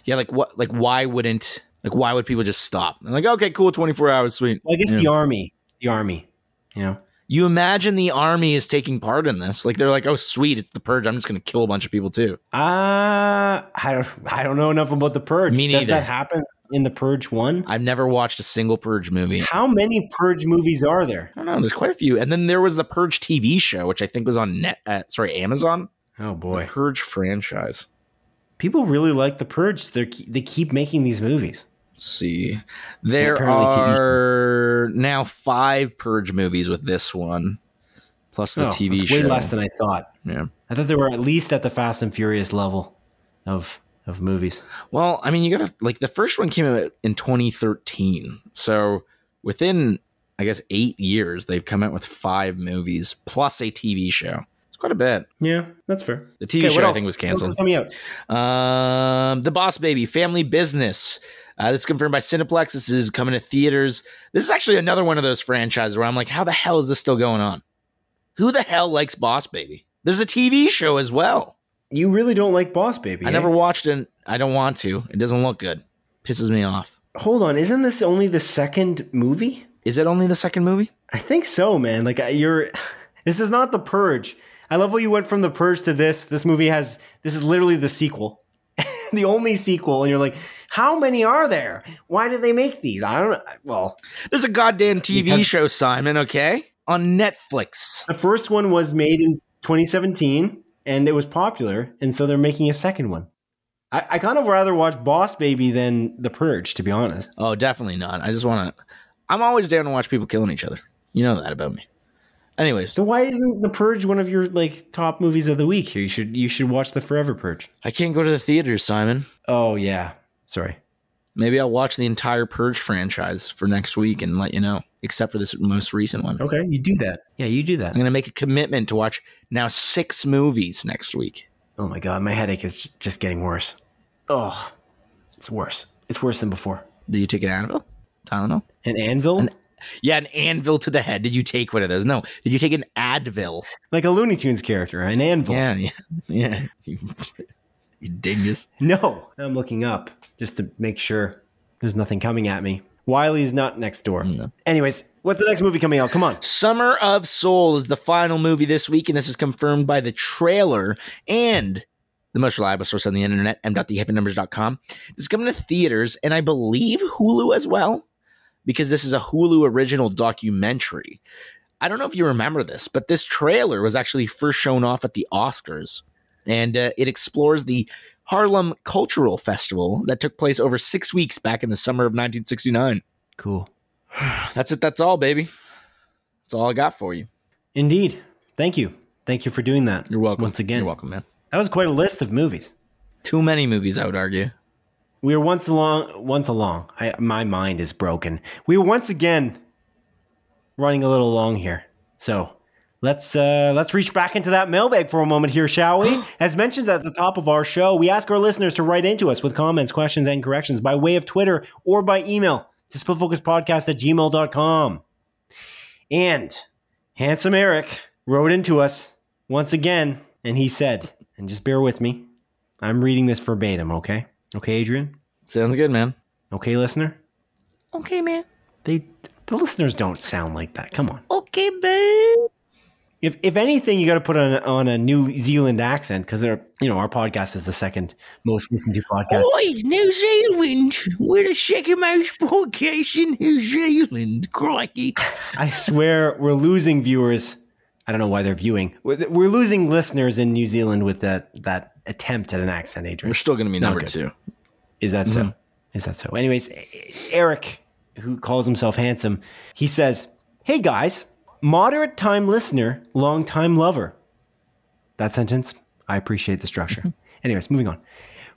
Yeah, like what? Like why wouldn't? Like, why would people just stop? I'm like, okay, cool, 24 hours, sweet. Well, I guess the army, you know? You imagine the army is taking part in this. Like, they're like, oh, sweet, it's the Purge. I'm just going to kill a bunch of people, too. I don't know enough about the Purge. Me neither. Does that happen in the Purge 1? I've never watched a single Purge movie. How many Purge movies are there? I don't know. There's quite a few. And then there was the Purge TV show, which I think was on Amazon. Oh, boy. The Purge franchise. People really like the Purge. They keep making these movies. Let's see, there are now 5 Purge movies with this one, plus the TV show. Way less than I thought. Yeah, I thought they were at least at the Fast and Furious level of movies. Well, I mean, you gotta like the first one came out in 2013, so within I guess 8 years they've come out with 5 movies plus a TV show. Quite a bit. Yeah, that's fair. The TV show, I think, was canceled. Coming out? The Boss Baby, Family Business. This is confirmed by Cineplex. This is coming to theaters. This is actually another one of those franchises where I'm like, how the hell is this still going on? Who the hell likes Boss Baby? There's a TV show as well. You really don't like Boss Baby. I never watched it. I don't want to. It doesn't look good. Pisses me off. Hold on. Isn't this only the second movie? Is it only the second movie? I think so, man. Like you're. This is not The Purge. I love what you went from The Purge to this. This movie has, this is literally the sequel, the only sequel. And you're like, how many are there? Why did they make these? I don't know. Well, there's a goddamn TV show, Simon. Okay. On Netflix. The first one was made in 2017 and it was popular. And so they're making a second one. I kind of rather watch Boss Baby than The Purge, to be honest. Oh, definitely not. I'm always down to watch people killing each other. You know that about me. Anyways, so why isn't The Purge one of your like top movies of the week here? You should watch The Forever Purge. I can't go to the theaters, Simon. Oh, yeah. Sorry. Maybe I'll watch the entire Purge franchise for next week and let you know, except for this most recent one. Okay, you do that. Yeah, you do that. I'm going to make a commitment to watch now 6 movies next week. Oh, my God. My headache is just getting worse. Oh, it's worse. It's worse than before. Did you take an Advil? Tylenol? An Anvil? Yeah, an anvil to the head. Did you take one of those? No. Did you take an Advil? Like a Looney Tunes character, an anvil. Yeah. You dingus. No. I'm looking up just to make sure there's nothing coming at me. Wiley's not next door. No. Anyways, what's the next movie coming out? Come on. Summer of Soul is the final movie this week, and this is confirmed by the trailer and the most reliable source on the internet, m.theheavynumbers.com. This is coming to theaters, and I believe Hulu as well, because this is a Hulu original documentary. I don't know if you remember this, but this trailer was actually first shown off at the Oscars, and it explores the Harlem Cultural Festival that took place over 6 weeks back in the summer of 1969. Cool. That's it. That's all, baby. That's all I got for you. Indeed. Thank you. Thank you for doing that. You're welcome. Once again. You're welcome, man. That was quite a list of movies. Too many movies, I would argue. We were once along. My mind is broken. We were once again running a little long here. So Let's reach back into that mailbag for a moment here, shall we? As mentioned at the top of our show, we ask our listeners to write into us with comments, questions, and corrections by way of Twitter or by email to splitfocuspodcast@gmail.com. And Handsome Eric wrote into us once again, and he said, and just bear with me, I'm reading this verbatim, okay? Okay, Adrian? Sounds good, man. Okay, listener? Okay, man. The listeners don't sound like that. Come on. Okay, babe. If anything, you got to put on a New Zealand accent because they're, you know, our podcast is the second most listened to podcast. Oi, New Zealand! We're the second most podcast in New Zealand. Crikey! I swear we're losing viewers. I don't know why they're viewing. We're losing listeners in New Zealand with that attempt at an accent, Adrian. We're still going to be number two. Is that so? Is that so? Anyways, Eric, who calls himself Handsome, he says, "Hey guys. Moderate time listener, long time lover." That sentence, I appreciate the structure. Anyways, moving on.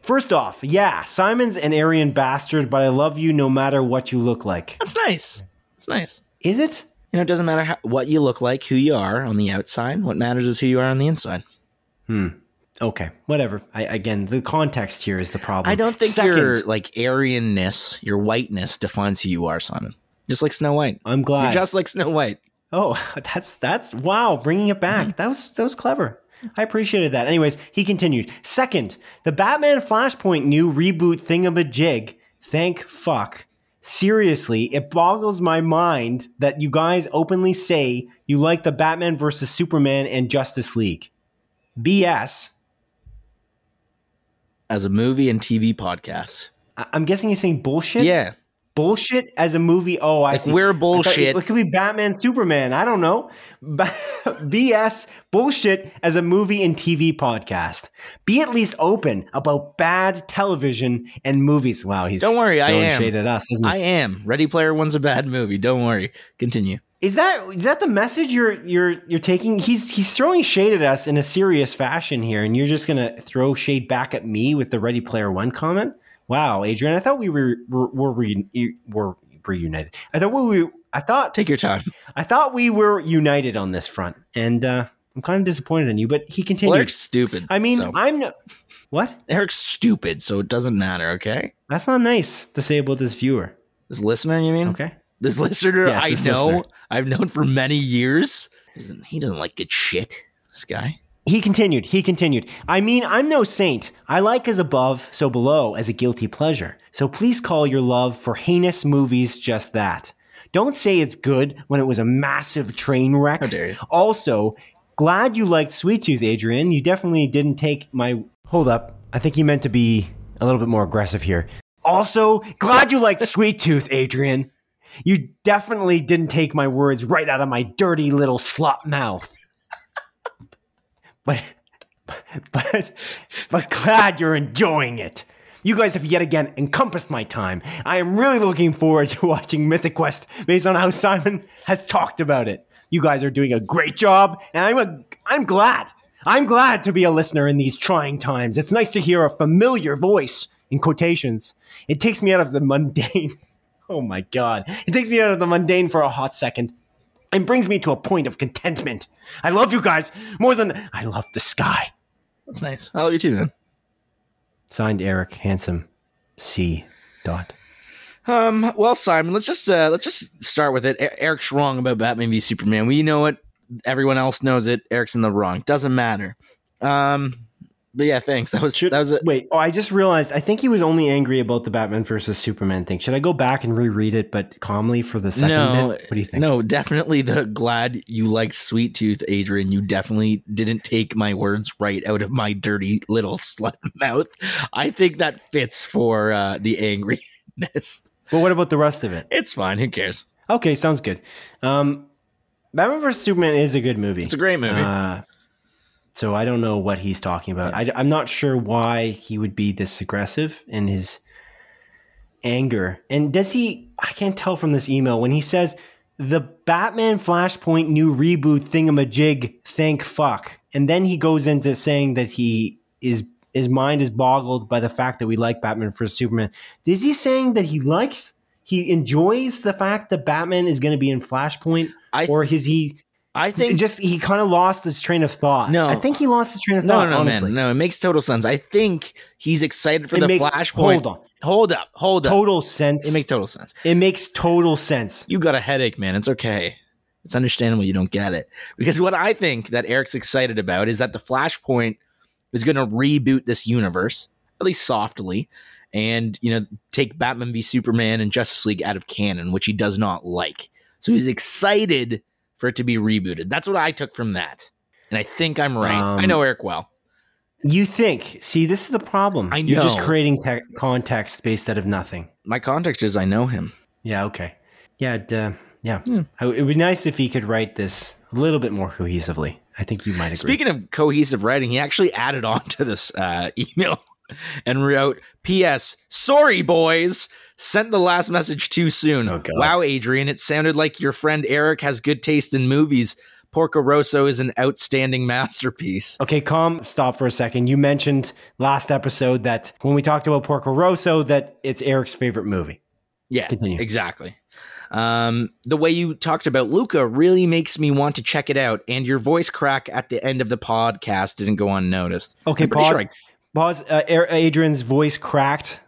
First off, yeah, Simon's an Aryan bastard, but I love you no matter what you look like. That's nice. That's nice. Is it? You know, it doesn't matter what you look like, who you are on the outside. What matters is who you are on the inside. Okay, whatever. Again, the context here is the problem. I don't think your Aryanness, your whiteness defines who you are, Simon. Just like Snow White. I'm glad. You're just like Snow White. Oh, that's wow, bringing it back. Mm-hmm. That was clever. I appreciated that. Anyways, he continued. Second, the Batman Flashpoint new reboot thingamajig. Thank fuck. Seriously, it boggles my mind that you guys openly say you like the Batman versus Superman and Justice League. BS. As a movie and TV podcast. I'm guessing he's saying bullshit? Yeah. Bullshit as a movie. Oh, I see. We're bullshit. It could be Batman, Superman. I don't know. BS, bullshit as a movie and TV podcast. Be at least open about bad television and movies. Wow, he's don't worry. I am shade at us, isn't he? I am. Ready Player One's a bad movie. Don't worry. Continue. Is that the message you're taking? He's throwing shade at us in a serious fashion here, and you're just gonna throw shade back at me with the Ready Player One comment? Wow, Adrian, I thought we were reunited. Take your time. I thought we were united on this front, and I'm kind of disappointed in you, but he continued. Well, Eric's stupid. I mean, so. What? Eric's stupid, so it doesn't matter, okay? That's not nice to say about this viewer. This listener, you mean? Okay. This listener, yes, listener. I've known for many years. He doesn't like good shit, this guy. He continued. I mean, I'm no saint. I like as above, so below as a guilty pleasure. So please call your love for heinous movies just that. Don't say it's good when it was a massive train wreck. How dare you. Also, glad you liked Sweet Tooth, Adrian. You definitely didn't take my... Hold up. I think he meant to be a little bit more aggressive here. Also, glad you liked Sweet Tooth, Adrian. You definitely didn't take my words right out of my dirty little slop mouth. But glad you're enjoying it. You guys have yet again encompassed my time. I am really looking forward to watching Mythic Quest based on how Simon has talked about it. You guys are doing a great job, and I'm glad to be a listener in these trying times. It's nice to hear a familiar voice in quotations. It takes me out of the mundane. Oh my God. It takes me out of the mundane for a hot second. And brings me to a point of contentment. I love you guys more than I love the sky. That's nice. I love you too, man. Signed, Eric Handsome C. Dot. Well, Simon, let's just start with it. Eric's wrong about Batman v Superman. We know it. Everyone else knows it. Eric's in the wrong. Doesn't matter. But yeah, thanks. Wait. Oh, I just realized. I think he was only angry about the Batman versus Superman thing. Should I go back and reread it, but calmly for the second? No. What do you think? No, definitely the glad you liked Sweet Tooth, Adrian. You definitely didn't take my words right out of my dirty little slut mouth. I think that fits for the angriness. Well, what about the rest of it? It's fine. Who cares? Okay, sounds good. Batman versus Superman is a good movie. It's a great movie. So I don't know what he's talking about. I'm not sure why he would be this aggressive in his anger. And I can't tell from this email when he says the Batman Flashpoint new reboot thingamajig, thank fuck. And then he goes into saying that his mind is boggled by the fact that we like Batman versus Superman. Is he saying that he enjoys the fact that Batman is going to be in Flashpoint? Or is he I think just he kind of lost his train of thought. No, I think he lost his train of thought. No, honestly. Man, no, it makes total sense. I think he's excited for the Flashpoint. Hold up. Total sense. It makes total sense. You got a headache, man. It's okay. It's understandable you don't get it, because what I think that Eric's excited about is that the Flashpoint is going to reboot this universe, at least softly, and take Batman v Superman and Justice League out of canon, which he does not like. So he's excited for it to be rebooted. That's what I took from that. And I think I'm right. I know Eric well. You think. See, this is the problem. I know. You're just creating context based out of nothing. My context is I know him. Yeah, okay. Yeah, It would be nice if he could write this a little bit more cohesively. I think you might agree. Speaking of cohesive writing, he actually added on to this email and wrote, P.S. Sorry, boys. Sent the last message too soon. Oh, wow, Adrian, it sounded like your friend Eric has good taste in movies. Porco Rosso is an outstanding masterpiece. Okay, stop for a second. You mentioned last episode that when we talked about Porco Rosso, that it's Eric's favorite movie. Yeah, continue. Exactly. The way you talked about Luca really makes me want to check it out. And your voice crack at the end of the podcast didn't go unnoticed. Okay, pause. Adrian's voice cracked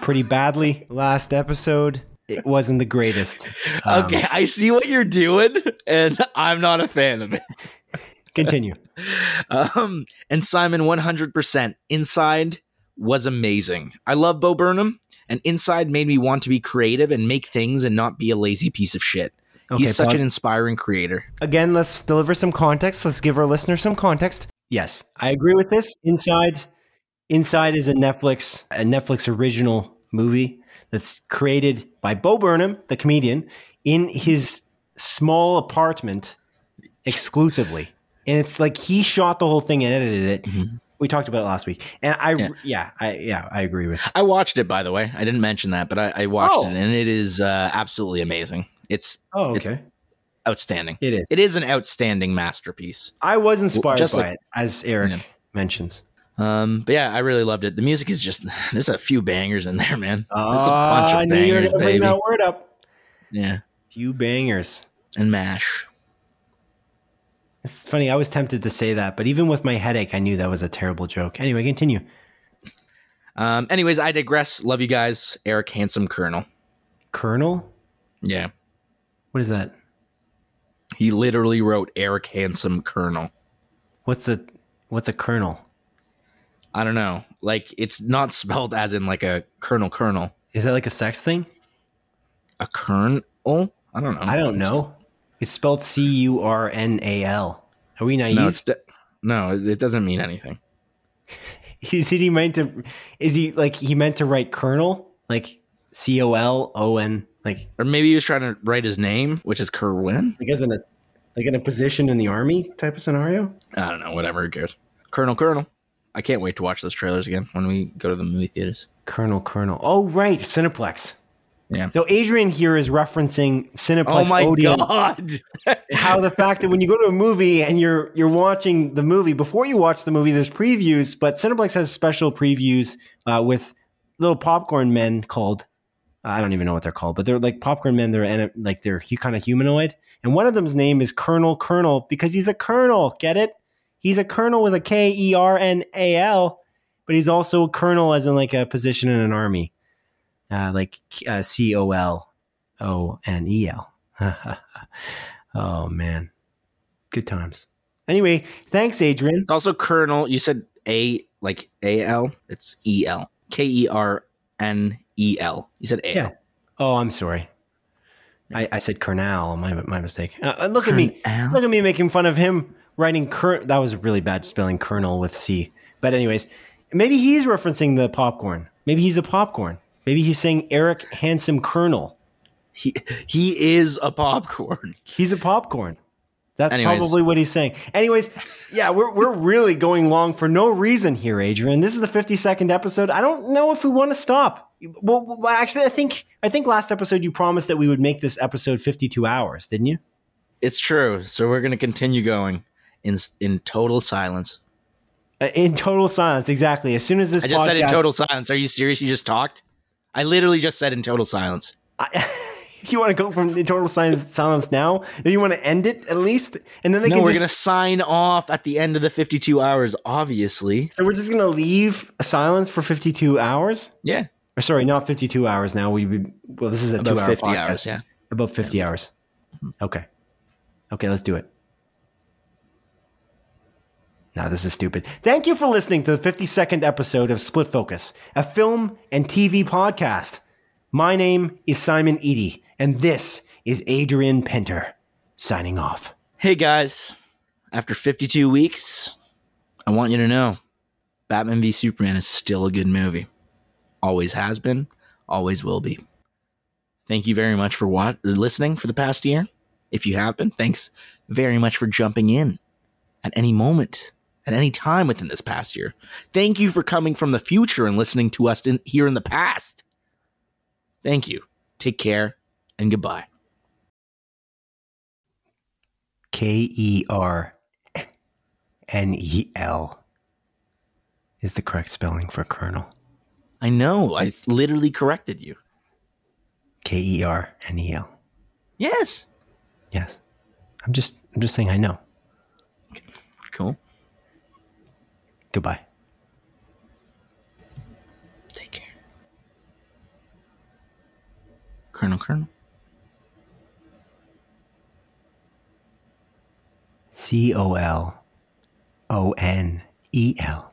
pretty badly last episode. It wasn't the greatest. Okay, I see what you're doing, and I'm not a fan of it. Continue. And Simon, 100%. Inside was amazing. I love Bo Burnham, and Inside made me want to be creative and make things and not be a lazy piece of shit. Okay, he's such an inspiring creator. Again, let's deliver some context. Let's give our listeners some context. Yes, I agree with this. Inside is a Netflix original movie that's created by Bo Burnham, the comedian, in his small apartment exclusively. And it's like he shot the whole thing and edited it. Mm-hmm. We talked about it last week. And I agree with you. I watched it, by the way. I didn't mention that, but I watched it, and it is absolutely amazing. It's it's outstanding. It is. It is an outstanding masterpiece. I was inspired by it, as Eric mentions. But yeah, I really loved it. The music is there's a few bangers in there, man. There's a bunch of bangers, baby. I knew you were going to bring that word up. Yeah. Few bangers. And MASH. It's funny. I was tempted to say that, but even with my headache, I knew that was a terrible joke. Anyway, continue. Anyways, I digress. Love you guys. Eric Handsome Colonel. Colonel? Yeah. What is that? He literally wrote Eric Handsome Colonel. What's a colonel? I don't know. Like, it's not spelled as in like a colonel. Is that like a sex thing? A kernel? I don't know. It's spelled C-U-R-N-A-L. Are we naive? No, it doesn't mean anything. He meant to write colonel? Like C-O-L-O-N? Or maybe he was trying to write his name, which is Kerwin? Like in a position in the army type of scenario? I don't know. Whatever. Who cares? Colonel. I can't wait to watch those trailers again when we go to the movie theaters. Colonel. Oh, right. Cineplex. Yeah. So Adrian here is referencing Cineplex. Oh, my Odeon, God. How the fact that when you go to a movie and you're watching the movie, before you watch the movie, there's previews, but Cineplex has special previews with little popcorn men called, I don't even know what they're called, but they're like popcorn men. They're kind of humanoid. And one of them's name is Colonel, because he's a colonel. Get it? He's a colonel with a K-E-R-N-A-L, but he's also a colonel as in like a position in an army, like C-O-L-O-N-E-L. Oh, man. Good times. Anyway, thanks, Adrian. It's also colonel. You said A, like A-L. It's E-L. K-E-R-N-E-L. You said A-L. Yeah. Oh, I'm sorry. I said Colonel. My mistake. Look at me. Look at me making fun of him. Writing that was really bad spelling Colonel with C. But anyways, maybe he's referencing the popcorn. Maybe he's a popcorn. Maybe he's saying Eric Handsome Colonel. He is a popcorn. He's a popcorn. That's probably what he's saying. Anyways, yeah, we're really going long for no reason here, Adrian. This is the 52nd episode. I don't know if we want to stop. Well, actually, I think last episode you promised that we would make this episode 52 hours, didn't you? It's true. So we're going to continue going. In total silence. In total silence, exactly. As soon as this, I just said in total silence. Are you serious? You just talked. I literally just said in total silence. you want to go from the total silence now? You want to end it at least? And then they we're going to sign off at the end of the 52 hours, obviously. So we're just going to leave a silence for 52 hours? Yeah. Or sorry, not 52 hours now. Well, this is a 2-hour podcast. About 50 hours, yeah. About 50 hours. Okay. Okay, let's do it. No, this is stupid. Thank you for listening to the 52nd episode of Split Focus, a film and TV podcast. My name is Simon Eady, and this is Adrian Pinter signing off. Hey, guys. After 52 weeks, I want you to know Batman v Superman is still a good movie. Always has been, always will be. Thank you very much for listening for the past year. If you have been, thanks very much for jumping in at any moment. At any time within this past year. Thank you for coming from the future and listening to us here in the past. Thank you. Take care and goodbye. Kernel is the correct spelling for Colonel. I know. I literally corrected you. Kernel. Yes. Yes. I'm just saying I know. Okay. Cool. Goodbye. Take care. Colonel. Colonel.